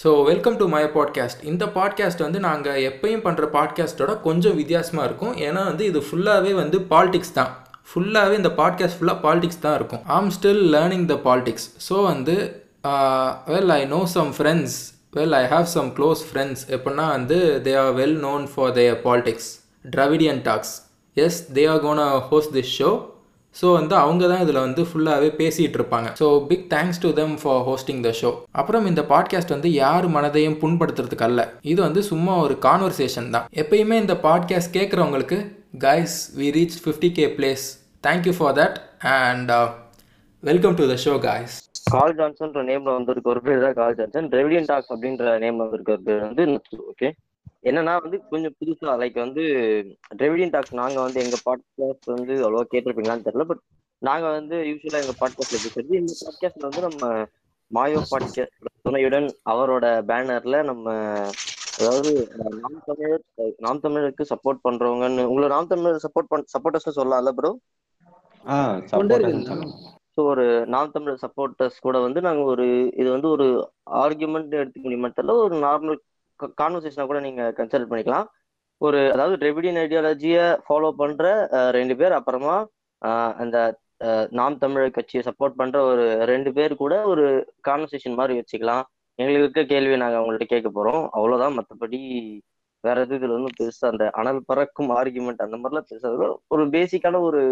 So welcome to my podcast. இந்த podcast வந்து நாங்கள் எப்பயும் பண்ணுற பாட்காஸ்ட்டோட கொஞ்சம் வித்தியாசமாக இருக்கும். ஏன்னா வந்து இது ஃபுல்லாகவே வந்து பாலிடிக்ஸ் தான். ஃபுல்லாகவே இந்த பாட்காஸ்ட் ஃபுல்லாக பாலிடிக்ஸ் தான் இருக்கும். I'm still learning the politics. So வந்து well I know some friends, well I have some close friends எப்படின்னா வந்து they are well known for their politics. Dravidian Talks, yes they are gonna host this show. So வந்து அவங்க தான் இதில் வந்து ஃபுல்லாகவே பேசிகிட்டு இருப்பாங்க. So big thanks to them for hosting the show. அப்புறம் இந்த பாட்காஸ்ட் வந்து யார் மனதையும் புண்படுத்துறதுக்கு அல்ல, இது வந்து சும்மா ஒரு கான்வர்சேஷன் தான். எப்பயுமே இந்த பாட்காஸ்ட் கேட்குறவங்களுக்கு, guys we reach 50K plays, thank you for that and welcome to the show guys. Carl Johnson நேம்ல வந்திருக்க ஒரு பேர் தான் கால் ஜான்சன். டிராவிடியன் டாக்ஸ் அப்படின்ற நேம்ல வந்திருக்க ஒரு பேர் வந்து ஓகே. என்னன்னா வந்து கொஞ்சம் புதுசா லைக் வந்து டிராவிடியன் டாக்ஸ் நாங்கள் வந்து எங்கள் பாட்காஸ்ட் வந்து அவ்வளோ கேட்டிருப்பீங்களான்னு தெரியல. பட் நாங்கள் வந்து யூஸ்வலாக எங்கள் பாட்காஸ்ட்ல பேசுறது, எங்கள் பாட்காஸ்ட்ல வந்து நம்ம மாயோ பாட்காஸ்ட் துணையுடன் அவரோட பேனர்ல நம்ம அதாவது நாம் தமிழருக்கு சப்போர்ட் பண்றவங்கன்னு உங்களை நாம் தமிழர் சப்போர்ட்டர்ஸ் சொல்லலாம்ல ப்ரோ? ஸோ ஒரு நாம் தமிழர் சப்போர்ட்டர்ஸ் கூட வந்து நாங்கள் ஒரு இது வந்து ஒரு ஆர்கியூமெண்ட் எடுத்துக்க முடியுமா தெரியல, ஒரு நார்மல் கான்வர்சேஷனாக கூட நீங்கள் கன்சிடர் பண்ணிக்கலாம். ஒரு அதாவது டிராவிடியன் ஐடியாலஜியை ஃபாலோ பண்ணுற ரெண்டு பேர், அப்புறமா அந்த நாம் தமிழர் கட்சியை சப்போர்ட் பண்ணுற ஒரு ரெண்டு பேர் கூட ஒரு கான்வர்சேஷன் மாதிரி வச்சுக்கலாம். எங்களுக்கு இருக்க கேள்வியை நாங்கள் அவங்கள்ட்ட கேட்க போகிறோம், அவ்வளோதான். மற்றபடி வேற எதுவும் இதில் வந்து பெருசாக அந்த அனல் பறக்கும் ஆர்கியூமெண்ட் அந்த மாதிரிலாம் பெருசாக ஒரு பேசிக்கான ஒரு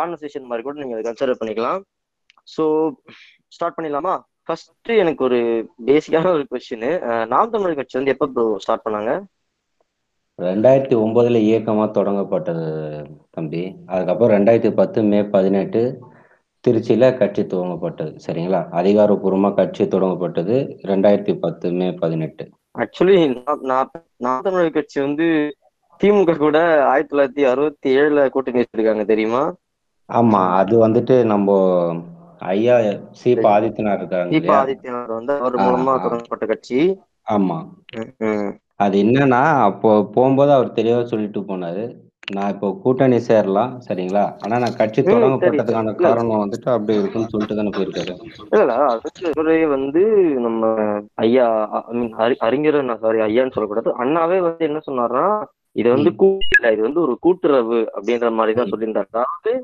கான்வர்சேஷன் மாதிரி கூட நீங்கள் கன்சிடர் பண்ணிக்கலாம். ஸோ ஸ்டார்ட் பண்ணிடலாமா? ஃபர்ஸ்ட் எனக்கு ஒரு பேசிக்கான ஒரு கொஸ்டின், நாம் தமிழர் கட்சி வந்து எப்போ ஸ்டார்ட் பண்ணாங்க? 2009 இயக்கமாக தொடங்கப்பட்டது தம்பி. அதுக்கப்புறம் 2010 மே 18 திருச்சியில கட்சி துவங்கப்பட்டது. சரிங்களா? அதிகாரப்பூர்வமா கட்சி தொடங்கப்பட்டது 2010 மே 18. ஆக்சுவலி நாம் தமிழர் கட்சி வந்து திமுக கூட 1967 கூட்டணி வச்சிருக்காங்க, தெரியுமா? ஆமா, அது வந்துட்டு நம்ம ஐயா சீபா ஆதித்யநாத் இருக்காங்க கட்சி. ஆமா, அது என்னன்னா அப்போ போகும்போது அவர் தெளிவா சொல்லிட்டு போனாரு, நான் இப்போ கூட்டணி சேரலாம். சரிங்களா? ஆனா நான் கட்சி தொடங்கப்பட்டதுக்கான காரணம் வந்துட்டு அப்படி இருக்குன்னு சொல்லிட்டு தானே போயிருக்காரு. இல்ல அதுவே வந்து நம்ம ஐயா அறிஞர் ஐயான்னு சொல்லக்கூடாது, அண்ணாவே வந்து என்ன சொன்னார்னா, இது வந்து இது வந்து ஒரு கூட்டுறவு அப்படின்ற மாதிரிதான் சொல்லியிருந்தாரு. அதாவது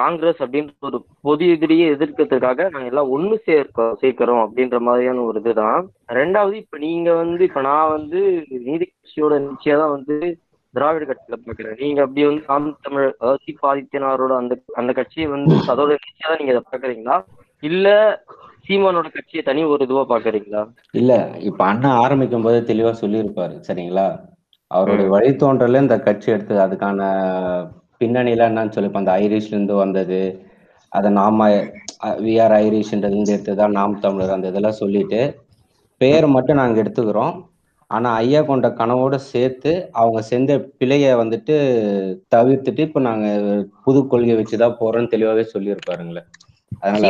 காங்கிரஸ் அப்படின்ற ஒரு பொது எதிரியை எதிர்க்கிறதுக்காக நாங்கள் எல்லாம் ஒன்று சேர்க்கிறோம் அப்படின்ற மாதிரியான ஒரு இதுதான். ரெண்டாவது இப்போ நீங்கள் வந்து இப்போ நான் வந்து நீதி கட்சியோட நிச்சயம் தான் வந்து திராவிட கட்சியில பார்க்குறேன். நீங்கள் அப்படி வந்து நாம் தமிழ் அதாவது சீபா ஆதித்யநாதரோட அந்த கட்சியை வந்து அதோட நிச்சயம் தான் நீங்கள் அதை பார்க்குறீங்களா, இல்லை சீமானோட கட்சியை தனி ஒரு இதுவாக பார்க்குறீங்களா? இல்லை, இப்போ அண்ணா ஆரம்பிக்கும் போதே தெளிவாக சொல்லியிருப்பாரு. சரிங்களா? அவருடைய வழித்தோன்றல இந்த கட்சி எடுத்தது, அதுக்கான பின்னணியில என்னன்னு சொல்லிப்போம். அந்த ஐரிஷ்ல இருந்து வந்தது, அதை நாம வி ஆர் ஐரிஷ்ன்றது இருந்து எடுத்துதான் நாம் தமிழர். அந்த இதெல்லாம் சொல்லிட்டு பேர் மட்டும் நாங்கள் எடுத்துக்கிறோம், ஆனா ஐயா கொண்ட கனவோட சேர்த்து அவங்க செஞ்ச பிழைய வந்துட்டு தவிர்த்துட்டு இப்போ நாங்க புது கொள்கையை வச்சுதான் போறோம்னு தெளிவாவே சொல்லியிருப்பாருங்களே. அதனால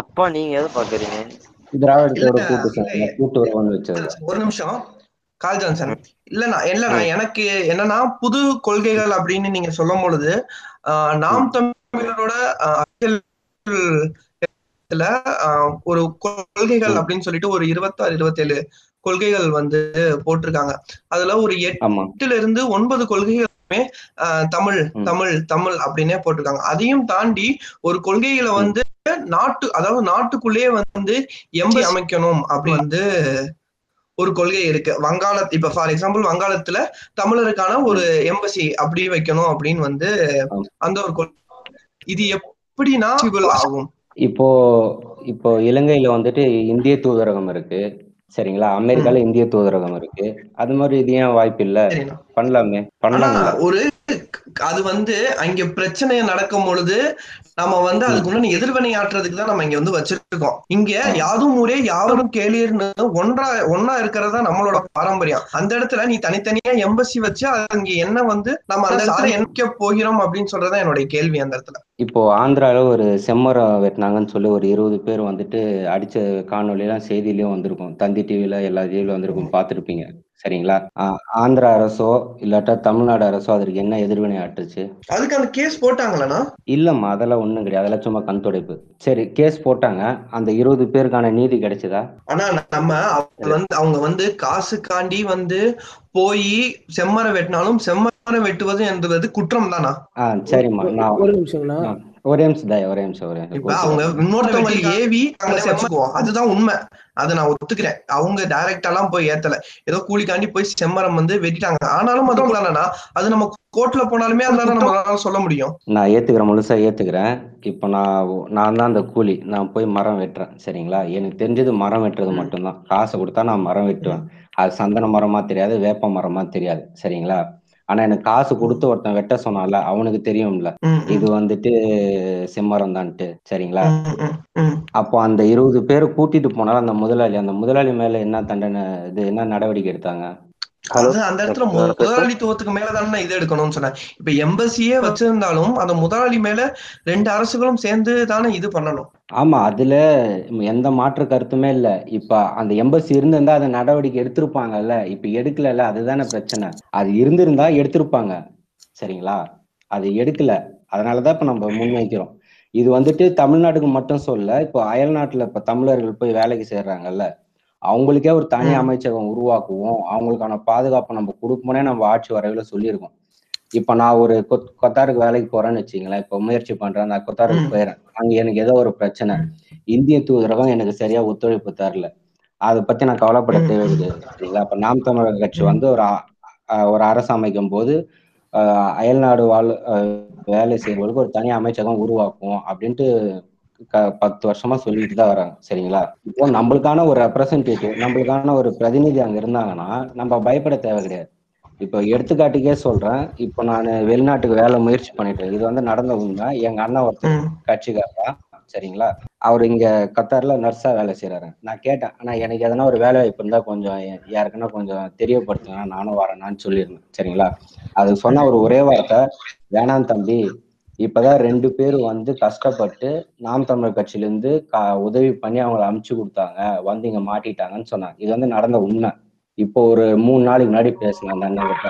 தப்பா நீங்க எதை பாக்குறீங்க? திராவிடத்தோட கூட்டு வருவான்னு வச்சது. ஒரு நிமிஷம் கால் ஜான்சன், இல்லண்ணா எனக்கு என்னன்னா புது கொள்கைகள் அப்படின்னு நீங்க சொல்லும் பொழுது நாம் தமிழரோட அரசியல் ஒரு கொள்கைகள் அப்படின்னு சொல்லிட்டு ஒரு 26-27 கொள்கைகள் வந்து போட்டிருக்காங்க. அதுல ஒரு 8-9 கொள்கைகளுமே தமிழ் தமிழ் தமிழ் அப்படின்னே போட்டிருக்காங்க. அதையும் தாண்டி ஒரு கொள்கைகளை வந்து நாட்டுக்குள்ளேயே வந்து எம்பி அமைக்கணும் அப்படி வந்து ஒரு கொள்கை இருக்கு. இப்ப ஃபார் எக்ஸாம்பிள் வங்காளத்துல தமிழருக்கான ஒரு எம்பசி அப்படி வைக்கணும் அப்படின்னு வந்து அந்த ஒரு கொள்கை. இது எப்படின்னா ஆகும். இப்போ இலங்கையில வந்துட்டு இந்திய தூதரகம் இருக்கு. சரிங்களா? அமெரிக்கால இந்திய தூதரகம் இருக்கு. அது மாதிரி இது ஏன் வாய்ப்பு இல்ல பண்ணலாமே? பண்ணலாம். ஒரு அது வந்து அங்க பிரச்சனை நடக்கும் பொழுது நம்ம வந்து அதுக்குள்ள எதிர்வினையாற்றுறதுக்கு தான் நம்ம இங்க வந்து வச்சிருக்கோம். இங்க யாதும் ஊரே யாரும் கேளீர்னு ஒன்னா இருக்கிறதா நம்மளோட பாரம்பரியம். அந்த இடத்துல நீ தனித்தனியா எம்பசி வச்சு அங்க என்ன வந்து நம்ம அந்த சாரை எண்ணிக்க போகிறோம் அப்படின்னு சொல்றதுதான் என்னுடைய கேள்வி அந்த இடத்துல. இப்போ ஆந்திரால ஒரு செம்மரம் வெட்டினாங்கன்னு சொல்லி ஒரு 20 பேர் வந்துட்டு அடிச்ச காணொலியெல்லாம் செய்தியிலயும் வந்திருக்கும், தந்தி டிவில எல்லா இதுலயும் வந்திருக்கும், பார்த்துருப்பீங்க சரிங்களா? ஆந்திரா அரசோ இல்லாட்டா தமிழ்நாடு அரசோ அதற்கு என்ன எதிர்வினை ஆற்றுச்சு? அதுக்கான கேஸ் போட்டாங்களா? இல்லம்மா, அதெல்லாம் ஒண்ணும் கிடையாது, அதெல்லாம் சும்மா கண் துடைப்பு. சரி, கேஸ் போட்டாங்க, அந்த 20 பேருக்கான நீதி கிடைச்சதா? ஆனா நம்ம அவங்க காசுக்காண்டி போய் செம்மரம் வெட்டினாலும் செம்மரம் வெட்டுவது என்பது குற்றம் தானா? சரிம்மா, நான் ஒத்துக்கிறேன், அவங்க டைரக்டா எல்லாம் போய் ஏத்தல, ஏதோ கூலிக்காண்டி போய் செம்மரம் வெட்டிட்டாங்க. ஆனாலும் அது நம்ம கோர்ட்ல போனாலுமே அதனால சொல்ல முடியும். நான் ஏத்துக்கிறேன், முழுசா ஏத்துக்கிறேன். இப்போ நான் தான் அந்த கூலி, நான் போய் மரம் வெட்டுறேன் சரிங்களா? எனக்கு தெரிஞ்சது மரம் வெட்டுறது மட்டும்தான். காசு கொடுத்தா நான் மரம் வெட்டுவேன், அது சந்தன மரமா தெரியாது, வேப்ப மரமா தெரியாது சரிங்களா? ஆனா எனக்கு காசு கொடுத்து ஒருத்தன் வெட்ட சொன்னால அவனுக்கு தெரியும்ல இது செம்மரம் தான்ட்டு சரிங்களா? அப்போ அந்த 20 பேர் கூட்டிட்டு போனாலும் அந்த முதலாளி மேல என்ன தண்டனை, இது என்ன நடவடிக்கை எடுத்தாங்க? அந்த இடத்துல முதலாளித்துவத்துக்கு மேலதானே இது எடுக்கணும்னு சொன்னேன். இப்ப எம்பசியே வச்சிருந்தாலும் அந்த முதலாளி மேல 2 அரசுகளும் சேர்ந்து தானே இது பண்ணணும். ஆமா, அதுல எந்த மாற்று கருத்துமே இல்ல. இப்ப அந்த எம்பசி இருந்திருந்தா அதை நடவடிக்கை எடுத்திருப்பாங்கல்ல, இப்ப எடுக்கல, அதுதானே பிரச்சனை. அது இருந்திருந்தா எடுத்திருப்பாங்க சரிங்களா? அது எடுக்கல, அதனாலதான் இப்ப நம்ம முன்வைக்கிறோம். இது தமிழ்நாட்டுக்கு மட்டும் சொல்ல, இப்ப அயல்நாட்டுல இப்ப தமிழர்கள் போய் வேலைக்கு சேர்றாங்கல்ல, அவங்களுக்கே ஒரு தனி அமைச்சகம் உருவாக்குவோம், அவங்களுக்கான பாதுகாப்பை நம்ம கொடுப்போம்னே நம்ம ஆட்சி வரையில சொல்லியிருக்கோம். இப்ப நான் ஒரு கொத்தாருக்கு வேலைக்கு போறேன்னு வச்சுங்களேன், இப்ப முயற்சி பண்றேன், நான் கொத்தாருக்கு போயிடறேன், அங்க எனக்கு ஏதோ ஒரு பிரச்சனை, இந்திய தூதரகம் எனக்கு சரியா ஒத்துழைப்பு தரல, அதை பத்தி நான் கவலைப்பட தேவையில்லை சரிங்களா? இப்ப நாம் தமிழர் கட்சி ஒரு அரசு அமைக்கும் போது அயல்நாடு வேலை செய்வதற்கு ஒரு தனி அமைச்சகம் உருவாக்கும் அப்படின்ட்டு 10 வருஷமா சொல்லிட்டு தான் வராங்க சரிங்களா? இப்போ நம்மளுக்கான ஒரு ரெப்ரசன்டேட்டிவ், நம்மளுக்கான ஒரு பிரதிநிதி அங்க இருந்தாங்கன்னா நம்ம பயப்பட தேவை கிடையாது. இப்போ எடுத்துக்காட்டுக்கே சொல்றேன், இப்போ நான் வெளிநாட்டுக்கு வேலை முயற்சி பண்ணிட்டேன், இது நடந்த உண்மை. எங்க அண்ணா ஒருத்தர் கட்சிக்காரா சரிங்களா, அவர் இங்க கத்தார்ல நர்ஸா வேலை செய்யறாரு. நான் கேட்டேன், ஆனா எனக்கு எதனா ஒரு வேலை வாய்ப்பு இருந்தா கொஞ்சம் யாருக்குன்னா கொஞ்சம் தெரியப்படுத்துனா நானும் வரேனான்னு சொல்லியிருந்தேன் சரிங்களா? அது சொன்ன ஒரு ஒரே வார்த்தை, வேணாம் தம்பி, இப்பதான் 2 பேர் கஷ்டப்பட்டு நாம் தமிழர் கட்சியில இருந்து உதவி பண்ணி அவங்களை அமுச்சு கொடுத்தாங்க, இங்க மாட்டிட்டாங்கன்னு சொன்னாங்க. இது நடந்த உண்மை. இப்போ ஒரு 3 நாளைக்கு முன்னாடி பேசினாங்க அந்த அண்ணன்கிட்ட.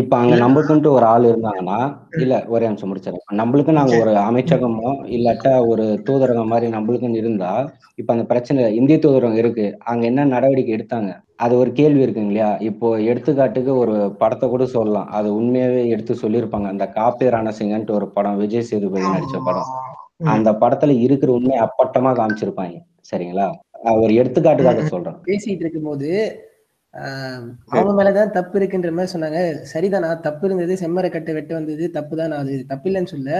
இப்ப அங்க நம்மளுக்குன்ட்டு ஒரு ஆள் இருந்தாங்கன்னா, இல்ல ஒரே அம்சம் முடிச்சிருக்கோம், நம்மளுக்கு நாங்க ஒரு அமைச்சகமோ இல்லாட்டா ஒரு தூதரகம் மாதிரி நம்மளுக்குன்னு இருந்தா, இப்ப அந்த பிரச்சனை இந்திய தூதரகம் இருக்கு, அங்க என்ன நடவடிக்கை எடுத்தாங்க, அது ஒரு கேள்வி இருக்குங்க இல்லையா? இப்போ எடுத்துக்காட்டுக்கு ஒரு படத்தை கூட சொல்லலாம், அது உண்மையாவே எடுத்து சொல்லியிருப்பாங்க, அந்த காப்பி ரணசிங்கன்ட்டு ஒரு படம், விஜய் சேதுபதி நடிச்ச படம், அந்த படத்துல இருக்கிற உண்மையை அப்பட்டமா காமிச்சிருப்பாங்க சரிங்களா? ஒரு எடுத்துக்காட்டுக்காக சொல்றேன். பேசிட்டு இருக்கும் போது அவங்க மேலதான் தப்பு இருக்குன்ற மாதிரி சொன்னாங்க. சரிதானா, தப்பு இருந்தது, செம்மர கட்டை வெட்ட வந்தது தப்புதான், அது தப்பு இல்லைன்னு சொல்ல,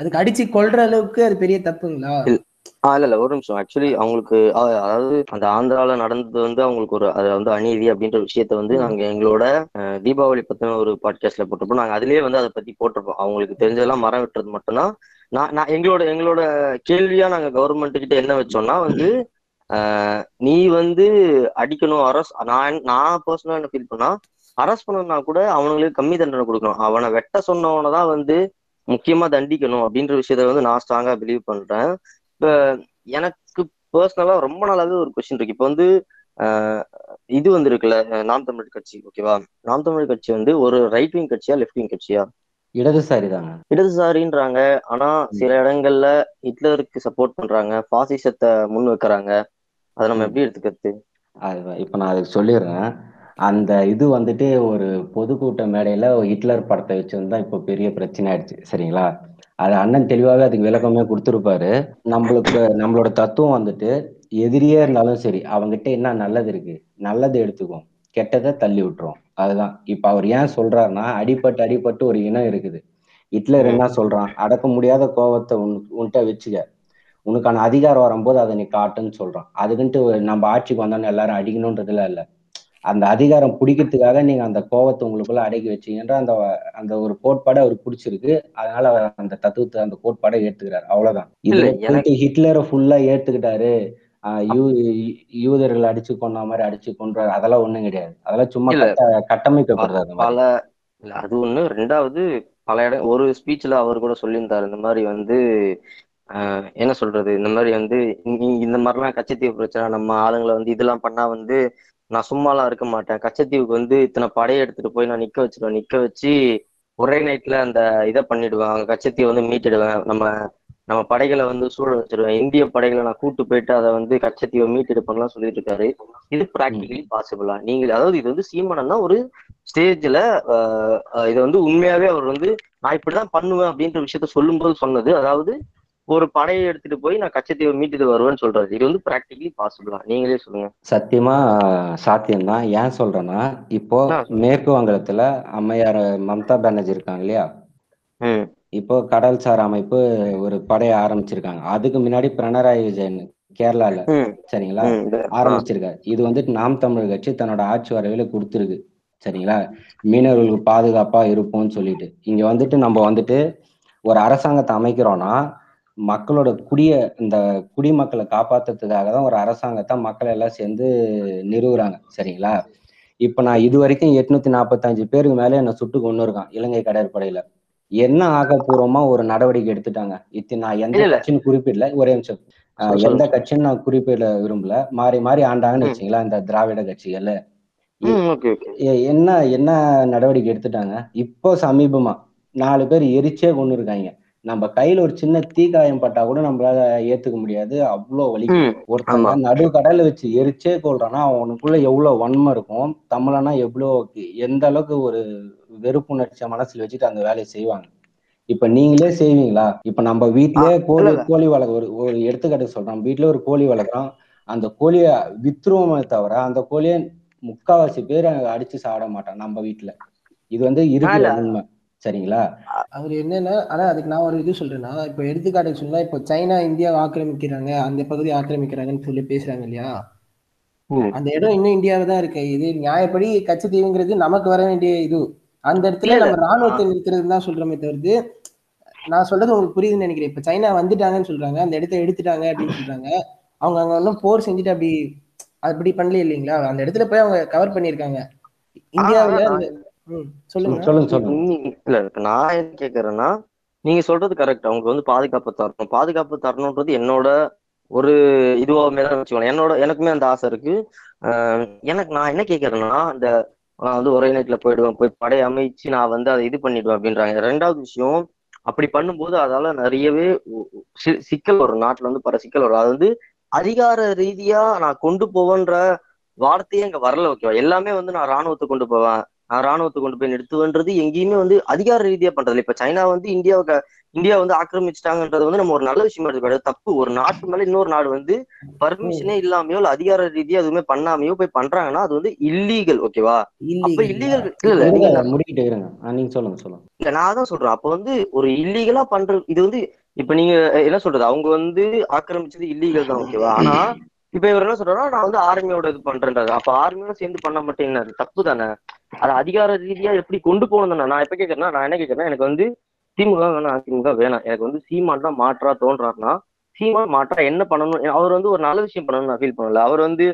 அதுக்கு அடிச்சு கொள்ற அளவுக்கு அது பெரிய தப்புங்களா? இல்ல, ஒரு நிமிஷம். ஆக்சுவலி அவங்களுக்கு, அதாவது அந்த ஆந்திரால நடந்தது அவங்களுக்கு ஒரு அதை அநீதி அப்படின்ற விஷயத்த நாங்க எங்களோட தீபாவளி பத்தின ஒரு பாட்காஸ்ட்ல போட்டிருப்போம். நாங்க அதுலயே அதை பத்தி போட்டிருப்போம். அவங்களுக்கு தெரிஞ்சதெல்லாம் மரம் வெட்டுறது மட்டும்தான். நான் எங்களோட கேள்வியா நாங்க கவர்மெண்ட் கிட்ட என்ன வச்சோம்னா நீ அடிக்கணும், நான் பர்சனலா என்ன ஃபீல் பண்ணா, அரஸ்ட் பண்ணா கூட அவங்களுக்கு கம்மி தண்டனை கொடுக்கணும், அவனை வெட்ட சொன்னவனதான் முக்கியமா தண்டிக்கணும் அப்படின்ற விஷயத்த நான் ஸ்ட்ராங்கா பிலீவ் பண்றேன். இப்ப எனக்கு பர்சனலா ரொம்ப நாளாவே ஒரு கொஸ்டின் இருக்கு. இப்ப இது இருக்குல்ல நாம் தமிழர் கட்சி, ஓகேவா? நாம் தமிழர் கட்சி ஒரு ரைட் விங் கட்சியா லெப்ட் விங் கட்சியா? இடதுசாரி தாங்க, இடதுசாரின்றாங்க. ஆனா சில இடங்கள்ல ஹிட்லருக்கு சப்போர்ட் பண்றாங்க, பாசிசத்தை முன் வைக்கிறாங்க. அதை நம்ம எப்படி எடுத்துக்கிறது? இப்ப நான் அதுக்கு சொல்லிடுறேன். அந்த இது ஒரு பொதுக்கூட்ட மேடையில ஹிட்லர் படத்தை வச்சிருந்தா இப்போ பெரிய பிரச்சனை ஆயிடுச்சு சரிங்களா? அது அண்ணன் தெளிவாகவே அதுக்கு விளக்கமே கொடுத்துருப்பாரு. நம்மளோட தத்துவம் எதிரியே இருந்தாலும் சரி, அவங்ககிட்ட என்ன நல்லது இருக்கு, நல்லதை எடுத்துக்கும், கெட்டதை தள்ளி விட்டுரும். அதுதான். இப்ப அவர் ஏன் சொல்றாருன்னா, அடிபட்டு ஒரு இனம் இருக்குது. ஹிட்லர் என்ன சொல்றான், அடக்க முடியாத கோபத்தை உன்கிட்ட வச்சுக்க, உனக்கான அதிகாரம் வரும்போது அதை நீ காட்டுன்னு சொல்றான். அதுக்குன்ட்டு நம்ம ஆட்சிக்கு வந்தோன்னு எல்லாரும் அடிக்கணும்ன்றதுல இல்ல, அந்த அதிகாரம் பிடிக்கிறதுக்காக நீங்க அந்த கோவத்தை உங்களுக்குள்ள அடக்கி வச்சீங்கன்ற அந்த ஒரு கோட்பாடை அவர் பிடிச்சிருக்கு. அதனால அவர் அந்த தத்துவத்தை, அந்த கோட்பாடை ஏத்துக்கிறாரு, அவ்வளவுதான். இதுல எனக்கு ஹிட்லரை ஃபுல்லா ஏத்துக்கிட்டாரு, யூதர்கள் அடிச்சு கொண்ட மாதிரி அடிச்சு கொன்றாரு, அதெல்லாம் ஒண்ணும் கிடையாது. அதெல்லாம் சும்மா கட்டமைக்கப்படுறது. அது ஒண்ணு. ரெண்டாவது, பல இடம் ஒரு ஸ்பீச்சில் அவர் கூட சொல்லியிருந்தார், இந்த மாதிரி வந்து என்ன சொல்றது, இந்த மாதிரி வந்து இந்த மாதிரிலாம் கச்சத்தீவு பிரச்சனை நம்ம ஆளுங்களை வந்து இதெல்லாம் பண்ணா வந்து நான் சும்மாலாம் இருக்க மாட்டேன், கச்சத்தீவுக்கு வந்து இத்தனை படையை எடுத்துட்டு போய் நான் நிக்க வச்சிருவேன், நிக்க வச்சு ஒரே நைட்ல அந்த இதை பண்ணிடுவேன், கச்சத்தீவை வந்து மீட்டிடுவேன், நம்ம படைகளை வந்து சூழ வச்சிருவேன், இந்திய படைகளை நான் கூட்டு போயிட்டு அதை வந்து கச்சத்தீவை மீட்டெடுப்பேன்லாம் சொல்லிட்டு இருக்காரு. இது பிராக்டிகலி பாசிபிளா? நீங்க அதாவது இது வந்து சீமானன்னா ஒரு ஸ்டேஜ்ல இதை வந்து உண்மையாவே அவர் வந்து நான் இப்படிதான் பண்ணுவேன் அப்படின்ற விஷயத்த சொல்லும் போது சொன்னது, அதாவது ஒரு படையை எடுத்துட்டு போய் நான் கச்சத்தீவை மீட்டுட்டு வருவேன்னு சொல்றாரு. இது வந்து பிராக்டிகலி பாசிபிளா? நீங்களே சொல்லுங்க. சத்தியமா சாத்தியம்தான். ஏன் சொல்றேன்னா இப்போ மேற்கு வங்கத்துல அம்மையார் மம்தா பானர்ஜி இருக்காங்க இல்லையா, இப்போ கடல்சார் அமைப்பு ஒரு படையை ஆரம்பிச்சிருக்காங்க. அதுக்கு முன்னாடி பினராயி விஜயன் கேரளால சரிங்களா ஆரம்பிச்சிருக்காரு. இது வந்து நாம் தமிழ் கட்சி தன்னோட ஆட்சி வரவில கொடுத்துருக்கு சரிங்களா, மீனவர்களுக்கு பாதுகாப்பா இருப்போம்னு சொல்லிட்டு. இங்க வந்துட்டு நம்ம வந்துட்டு ஒரு அரசாங்கத்தை அமைக்கிறோம்னா மக்களோட இந்த குடிமக்களை காப்பாத்துறதுக்காக தான் ஒரு அரசாங்கத்தை மக்கள் எல்லாம் சேர்ந்து நிறுவுறாங்க சரிங்களா. இப்ப நான் இது வரைக்கும் 845 பேருக்கு மேல என்னை சுட்டு கொண்டு இருக்கான் இலங்கை கடற்படையில. என்ன ஆக்கப்பூர்வமா ஒரு நடவடிக்கை எடுத்துட்டாங்க? நான் எந்த கட்சின்னு குறிப்பிடல, ஒரே நிமிஷம், எந்த கட்சின்னு நான் குறிப்பிட விரும்பல, மாறி மாறி ஆண்டாங்கன்னு வச்சுங்களா இந்த திராவிட கட்சிகள். என்ன நடவடிக்கை எடுத்துட்டாங்க? இப்போ சமீபமா 4 பேர் எரிச்சே கொண்டு இருக்காங்க. நம்ம கையில ஒரு சின்ன தீக்காயம் பட்டா கூட நம்மளால ஏத்துக்க முடியாது, அவ்வளோ வலி. ஒருத்தங்க நடு கடல வச்சு எரிச்சே கொள்றான்னா அவனுக்குள்ள எவ்வளவு வன்மை இருக்கும், தமிழனா எவ்வளவு எந்த அளவுக்கு ஒரு வெறுப்புணர்ச்சிய மனசுல வச்சுட்டு அந்த வேலையை செய்வாங்க. இப்ப நீங்களே செய்வீங்களா? இப்ப நம்ம வீட்லயே கோழி வளர்க்க ஒரு எடுத்துக்காட்டு சொல்றோம், வீட்டுல ஒரு கோழி வளர்க்குறோம், அந்த கோழிய வித்துருவோமே தவிர அந்த கோழிய முக்காவாசி பேர் அடிச்சு சாப்பிட மாட்டான் நம்ம வீட்டுல. இது வந்து இருக்கிற உண்மை சரிங்களா. அவர் என்னன்னா, ஆனா அதுக்கு நான் ஒரு இது சொல்றேன்னா, இப்ப எடுத்துக்காட்டுக்கு சொன்னா, இப்ப சைனா இந்தியாவை ஆக்கிரமிக்கிறாங்க, அந்த பகுதி ஆக்கிரமிக்கிறாங்கன்னு சொல்லி பேசுறாங்க இல்லையா, அந்த இடம் இன்னும் இந்தியாவில தான் இருக்கு. இது நியாயப்படி கச்சத்தீவுங்கிறது நமக்கு வர வேண்டிய இது, அந்த இடத்துல நம்ம ராணுவத்தை நிறுத்துறதுன்னு தான் சொல்றோமே தவிர்த்து. நான் சொல்றது உங்களுக்கு புரியுதுன்னு நினைக்கிறேன். இப்ப சைனா வந்துட்டாங்கன்னு சொல்றாங்க, அந்த இடத்த எடுத்துட்டாங்க அப்படின்னு சொல்றாங்க. அவங்க அங்க ஒன்றும் போர் செஞ்சுட்டு அப்படி பண்ணல இல்லைங்களா, அந்த இடத்துல போய் அவங்க கவர் பண்ணிருக்காங்க இந்தியாவில. இல்ல நான் என்ன கேக்குறேன்னா, நீங்க சொல்றது கரெக்ட், அவங்க வந்து பாதுகாப்பு தரணும்ன்றது என்னோட ஒரு இதுவாகவே தான் வச்சுக்கோங்க, எனக்குமே அந்த ஆசை இருக்கு. எனக்கு நான் என்ன கேக்குறேன்னா, இந்த வந்து ஒரே நைட்ல போயிடுவேன், போய் படை அமைச்சு நான் வந்து அதை இது பண்ணிடுவேன் அப்படின்றாங்க. ரெண்டாவது விஷயம், அப்படி பண்ணும்போது அதால நிறையவே சிக்கல் வரும், நாட்டுல வந்து பல சிக்கல் வரும். அது வந்து அதிகார ரீதியா நான் கொண்டு போவேன்ற வார்த்தையே அங்க வரல. ஓகேவா, எல்லாமே வந்து நான் ராணுவத்தை கொண்டு போவேன், நான் ராணுவத்தை கொண்டு போய் நிறுத்துவன்றது எங்கேயுமே வந்து அதிகார ரீதியா பண்றது. இப்ப சைனா வந்து இந்தியா வந்து ஆக்கிரமிச்சிட்டாங்கன்றது வந்து நம்ம ஒரு நல்ல விஷயமா எடுத்துக்காது, தப்பு. ஒரு நாட்டு மேல இன்னொரு நாடு வந்து பர்மிஷனே இல்லாமையோ இல்ல அதிகார ரீதியா எதுவுமே பண்ணாமையோ போய் பண்றாங்கன்னா அது வந்து இல்லீகல். ஓகேவா, அப்ப இல்லீகல் இல்ல நான் தான் சொல்றேன், அப்ப வந்து ஒரு இல்லீகலா பண்றது இது வந்து. இப்ப நீங்க என்ன சொல்றது, அவங்க வந்து ஆக்கிரமிச்சது இல்லீகல் தான். ஓகேவா, ஆனா இப்ப இவர் என்ன சொல்றா, நான் வந்து ஆர்மியோட இது பண்றேன்றது, அப்ப ஆர்மியோட சேர்ந்து பண்ண மாட்டேன், என்ன தப்பு தானே? அது அதிகார ரீதியா எப்படி கொண்டு போகணும்? நான் என்ன கேட்கறேன்னா எனக்கு வந்து திமுக வேணாம், அதிமுக வேணாம், எனக்கு வந்து சீமான் தான் மாற்றா தோன்றாருன்னா சீமான் மாற்றா என்ன பண்ணணும்? அவர் வந்து ஒரு நல்ல விஷயம் பண்ணணும்னு நான் ஃபீல் பண்ணல. அவர் வந்து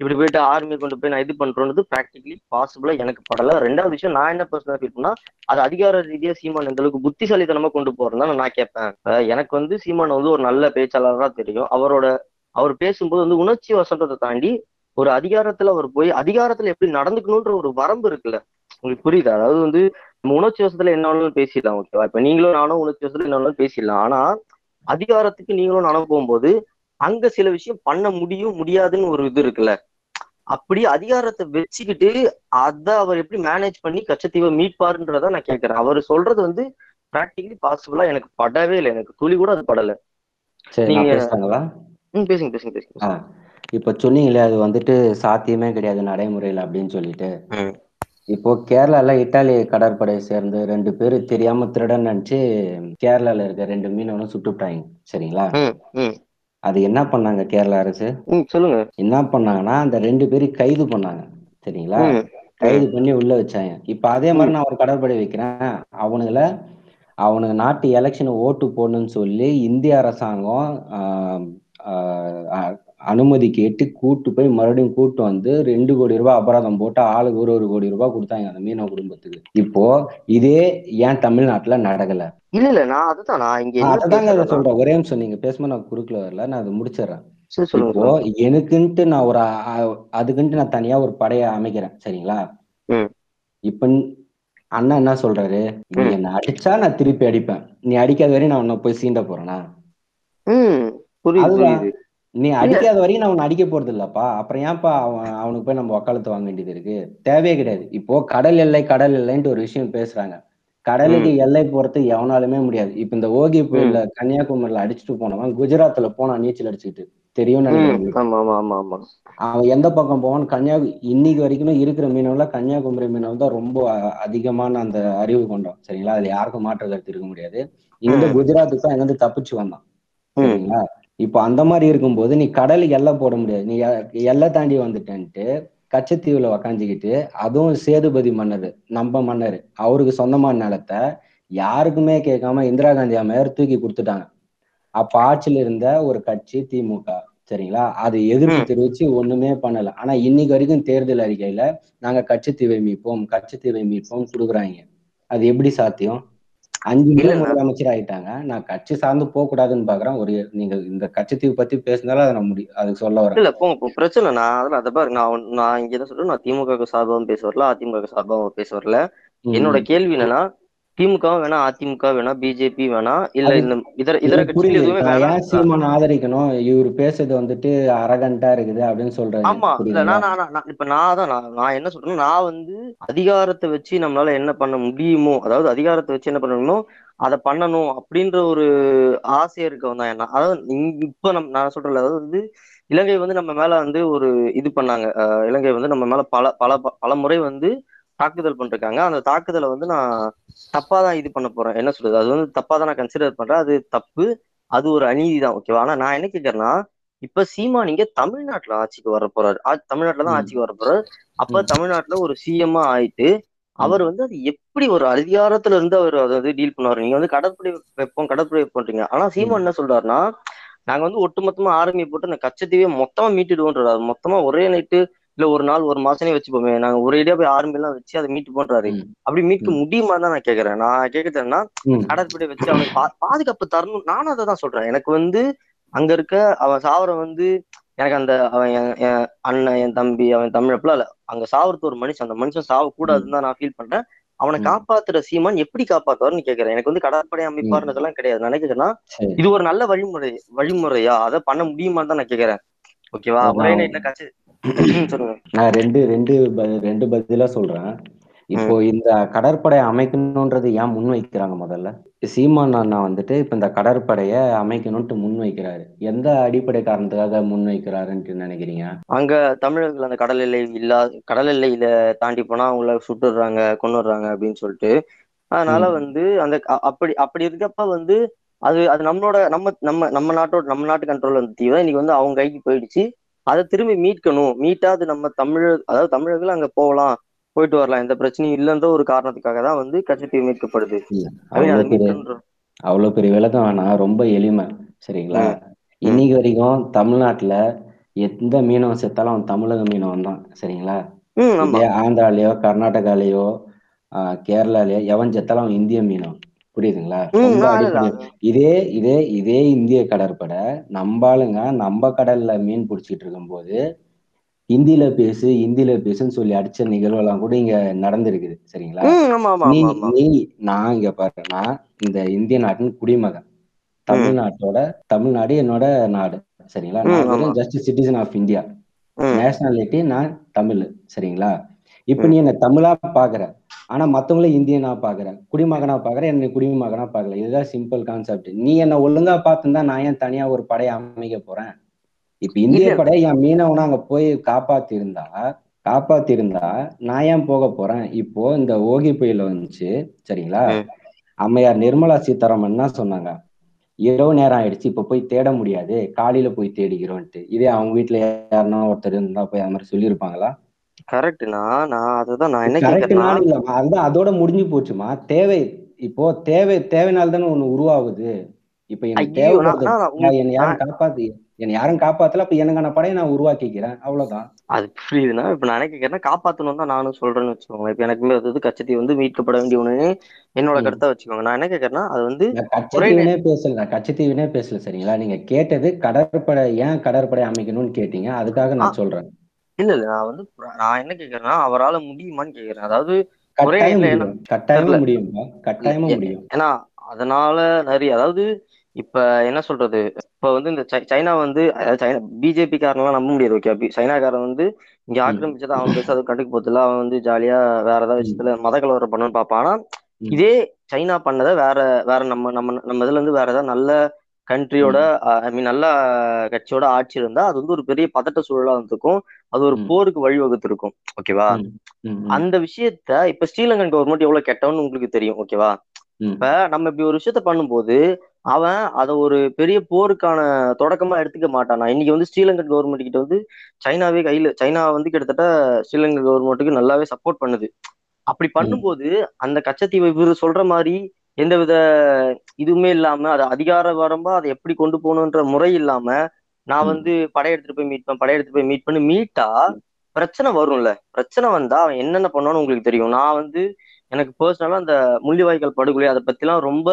இப்படி போயிட்டு ஆர்மியை கொண்டு போய் நான் இது பண்றோன்றது பிராக்டிகலி பாசிபிளா எனக்கு படல. ரெண்டாவது விஷயம், நான் என்ன பர்சனலா ஃபீல் பண்ணா, அது அதிகார ரீதியா சீமான் எந்த அளவுக்கு புத்திசாலித்தனமா கொண்டு போறதுனால நான் கேட்பேன். எனக்கு வந்து சீமான் வந்து ஒரு நல்ல பேச்சாளராக தெரியும். அவர் பேசும்போது வந்து உணர்ச்சி வசந்தத்தை தாண்டி ஒரு அதிகாரத்துல அவர் போய் அதிகாரத்துல எப்படி நடந்துக்கணும்ன்ற ஒரு வரம்பு இருக்குல்ல, உங்களுக்கு புரியுது? அதாவது வந்து நம்ம உணர்ச்சி வசத்துல என்ன வேணாலும் பேசிடலாம். ஓகேவா, இப்ப நீங்களும் நானும் உணர்ச்சி வசத்துல என்ன வேணாலும் பேசிடலாம். ஆனா அதிகாரத்துக்கு நீங்களும் நானும் போகும்போது அங்க சில விஷயம் பண்ண முடியாதுன்னு ஒரு இது இருக்குல்ல, அப்படி அதிகாரத்தை வச்சுக்கிட்டு அதை அவர் எப்படி மேனேஜ் பண்ணி கச்சத்தீவை மீட்பாருன்றத நான் கேட்கிறேன். அவர் சொல்றது வந்து பிராக்டிகலி பாசிபிளா எனக்கு படவே இல்லை, எனக்கு துளி கூட அது படல. நீங்களா பேசுங்க. இப்ப சொன்னீங்களே, அது வந்துட்டு சாத்தியமே கிடையாது நடைமுறையில அப்படின்னு சொல்லிட்டு. இப்போ கேரளால இத்தாலி கடற்படையை சேர்ந்து 2 பேரு தெரியாம திருடன் நினைச்சு கேரளால இருக்க 2 மீனவனும் சுட்டுட்டாங்க சரிங்களா. அது என்ன பண்ணாங்க கேரளா அரசு சொல்லுங்க, என்ன பண்ணாங்கன்னா அந்த 2 பேரு கைது பண்ணாங்க சரிங்களா, கைது பண்ணி உள்ள வச்சாங்க. இப்ப அதே மாதிரி நான் ஒரு கடற்படை வைக்கிறேன், அவனுங்க நாட்டு எலெக்ஷன் ஓட்டு போடணும்னு சொல்லி இந்திய அரசாங்கம் அனுமதி கேட்டு கூட்டு போய் மறுபடியும் கூட்டு வந்து 2 கோடி ரூபாய் அபராதம் போட்டு ஆளுக்கு ஒரு 1 கோடி ரூபாய் கொடுத்தாங்க அந்த மீனவ குடும்பத்துக்கு. இப்போ இதே ஏன் தமிழ்நாட்டுல நடக்கல? இல்ல இல்ல நான் அதுதான் நான் இங்க அதாங்க சொல்றேன். ஒரே நிமிஷம் நீங்க பேசுமா, நான் குறுக்குல வரல, நான் அதை முடிச்சிடறேன். இப்போ எனக்குன்ட்டு நான் ஒரு அதுக்குன்ட்டு நான் தனியா ஒரு படையை அமைக்கிறேன், சரிங்களா? இப்ப அண்ணா என்ன சொல்றாரு, நீ என்ன அடிச்சா நான் திருப்பி அடிப்பேன், நீ அடிக்காத வரையும் நான் உன்னை போய் சீண்ட போறேனா? நீ அடிக்காத வரையும் நான் உன்னை அடிக்க போறது இல்லப்பா, அப்புறம் ஏன்ப்பா அவனுக்கு போய் நம்ம வக்காலத்து வாங்க வேண்டியது இருக்கு? தேவையே கிடையாது. இப்போ கடல் எல்லை கடல் எல்லைன்ட்டு ஒரு விஷயம் பேசுறாங்க. கடலுக்கு எல்லை போறது எவனாலுமே முடியாது. இப்ப இந்த ஓகி புயல்ல கன்னியாகுமரியில அடிச்சுட்டு போனவன் குஜராத்ல போனான் நீச்சல் அடிச்சுக்கிட்டு, தெரியும் நினைக்கிறேன். அவன் எந்த பக்கம் போவான்னு கன்னியாகுமரி இன்னைக்கு வரைக்கும் இருக்கிற மீனவெல்லாம் கன்னியாகுமரி மீனவன் தான் ரொம்ப அதிகமான அந்த அறிவு கொண்டோம், சரிங்களா? அதுல யாருக்கும் மாற்று கருத்து இருக்க முடியாது. இந்த குஜராத்துக்கு தான் இங்கிருந்து தப்பிச்சு வந்தான், சரிங்களா? இப்போ அந்த மாதிரி இருக்கும்போது நீ கடலுக்கு எல்லை போட முடியாது. நீ எல்லை தாண்டி வந்துட்டேன்ட்டு கச்சத்தீவுல உக்காஞ்சிக்கிட்டு, அதுவும் சேதுபதி மன்னர், நம்ம மன்னர், அவருக்கு சொந்தமான நிலத்தை யாருக்குமே கேட்காம இந்திரா காந்தி அம்மையார் தூக்கி கொடுத்துட்டாங்க. அப்ப ஆட்சியில இருந்த ஒரு கட்சி திமுக, சரிங்களா? அதை எதிர்ப்பு தெரிவிச்சு ஒண்ணுமே பண்ணல. ஆனா இன்னைக்கு வரைக்கும் தேர்தல் அறிக்கையில நாங்க கச்சத்தீவை மீட்போம் கச்சத்தீவை மீட்போம் கொடுக்குறாங்க. அது எப்படி சாத்தியம்? 5 பேர் முதலமைச்சர் ஆயிட்டாங்க. நான் கட்சி சார்ந்து போக கூடாதுன்னு பாக்குறேன். ஒரு நீங்க இந்த கட்சித்தீவு பத்தி பேசினாலும் அதை நான் அதுக்கு சொல்ல வரேன். இல்ல போங்க பிரச்சனை. நான் அதெல்லாம் அதை பாரு, நான் இங்க தான் சொல்றேன். நான் திமுக சார்பாகவும் பேச வரல, அதிமுக சார்பாகவும் பேச வரல. என்னோட கேள்வி என்னன்னா, திமுக வேணா, அதிமுக வேணா, பிஜேபி வேணா, இல்ல இந்த இதர இதர கட்சிகள் எதுவுமே வேணாம். சீமான் ஆதரிக்கணும், இவர் பேசுறது வந்துட்டு அரகண்டா இருக்குது அப்படின்னு சொல்றேன். ஆமா இல்ல நான் இப்ப நான் என்ன சொல்றேன்னா, நான் வந்து அதிகாரத்தை வச்சு நம்மளால என்ன பண்ண முடியுமோ, அதாவது அதிகாரத்தை வச்சு என்ன பண்ணணுமோ அதை பண்ணணும் அப்படின்ற ஒரு ஆசையா இருக்கவன் தான் என்ன. அதாவது இப்ப நான் சொல்றேன், அதாவது வந்து இலங்கை வந்து நம்ம மேல வந்து ஒரு இது பண்ணாங்க. இலங்கை வந்து நம்ம மேல பல முறை வந்து தாக்குதல் பண்ணிருக்காங்க. அந்த தாக்குதலை வந்து நான் தப்பா தான் இது பண்ண போறேன், என்ன சொல்றது, அது வந்து தப்பா தான் நான் கன்சிடர் பண்றேன். அது தப்பு, அது ஒரு அநீதி தான், ஓகேவா? ஆனா நான் என்ன கேட்கறேன்னா, இப்ப சீமான் இங்க தமிழ்நாட்டுல ஆட்சிக்கு வர போறாரு, தமிழ்நாட்டுலதான் ஆட்சிக்கு வர போறாரு. அப்ப தமிழ்நாட்டுல ஒரு சிஎம்மா ஆயிட்டு அவர் வந்து அது எப்படி ஒரு அதிகாரத்துல இருந்து அவர் அதாவது டீல் பண்ணுவாரு. நீங்க வந்து கடற்படை வைப்போம் கடற்படை பண்றீங்க, ஆனா சீமான் என்ன சொல்றாருன்னா, நாங்க வந்து ஒட்டுமொத்தமா ஆர்மியை போட்டு அந்த கச்சத்தீவே மொத்தமா மீட்டுடுவோன்றாரு. மொத்தமா ஒரே நைட்டு இல்ல ஒரு நாள் ஒரு மாசமே வச்சுப்போமே, நாங்க ஒரேடியா போய் ஆர்மி எல்லாம் வச்சு அதை மீட்டு போன்றாரு. அப்படி மீட்க முடியுமா தான் நான் கேக்குறேன். நான் கேக்குறேன்னா, கடற்படை வச்சு அவனுக்கு பாதுகாப்பு தரணும். நானும் அதை தான் சொல்றேன். எனக்கு வந்து அங்க இருக்க அவன் சாவர வந்து எனக்கு அந்த அவன் என் அண்ணன் என் தம்பி அவன் தமிழப்பெல்லாம் இல்ல, அங்க சாவரத்து ஒரு மனுஷன், அந்த மனுஷன் சாவக்கூடாதுன்னு தான் நான் ஃபீல் பண்றேன். அவனை காப்பாத்துற சீமான் எப்படி காப்பாத்துவாருன்னு கேக்குறேன். எனக்கு வந்து கடற்படை அமைப்பாருன்றதெல்லாம் கிடையாது. நினைக்கிறேன்னா இது ஒரு நல்ல வழிமுறையா அதை பண்ண முடியுமான்னு தான் நான் கேக்குறேன், ஓகேவா? ஒரே நைட்ல கட்சி நான் ரெண்டு பதிலா சொல்றேன். இப்போ இந்த கடற்படை அமைக்கணும்ன்றது ஏன் முன்வைக்கிறாங்க? முதல்ல சீமான் அண்ணா வந்துட்டு இப்ப இந்த கடற்படையை அமைக்கணும்ட்டு முன்வைக்கிறாரு. எந்த அடிப்படை காரணத்துக்காக முன்வைக்கிறாருன்னு நினைக்கிறீங்க? அங்க தமிழர்கள் அந்த கடல் எல்லை கடல் எல்லையில தாண்டி போனா அவங்கள சுட்டுடுறாங்க கொண்டுடுறாங்க அப்படின்னு சொல்லிட்டு, அதனால வந்து அந்த அப்படி இருக்கப்ப வந்து அது நம்மளோட நம்ம நாட்டோட நம்ம நாட்டு கண்ட்ரோல் அந்த தீவை இன்னைக்கு வந்து அவங்க கைக்கு போயிடுச்சு. அதை திரும்பி மீட்கணும், மீட்டா அது நம்ம அதாவது தமிழர்கள் அங்க போகலாம் போயிட்டு வரலாம், எந்த பிரச்சனையும் இல்லைன்ற ஒரு காரணத்துக்காக தான் வந்து கச்சத்தீவு மீட்கப்படுது. அவ்வளவு பெரிய விளக்கம் வேணா, ரொம்ப எளிமை, சரிங்களா? இன்னைக்கு வரைக்கும் தமிழ்நாட்டுல எந்த மீனவன் செத்தாலும் அவன் தமிழக மீனவன் தான், சரிங்களா? ஆந்திராலேயோ கர்நாடகாலேயோ கேரளாலேயோ எவன் செத்தாலும் அவன் இந்திய மீனவன், புரியுதுங்களா? இதே இந்திய கடற்படை நம்பாளுங்க நம்ம கடல்ல மீன் பிடிச்சிட்டு இருக்கும் போது இந்தியில பேசுன்னு சொல்லி அடிச்ச நிகழ்வெல்லாம் கூட இங்க நடந்திருக்குது, சரிங்களா? நான் இங்க பாருன்னா, இந்த இந்திய நாட்டின் குடிமகன், தமிழ்நாடு என்னோட நாடு, சரிங்களா? நான் just citizen of India, nationality நான் தமிழ், சரிங்களா? இப்ப நீ என்ன தமிழா பாக்குற, ஆனா மத்தவங்கள இந்தியனா பாக்குறேன், குடிமகனா பாக்குறேன், என்னை குடிமகனா பாக்கல. இதுதான் சிம்பிள் கான்செப்ட். நீ என்ன ஒழுங்கா பாத்துந்தா நான் ஏன் தனியா ஒரு படையை அமைக்க போறேன்? இப்ப இந்திய படை என் மீனவனா அங்க போய் காப்பாத்திருந்தா நான் ஏன் போக போறேன்? இப்போ இந்த ஓகி புயல் வந்துச்சு, சரிங்களா? அம்மையார் நிர்மலா சீதாராமன் தான் சொன்னாங்க, இரவு நேரம் ஆயிடுச்சு, இப்ப போய் தேட முடியாது, காலையில போய் தேடிக்கிறோன்ட்டு. இதே அவங்க வீட்டுல யாருன்னா ஒருத்தர் இருந்தா போய் அது மாதிரி சொல்லியிருப்பாங்களா? அதோட முடிஞ்சு போச்சுமா. தேவை இப்போ தேவைனால்தானே ஒண்ணு உருவாகுது. இப்ப எனக்கு தேவை, யாரும் காப்பாத்து என்னை யாரும் காப்பாத்தல, அப்ப எனக்கான படையை நான் உருவாக்கிக்கிறேன், அவ்வளவுதான். அது புரியுதுன்னா இப்ப நான் கேட்கறேன், காப்பாத்தணும் தான் நானும் சொல்றேன்னு வச்சுக்கோங்க. இப்ப எனக்குமே அது கச்சத்தை வந்து மீட்கப்பட வேண்டிய ஒண்ணு என்னோட கருத்தை வச்சுக்கோங்க. நான் என்ன கேட்கறேன்னா அது வந்து கச்சத்தீவினே பேசல, நான் கச்சத்தீவினே பேசல, சரிங்களா? நீங்க கேட்டது கடற்படை ஏன் கடற்படை அமைக்கணும்னு கேட்டீங்க, அதுக்காக நான் சொல்றேன். இல்ல இல்ல, நான் வந்து நான் என்ன கேட்கறேன்னா அவரால் முடியுமான்னு கேட்கறேன். அதாவது கட்டாயமா முடியுமா? கட்டாயமா முடியும். ஏன்னா அதனால நிறைய, அதாவது இப்ப என்ன சொல்றது, இப்ப வந்து இந்த சைனா வந்து சைனா பிஜேபி காரன்லாம் நம்ப முடியாது. ஓகே, சைனாக்காரன் வந்து இங்க ஆக்கிரமிச்சதை அவன் பேச அதை கண்டுக்கு போதில்ல, அவன் வந்து ஜாலியா வேற ஏதாவது விஷயத்துல மத கலவரம் பண்ணணும்னு பார்ப்பான். ஆனா இதே சைனா பண்ணதை வேற வேற நம்ம நம்ம நம்ம இதுல இருந்து வேற ஏதாவது நல்ல கண்ட்ரியோட ஐ மீன் நல்ல கட்சியோட ஆட்சி இருந்தா அது வந்து ஒரு பெரிய பதட்ட சூழலா இருந்திருக்கும், அது ஒரு போருக்கு வழிவகுத்திருக்கும். ஓகேவா? அந்த விஷயத்த இப்ப ஸ்ரீலங்கன் கவர்மெண்ட் எவ்வளவு கெட்டவன்னு உங்களுக்கு தெரியும். ஓகேவா? இப்ப நம்ம இப்படி ஒரு விஷயத்த பண்ணும்போது அவன் அதை ஒரு பெரிய போருக்கான தொடக்கமா எடுத்துக்க மாட்டானா? இன்னைக்கு வந்து ஸ்ரீலங்கன் கவர்மெண்ட் கிட்ட வந்து சைனாவே கையில, சைனா வந்து கிட்டத்தட்ட ஸ்ரீலங்கன் கவர்மெண்ட்டுக்கு நல்லாவே சப்போர்ட் பண்ணுது. அப்படி பண்ணும்போது அந்த கச்சத்தீவை இவர் சொல்ற மாதிரி எந்தவித இதுவுமே இல்லாம, அது அதிகார வரம்பா அதை எப்படி கொண்டு போகணுன்ற முறை இல்லாம, நான் வந்து படையெடுத்துட்டு போய் மீட் பண்ண, படையெடுத்துட்டு போய் மீட் பண்ணி மீட்டா பிரச்சனை வரும்ல. பிரச்சனை வந்தா அவன் என்னென்ன பண்ணான்னு உங்களுக்கு தெரியும். நான் வந்து எனக்கு பர்சனலா அந்த முள்ளிவாய்க்கால் படுகொலை அதை பத்திலாம் ரொம்ப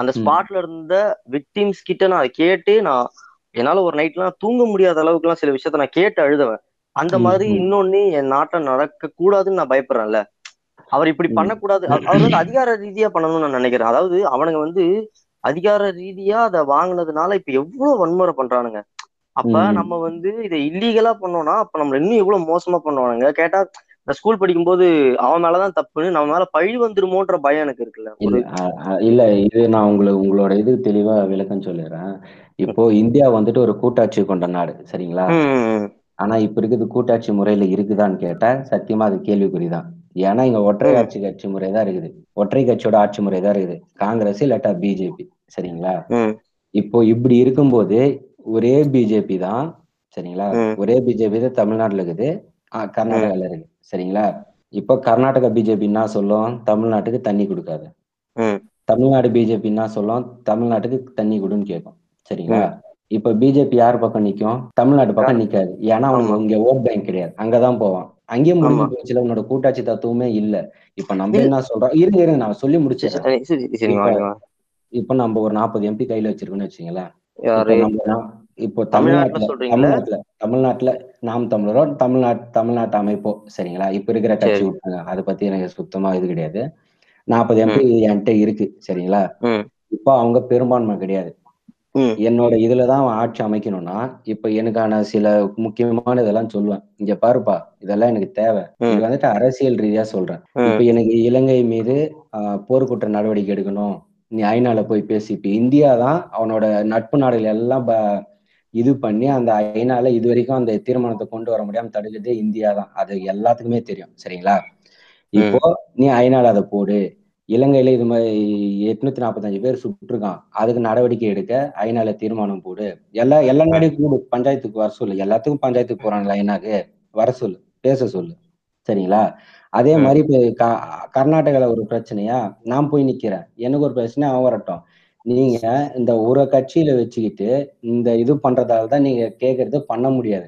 அந்த ஸ்பாட்ல இருந்த விக்டிம்ஸ் கிட்ட நான் அதை கேட்டு, நான் என்னால ஒரு நைட்லாம் தூங்க முடியாத அளவுக்கு எல்லாம் சில விஷயத்த நான் கேட்டு அழுதுவேன். அந்த மாதிரி இன்னொன்னு என் நாட்டை நடக்க கூடாதுன்னு நான் பயப்படுறேன்ல. அவர் இப்படி பண்ணக்கூடாது, அவர் வந்து அதிகார ரீதியா பண்ணணும்னு நான் நினைக்கிறேன். அதாவது அவனுங்க வந்து அதிகார ரீதியா அதை வாங்கினதுனால இப்ப எவ்வளவு வன்முறை பண்றானுங்க. அப்ப நம்ம வந்து இதை இல்லீகலா பண்ணோம்னா அப்ப நம்ம இன்னும் எவ்வளவு மோசமா பண்ணுவானுங்க. கேட்டா இந்த ஸ்கூல் படிக்கும் போது அவன் மேலதான் தப்புன்னு நம்ம மேல பழி வந்துருமோன்ற பயம் எனக்கு இருக்குல்ல. இல்ல, இது நான் உங்களோட இது தெளிவா விளக்கம் சொல்லிடுறேன். இப்போ இந்தியா வந்துட்டு ஒரு கூட்டாட்சி கொண்ட நாடு, சரிங்களா? ஆனா இப்ப இருக்குது கூட்டாட்சி முறையில இருக்குதான்னு கேட்டா சத்தியமா அது கேள்விக்குறிதான். ஏன்னா இங்க ஒற்றை கட்சி முறை தான் இருக்குது, ஒற்றை கட்சியோட ஆட்சி முறை தான் இருக்குது, காங்கிரஸ் இல்லாட்டா பிஜேபி, சரிங்களா? இப்போ இப்படி இருக்கும்போது ஒரே பிஜேபி தான், சரிங்களா? ஒரே பிஜேபி தான் தமிழ்நாட்டுல இருக்குது, கர்நாடகால இருக்கு, சரிங்களா? இப்போ கர்நாடகா பிஜேபின்னா சொல்லும் தமிழ்நாட்டுக்கு தண்ணி கொடுக்காது, தமிழ்நாடு பிஜேபின்னா சொல்லும் தமிழ்நாட்டுக்கு தண்ணி கொடுன்னு கேட்கும், சரிங்களா? இப்ப பிஜேபி யார் பக்கம் நிக்கும்? தமிழ்நாடு பக்கம் நிக்காது. ஏன்னா அவங்க இங்க ஓட் பேங்க் கிடையாது, அங்கதான் போவான். அங்கேயே முடிஞ்சு போச்சுல, உன்னோட கூட்டாட்சி தத்துவமே இல்ல. இப்ப நம்ம என்ன சொல்றோம், இருங்க நான் சொல்லி முடிச்சேன். இப்ப நம்ம ஒரு 40 எம்பி கையில வச்சிருக்கோம்னு வச்சுங்களேன். இப்போ தமிழ்நாட்டுல நாம் தமிழரோட தமிழ்நாட்டு அமைப்போ, சரிங்களா? இப்ப இருக்கிற கட்சி விட்டாங்க, அதை பத்தி எனக்கு சுத்தமா இது கிடையாது. 40 எம்பி என்கிட்ட இருக்கு, சரிங்களா? இப்போ அவங்க பெரும்பான்மை கிடையாது. என்னோட இதுலதான் அவன் ஆட்சி அமைக்கணும்னா இப்ப எனக்கான சில முக்கியமான இதெல்லாம் சொல்லுவேன். இங்க பாருப்பா, இதெல்லாம் எனக்கு தேவை, இது வந்துட்டு அரசியல் ரீதியா சொல்றேன். இப்ப எனக்கு இலங்கை மீது போர்க்குற்ற நடவடிக்கை எடுக்கணும், நீ ஐநால போய் பேசி. இப்ப இந்தியா தான் அவனோட நட்பு நாடுகள் எல்லாம் இது பண்ணி அந்த ஐநால இது வரைக்கும் அந்த தீர்மானத்தை கொண்டு வர முடியாம தடுக்கிறதே இந்தியா தான், அது எல்லாத்துக்குமே தெரியும், சரிங்களா? இப்போ நீ ஐநால அதை போடு, இலங்கையில இது மாதிரி 845 பேர் சுட்டுருக்கான், அதுக்கு நடவடிக்கை எடுக்க ஐநால தீர்மானம் போடு, எல்லா நாடையும் கூடு, பஞ்சாயத்துக்கு வர சொல்லு, எல்லாத்துக்கும் பஞ்சாயத்துக்கு போறாங்க ஐநாக்கு வர சொல்லு, பேச சொல்லு, சரிங்களா? அதே மாதிரி இப்ப கர்நாடகால ஒரு பிரச்சனையா நான் போய் நிக்கிறேன், எனக்கு ஒரு பிரச்சனை அவன் வரட்டும். நீங்க இந்த ஒரு கட்சியில வச்சுக்கிட்டு இந்த இது பண்றதால தான் நீங்க கேட்கறது பண்ண முடியாது.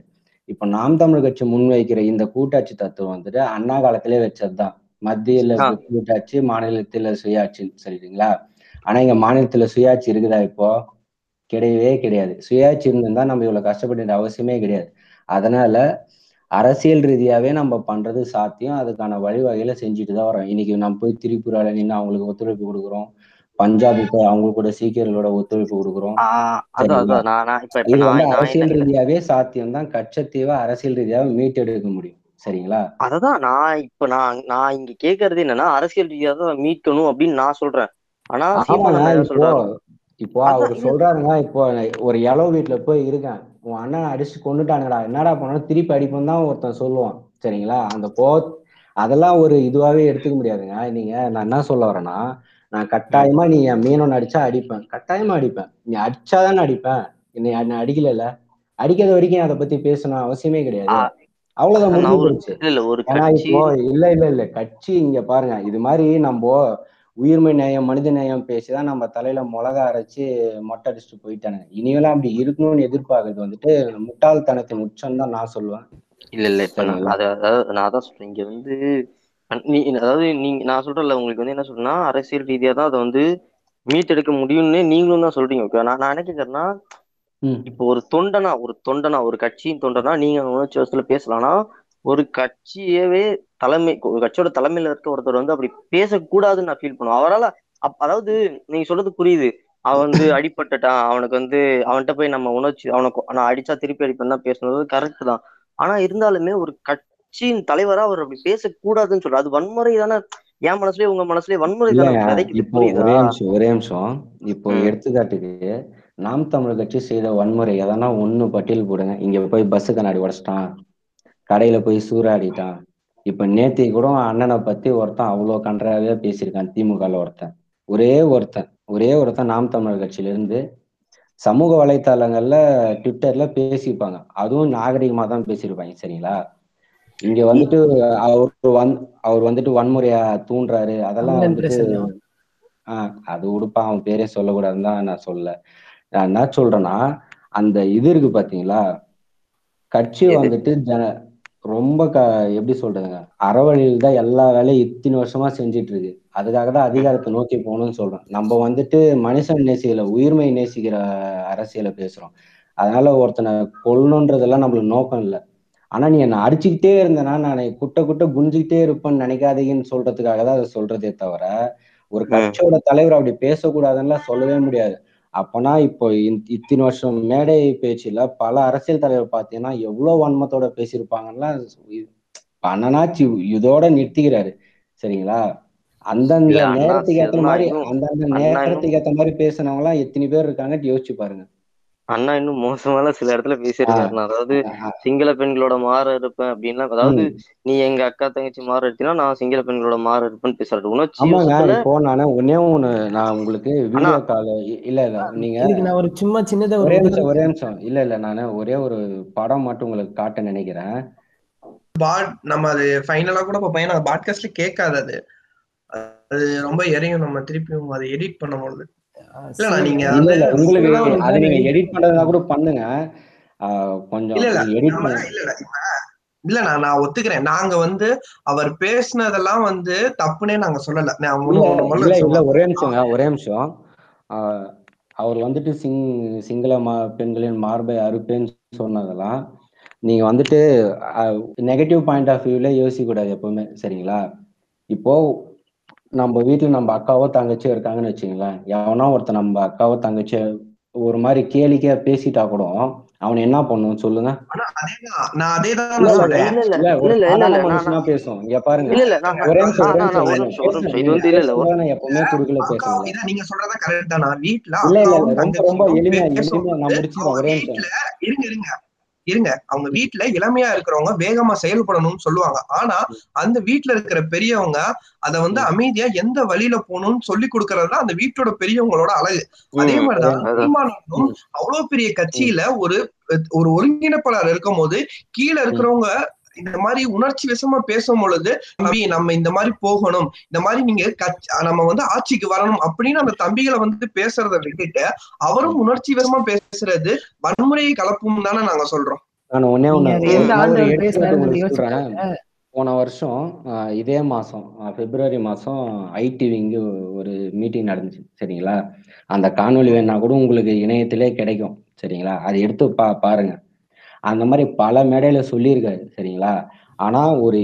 இப்ப நாம் தமிழ் கட்சி முன்வைக்கிற இந்த கூட்டாட்சி தத்துவம் வந்துட்டு அண்ணா காலத்திலே வச்சதுதான், மத்தியில கூட்டாட்சி மாநிலத்தில சுயாட்சின்னு சொல்லிட்டீங்களா? ஆனா இங்க மாநிலத்துல சுயாட்சி இருக்குதா? இப்போ கிடையவே கிடையாது. சுயாட்சி இருந்திருந்தா நம்ம இவ்வளவு கஷ்டப்பட அவசியமே கிடையாது. அதனால அரசியல் ரீதியாவே நம்ம பண்றது சாத்தியம், அதுக்கான வழிவகையில செஞ்சுட்டு தான் வரோம். இன்னைக்கு நம்ம போய் திரிபுரால நின்று அவங்களுக்கு ஒத்துழைப்பு கொடுக்குறோம், பஞ்சாபி அவங்க கூட சீக்கியர்களோட ஒத்துழைப்பு கொடுக்குறோம். அரசியல் ரீதியாவே சாத்தியம் தான், கச்சத்தீவை அரசியல் ரீதியாவே மீட்டெடுக்க முடியும், சரிங்களா? அததான் நான் இப்ப நான் இங்க கேக்குறது என்னன்னா அரசியல் ரீதியா தான் மீட்கணும் அப்படின்னு நான் சொல்றேன். ஆனா இப்போ அவரு சொல்றாருன்னா, இப்போ ஒரு இளவு வீட்டுல போய் இருக்கேன், உன் அண்ணனை அடிச்சு கொண்டுட்டானுங்கடா, என்னடா பண்ணணும் திருப்பி அடிப்போம் தான் ஒருத்தன் சொல்லுவான், சரிங்களா? அந்த அதெல்லாம் ஒரு இதுவாவே எடுத்துக்க முடியாதுங்க. நீங்க நான் என்ன சொல்ல வரேன்னா, நான் கட்டாயமா நீ என் மீனோன்னு அடிச்சா அடிப்பேன், கட்டாயமா அடிப்பேன், நீ அடிச்சாதான் அடிப்பேன். என்னை அடிக்கல, அடிக்காத வரைக்கும் அதை பத்தி பேசணும் அவசியமே கிடையாது, அவ்வளவுதான். இல்ல இல்ல கட்சி இங்க பாருங்க, இது மாதிரி நம்ம உயிர்மை நேயம் மனித நேயம் பேசிதான் நம்ம தலையில மிளகா அரைச்சி மொட்டை அடிச்சுட்டு போயிட்டானுங்க. இனியெல்லாம் அப்படி இருக்கணும்னு எதிர்பார்க்கறது வந்துட்டு முட்டாள்தனத்தின் உச்சம் தான் நான் சொல்லுவேன். இல்ல இல்ல இப்ப நான் அதான் சொல்றேன், இங்க வந்து அதாவது நீங்க நான் சொல்றேன்ல உங்களுக்கு வந்து என்ன சொல்றேன்னா அரசியல் ரீதியா தான் அதை வந்து மீட்டெடுக்க முடியும்னு நீங்களும் தான் சொல்றீங்க. ஓகே, நான் என்ன கேட்கறேன்னா இப்போ ஒரு தொண்டனா ஒரு கட்சியின் தொண்டனா நீங்க உணர்ச்சி வசத்துல பேசலாம்னா ஒரு கட்சியவே தலைமை ஒரு கட்சியோட தலைமையில இருக்க ஒருத்தர் வந்து அப்படி பேசக்கூடாதுன்னு நான் ஃபீல் பண்ணுவேன். அவரால் அதாவது நீங்க சொல்றது புரியுது, அவன் வந்து அடிபட்டுட்டான், அவனுக்கு வந்து அவன்கிட்ட போய் நம்ம உணர்ச்சி அவனுக்கு நான் அடிச்சா திருப்பி அடிப்பேன் தான் பேசணுறது கரெக்ட் தான். ஆனா இருந்தாலுமே ஒரு கட்சியின் தலைவரா அவர் அப்படி பேசக்கூடாதுன்னு சொல்ற அது வன்முறை தானே. என் மனசுலயே உங்க மனசுலயே வன்முறை தானே. இப்போ ஒரே நிமிஷம் இப்போ எடுத்துக்காட்டுக்கு நாம் தமிழ் கட்சி செய்த வன்முறை எதனா ஒண்ணு பட்டியல் போடுங்க. இங்க போய் பஸ் கண்ணாடி உடைச்சிட்டான், கடையில போய் சூறாடிட்டான். இப்ப நேத்தி கூட அண்ணனை பத்தி ஒருத்தன் அவ்வளவு கன்றாவே பேசியிருக்கான், திமுகல ஒருத்தன் நாம் தமிழர் கட்சியில இருந்து சமூக வலைத்தளங்கள்ல ட்விட்டர்ல பேசியிருப்பாங்க, அதுவும் நாகரிகமா தான் பேசியிருப்பாங்க. சரிங்களா, இங்க வந்துட்டு அவர் வந்துட்டு வன்முறையா தூண்டுறாரு அதெல்லாம் வந்துட்டு அது உடுப்பா, அவன் பேரே சொல்லக்கூடாதுன்னு தான் நான் சொல்ல. நான் என்ன சொல்றேன்னா அந்த இது இருக்கு பாத்தீங்களா, கட்சி வந்துட்டு ரொம்ப எப்படி சொல்றதுங்க அறவழியில் தான் எல்லா வேலையும் இத்தனை வருஷமா செஞ்சிட்டு இருக்கு. அதுக்காக தான் அதிகாரத்தை நோக்கி போகணும்னு சொல்றோம். நம்ம வந்துட்டு மனுஷன் நேசிக்கல உயிர்மை நேசிக்கிற அரசியலை பேசுறோம். அதனால ஒருத்தனை கொல்லணுன்றதெல்லாம் நம்மளுக்கு நோக்கம் இல்லை. ஆனா நீ என்னை அடிச்சுக்கிட்டே இருந்தேன்னா நான் குட்ட குஞ்சுக்கிட்டே இருப்பேன்னு நினைக்காதீங்கன்னு சொல்றதுக்காக தான் அதை சொல்றதே தவிர ஒரு கட்சியோட தலைவர் அப்படி பேசக்கூடாதுன்னா சொல்லவே முடியாது. அப்பனா இப்போ இத்தனை வருஷம் மேடை பேச்சுல பல அரசியல் தலைவர் பாத்தீங்கன்னா எவ்வளவு வன்மத்தோட பேசியிருப்பாங்கன்னா பண்ணனாச்சு இதோட நிறுத்திக்கிறாரு. சரிங்களா, அந்தந்த நேரத்துக்கு ஏற்ற மாதிரி பேசினவங்க எல்லாம் எத்தனை பேர் இருக்காங்க யோசிச்சு பாருங்க. அண்ணா இன்னும் மோசமால சில இடத்துல பேசியிருக்காருண்ணா, அதாவது சிங்கள பெண்களோட மாற இருப்பேன் அப்படின்னா, அதாவது நீ எங்க அக்கா தங்கச்சி மாற எடுத்தீங்கன்னா நான் சிங்கள பெண்களோட மாற இருப்பேன்னு பேசுறது உணர்ச்சி போனானே. ஒன்னே ஒண்ணு நான் உங்களுக்கு வீடியோ கால் இல்ல நீங்க ஒரு சும்மா சின்னதா ஒரே நிமிஷம் இல்ல நானு ஒரே ஒரு படம் மட்டும் உங்களுக்கு காட்ட நினைக்கிறேன். நம்ம அது ஃபைனலா கூட பாப்போம், ஏன்னா பாட்காஸ்ட்ல கேட்காது, அது ரொம்ப எரியும். நம்ம திருப்பியும் அதை எடிட் பண்ணும்போது ஒத்துக்கிறேன். நாங்க வந்து அவர் பேசினதெல்லாம் வந்து தப்புனே நாங்க சொல்லல. ஒரே நிமிஷம் அவர் வந்துட்டு சிங்கள பெண்களின் மார்பை அறுப்பேன்னு சொன்னதெல்லாம் நீங்க வந்துட்டு நெகட்டிவ் பாயிண்ட் ஆஃப் வியூல யோசிக்க கூடாது எப்பவுமே. சரிங்களா, இப்போ நம்ம வீட்டுல நம்ம அக்காவோ தங்கச்சியோ இருக்காங்கன்னு வச்சுங்களேன், எவனா ஒருத்தர் நம்ம அக்காவோ தங்கச்சியோ ஒரு மாதிரி கேளிக்கையா பேசிட்டா கூட அவன் என்ன பண்ணும் சொல்லுங்க? பேசும் இங்க பாருங்க. எப்பவுமே குறுக்கல பேசுறோம். அவங்க வீட்டுல இளமையா இருக்கிறவங்க வேகமா செயல்படணும்னு சொல்லுவாங்க. ஆனா அந்த வீட்டுல இருக்கிற பெரியவங்க அத வந்து அமைதியா எந்த வழியில போகணும்னு சொல்லி கொடுக்கறதுதான் அந்த வீட்டோட பெரியவங்களோட அழகு. அதே மாதிரிதான் அவ்வளவு பெரிய கட்சியில ஒரு ஒருங்கிணைப்பாளர் இருக்கும் போது கீழே இருக்கிறவங்க இந்த மாதிரி உணர்ச்சி விஷமா பேசும் பொழுது நம்ம இந்த மாதிரி போகணும், இந்த மாதிரி நீங்க நம்ம வந்து ஆட்சிக்கு வரணும் அப்படின்னு அந்த தம்பிகளை வந்து பேசுறத விட்டுட்டு அவரும் உணர்ச்சி விஷமா பேசுறது வன்முறையை கலப்பும் தானே நாங்க சொல்றோம். நான் ஒன்னே ஒண்ணு, போன வருஷம் இதே மாசம் பிப்ரவரி மாசம் ஐடிவிங்க ஒரு மீட்டிங் நடந்துச்சு. சரிங்களா, அந்த காணொலி வேணா கூட உங்களுக்கு இணையத்திலே கிடைக்கும். சரிங்களா, அதை எடுத்து பாருங்க. அந்த மாதிரி பல மேடையில சொல்லியிருக்காரு. சரிங்களா, ஆனா ஒரு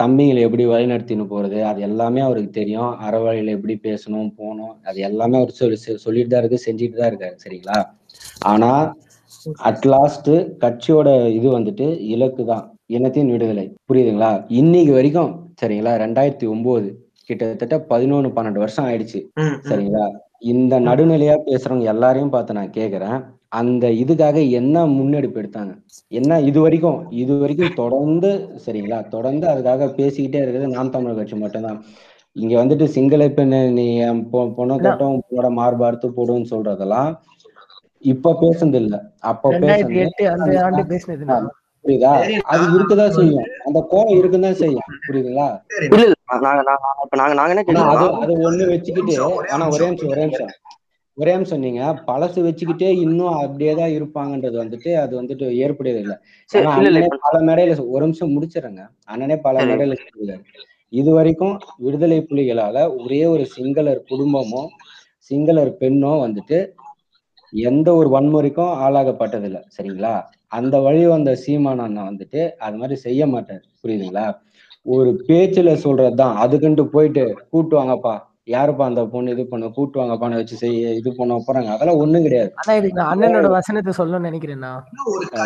தம்பிங்களை எப்படி வழிநடத்தின்னு போறது அது எல்லாமே அவருக்கு தெரியும். அறவழியில எப்படி பேசணும் போகணும் அது எல்லாமே அவர் சொல்லிட்டு தான் இருக்கு, செஞ்சுட்டு தான் இருக்காரு. சரிங்களா, ஆனா அட்லாஸ்ட் கட்சியோட இது வந்துட்டு இலக்கு தான் இனத்தின் விடுதலை. புரியுதுங்களா? இன்னைக்கு வரைக்கும் சரிங்களா 2009 கிட்டத்தட்ட 11-12 வருஷம் ஆயிடுச்சு. சரிங்களா, இந்த நடுநிலையா பேசுறவங்க எல்லாரையும் பார்த்து நான் கேக்குறேன், அந்த இதுக்காக என்ன முன்னெடுப்பு எடுத்தாங்க? என்ன இது வரைக்கும் தொடர்ந்து சரிங்களா தொடர்ந்து அதுக்காக பேசிக்கிட்டே இருக்கிறது நாம் தமிழர் கட்சி மட்டும்தான். இங்க வந்துட்டு சிங்கள பெண் நீ பொண்ணை தொட்டவன் உங்களோட மார்பார்த்து போடுன்னு சொல்றதெல்லாம் இப்ப பேசுனது இல்ல, அப்ப பேசுனது புரியுதா? அது இருக்கதான் செய்யும், அந்த கோலம் இருக்குதான் செய்யும், புரியுதுங்களா? அது ஒண்ணு வச்சுக்கிட்டு, ஆனா ஒரே நிமிஷம் நீங்க பழசு வச்சுக்கிட்டே இன்னும் அப்படியேதான் இருப்பாங்கன்றது வந்துட்டு அது வந்துட்டு ஏற்புடையது இல்லை. ஆனா பல மேடையில, ஒரு நிமிஷம் முடிச்சிருங்க, அண்ணனே பல மேடையில சொல்லுவாரு, இது வரைக்கும் விடுதலை புலிகளால ஒரே ஒரு சிங்களர் குடும்பமோ சிங்களர் பெண்ணோ வந்துட்டு எந்த ஒரு வன்முறைக்கும் ஆளாகப்பட்டதில்லை, சரிங்களா? அந்த வழி வந்த சீமான் அண்ணன் வந்துட்டு அது மாதிரி செய்ய மாட்டார், புரியுதுங்களா? ஒரு பேச்சுல சொல்றதுதான், அதுக்குன்ட்டு போயிட்டு கூட்டுவாங்கப்பா, யாருப்பா அந்த பொண்ணு இது பண்ண, கூட்டுவாங்கப்பான்னு வச்சு செய்ய இது பண்ண போறாங்க, அதெல்லாம் ஒண்ணும் கிடையாது. அண்ணனோட வசனத்தை சொல்லணும்னு நினைக்கிறேன்னா,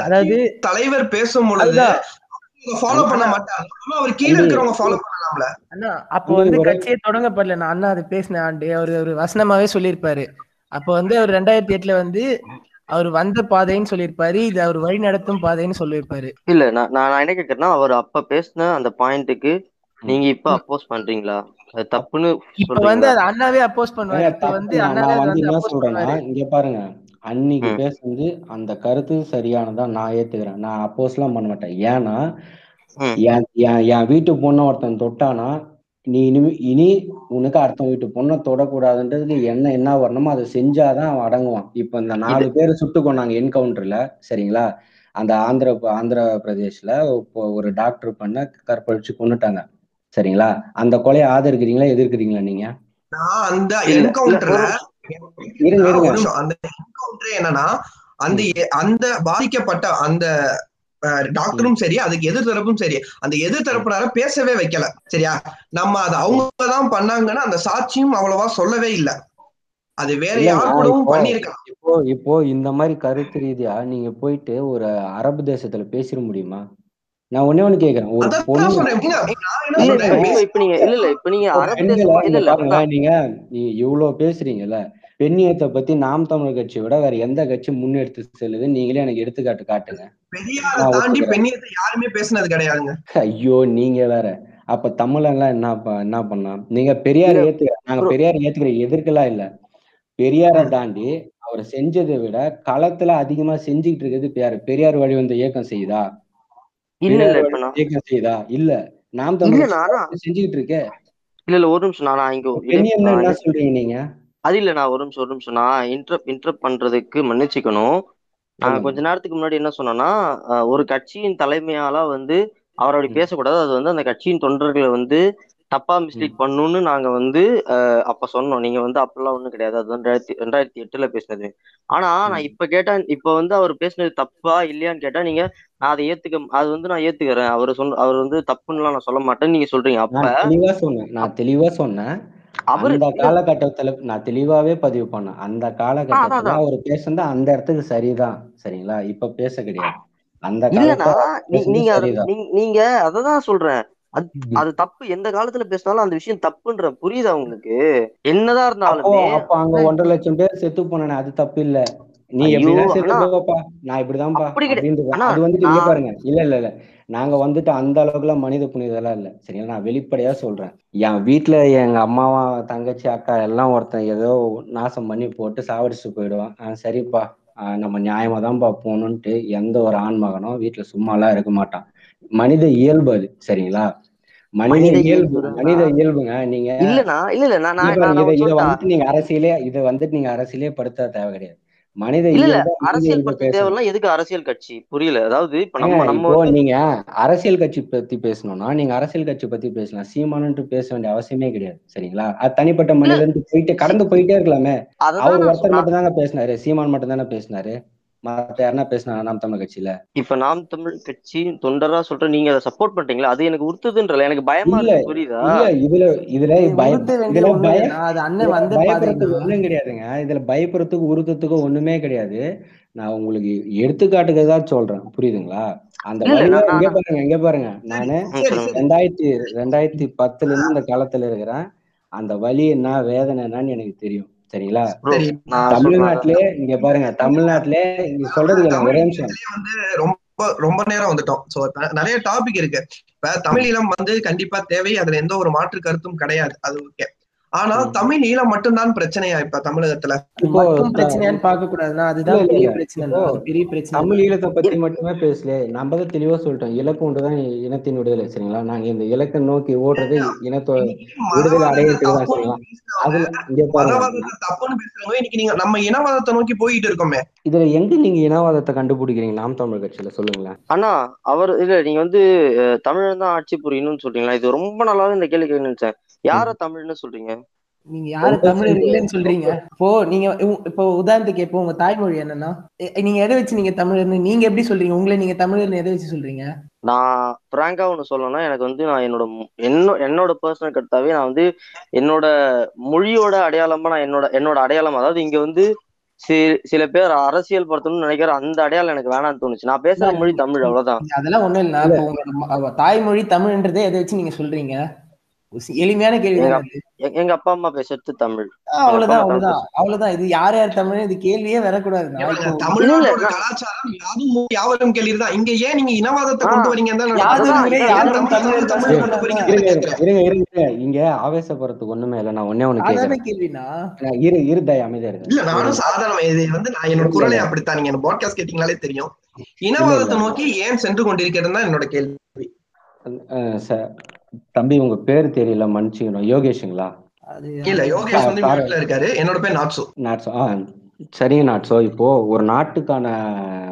அதாவது தலைவர் பேசும் பொழுது அப்போ வந்து கட்சியை தொடங்கப்படல, அண்ணா அது பேசின ஆண்டு அவரு ஒரு வசனமாவே சொல்லியிருப்பாரு. அப்ப வந்து அவர் 2008 வந்து அவர் வந்த பாதைன்னு சொல்லியிருப்பாரு, இது அவர் வழி நடத்தும் பாதைன்னு சொல்லியிருப்பாரு. இல்ல நான் என்ன கேட்கறேன்னா, அவர் அப்ப பேசின அந்த பாயிண்ட்டுக்கு நீங்க இப்ப அப்போஸ் பண்றீங்களா? தப்புன்னு வந்து அண்ணாவே அப்போஸ் பண்ணுவாங்க. இங்க பாருங்க, அன்னைக்கு பேசுறது அந்த கருத்து சரியானதான், நான் ஏத்துக்கிறேன், நான் அப்போஸ் எல்லாம் பண்ண மாட்டேன். ஏன்னா என் வீட்டு பொண்ணை ஒருத்தன் தொட்டானா, நீ இனி உனக்கு அடுத்த வீட்டு பொண்ணை தொடக்கூடாதுன்றதுக்கு என்ன வரணுமோ அதை செஞ்சாதான் அவன் அடங்குவான். இப்ப இந்த 4 பேர் சுட்டு கொண்டாங்க என்கவுண்டர்ல, சரிங்களா? அந்த ஆந்திர பிரதேஷ்ல ஒரு டாக்டர் பண்ண கற்பழிச்சு கொண்டுட்டாங்க, சரிங்களா? அந்த கொலையை ஆதரிக்கிறீங்களா எதிர்க்கிறீங்களா நீங்க? அந்த என்கவுண்டர்ல என்னன்னா, அந்த பாதிக்கப்பட்ட அந்த டாக்டரும் சரி, அதுக்கு எதிர்த்தரப்பும் சரி, அந்த எதிர்த்தரப்புனால பேசவே வைக்கல, சரியா? நம்ம அது அவங்கதான் பண்ணாங்கன்னா அந்த சாட்சியும் அவ்வளவா சொல்லவே இல்லை, அது வேற யார் கூடவும் பண்ணிருக்கலாம். இப்போ இந்த மாதிரி கருத்து ரீதியா நீங்க போயிட்டு ஒரு அரபு தேசத்துல பேசிட முடியுமா? நான் ஒன்னே ஒண்ணு கேக்குறேன், ஒரு பொண்ணு நீங்க இவ்வளவு பேசுறீங்கல்ல, பெண்ணியத்தை பத்தி நாம் தமிழர் கட்சியை விட வேற எந்த கட்சி முன்னெடுத்து செல்லுது? நீங்களே எனக்கு எடுத்துக்காட்டு காட்டுங்க. யாருமே பேசுனது கிடையாதுங்க. ஐயோ நீங்க வேற. அப்ப தமிழெல்லாம் என்ன பண்ணா? நீங்க பெரியார் நாங்க பெரியார் ஏத்துக்கிற எதிர்க்கலாம் இல்ல, பெரியாரை தாண்டி அவர் செஞ்சதை விட களத்துல அதிகமா செஞ்சுக்கிட்டு இருக்கிறது பெரியார் வழி வந்த இயக்கம் செய்யுதா? இயக்கம் செய்யுதா? இல்ல, நாம் தமிழர் செஞ்சுக்கிட்டு இருக்கேன். இல்ல ஒரு நிமிஷம், என்ன சொல்றீங்க நீங்க? அது இல்ல, நான் ஒரு நிமிஷம் நான் இன்டரப்ட் பண்றதுக்கு மன்னிச்சுக்கணும். நாங்க கொஞ்ச நேரத்துக்கு முன்னாடி என்ன சொன்னோம்னா, ஒரு கட்சியின் தலைமையால வந்து அவர் அப்படி பேசக்கூடாது, அது வந்து அந்த கட்சியின் தொண்டர்களை வந்து தப்பா மிஸ்லீட் பண்ணுன்னு நாங்க வந்து அப்ப சொன்னோம். நீங்க வந்து அப்பெல்லாம் ஒண்ணும் கிடையாது, அது 2008 பேசினது. ஆனா நான் இப்ப கேட்டா, இப்ப வந்து அவர் பேசினது தப்பா இல்லையான்னு கேட்டா, நீங்க நான் அதை நான் ஏத்துக்கிறேன், அவர் வந்து தப்புன்னு நான் சொல்ல மாட்டேன்னு நீங்க சொல்றீங்க. அப்ப நான் தெளிவா சொன்னேன், அந்த காலகட்டத்துல நான் தெளிவாவே பதிவு பண்ணேன், அந்த காலகட்டத்துல அவர் பேசுறது அந்த இடத்துக்கு சரிதான், சரிங்களா? இப்ப பேச கிடையாது. அந்த நீங்க அததான் சொல்றேன், அது தப்பு. எந்த காலத்துல பேசினாலும் அந்த விஷயம் தப்புன்ற புரியுதா உங்களுக்கு? என்னதான் இருந்தாலும் அப்ப அங்க 1.5 லட்சம் பேர் செத்து போன, அது தப்பு இல்ல. நீ எப்படிப்பா, நான் இப்படிதான்ப்பா அது வந்துட்டு இல்ல பாருங்க. இல்ல நாங்க வந்துட்டு அந்த அளவுக்குலாம் மனித புனிதெல்லாம் இல்லை, சரிங்களா? நான் வெளிப்படையா சொல்றேன், என் வீட்டுல எங்க அம்மாவா தங்கச்சி அக்கா எல்லாம் ஒருத்தன் ஏதோ நாசம் பண்ணி போட்டு சாவடிச்சு போயிடுவான். சரிப்பா, நம்ம நியாயமா தான்ப்பா போகணும்ட்டு எந்த ஒரு ஆண்மகனும் வீட்டுல சும்மாலாம் இருக்க மாட்டான். மனித இயல்பு அது, சரிங்களா? மனித இயல்புங்க. நீங்க இதை வந்துட்டு நீங்க அரசியலே படுத்த தேவை கிடையாது. மனித அரசியல் பத்தி தேவைன்னா எதுக்கு அரசியல் கட்சி? புரியல. அதாவது நீங்க அரசியல் கட்சி பத்தி பேசணும்னா நீங்க அரசியல் கட்சி பத்தி பேசலாம், சீமானு பேச வேண்டிய அவசியமே கிடையாது, சரிங்களா? அது தனிப்பட்ட மனிதன் போயிட்டு கடந்து போயிட்டே இருக்கலாமே. அவர் ஒருத்தர் மட்டும் தானே பேசினாரு, சீமான் மட்டும் தானே பேசினாரு, மத்த யாருன்னா பேசினா நாம் தமிழ் கட்சியில? இப்ப நாம் தமிழ் கட்சி தொண்டரா சொல்ற நீங்க அதை சப்போர்ட் பண்றீங்களா? அது எனக்கு உறுத்துதுன்றல, எனக்கு பயமா இருக்கு, புரியுதா? பயப்படுறதுக்கு ஒண்ணும் கிடையாதுங்க, இதுல பயப்படுறதுக்கு உறுத்தத்துக்கு ஒண்ணுமே கிடையாது. நான் உங்களுக்கு எடுத்துக்காட்டுக்கு தான் சொல்றேன், புரியுதுங்களா? அந்த இங்க பாருங்க நானு 2010 இருந்து அந்த காலத்துல இருக்கிறேன், அந்த வலி என்ன வேதனைன்னு எனக்கு தெரியும், சரிங்களா? தமிழ்நாட்டிலே இங்க பாருங்க, தமிழ்நாட்டிலே நீங்க சொல்றதுக்கு ஒரே நிமிஷம் வந்து ரொம்ப நேரம் வந்துட்டோம். நிறைய டாபிக் இருக்கு. தமிழீழம் வந்து கண்டிப்பா தேவை, அதுல எந்த ஒரு மாற்று கருத்தும் கிடையாது, அது ஓகே. ஆனா தமிழ் ஈழம் மட்டும்தான் பிரச்சனையா இப்ப தமிழகத்துல பிரச்சனையான்னு பாக்க கூடாதுன்னா அதுதான் பெரிய பிரச்சனை, பெரிய பிரச்சனை. தமிழ் ஈழத்தை பத்தி மட்டுமே பேசல, நம்ம தான் தெளிவா சொல்லிட்டோம், இலக்கு ஒன்றுதான் இனத்தின் விடுதலை. சரிங்களா, நாங்க இந்த இலக்கை நோக்கி ஓடுறது இனத்தோட விடுதலை அடையிறதுதான். சரிங்களா, அதுல இங்க தப்புன்னு பேசுறவங்க இன்னைக்கு நீங்க நம்ம இனவாதத்தை நோக்கி போயிட்டு இருக்கோமே, இதுல எங்க நீங்க இனவாதத்தை கண்டுபிடிக்கிறீங்க நாம் தமிழ் கட்சியில? சொல்லுங்களேன். ஆனா அவர் இல்ல, நீங்க வந்து தமிழன் தான் ஆட்சி புரியணும்னு சொல்றீங்களா? இது ரொம்ப நல்லாவே இந்த கேள்வி கேட்கணும் சார். யார தமிழ்னு சொல்றீங்க? நீங்க யார தமிழ் இல்லைன்னு சொல்றீங்க? இப்போ நீங்க இப்போ உதாரணத்துக்கு இப்போ உங்க தாய்மொழி என்னன்னா நீங்க எதை வச்சு நீங்க தமிழர்னு நீங்க எப்படி சொல்றீங்க? உங்களை நீங்க தமிழர்னு எதை வச்சு சொல்றீங்க? நான் பிராங்கா ஒண்ணு சொல்லணும்னா, எனக்கு வந்து நான் என்னோட பர்சனல் கருத்தாவே நான் வந்து என்னோட மொழியோட அடையாளமா நான் என்னோட அடையாளம், அதாவது இங்க வந்து சில பேர் அரசியல் படுத்தணும்னு நினைக்கிற அந்த அடையாளம் எனக்கு வேணாம்னு தோணுச்சு. நான் பேசுற மொழி தமிழ், அவ்வளவுதான். அதெல்லாம் ஒண்ணும் இல்ல, உங்களோட தாய்மொழி தமிழ்ன்றதே எதை வச்சு நீங்க சொல்றீங்க? எளிமையான கேள்வி. எங்க அப்பா அம்மா பேசுறது தமிழ், அவ்வளவுதான் அவ்வளவுதான் அவ்வளவுதான். இது யார் யார் தமிழ், இது கேள்வியே வரக்கூடாது. யாவரும் கேள்விதான். இங்க ஏன் நீங்க இனவாதத்தை கொண்டு வரீங்க? இங்க ஆவேசப்படுறதுக்கு ஒண்ணுமே இல்ல. நான் ஒன்னே ஒண்ணு கேள்வினா, இருதய அமைதியா இருக்கு. இல்ல நானும் சாதாரண இது வந்து நான் என்னோட குரலை அப்படித்தான், நீங்க என்ன பாட்காஸ்ட் கேட்டீங்களாலே தெரியும், இனவாதத்தை நோக்கி ஏன் சென்று கொண்டிருக்கிறது தான் என்னோட கேள்வி. தம்பி உங்க பேரு தெரியல, மன்னிச்சுக்கணும். யோகேஷுங்களா? இல்ல, யோகேஷ் வந்து நாட்ல இருக்காரு. என்னோட பேர் நாட்சோ. நாட்சோ, சரிங்க நாட்சோ. இப்போ ஒரு நாட்டுக்கான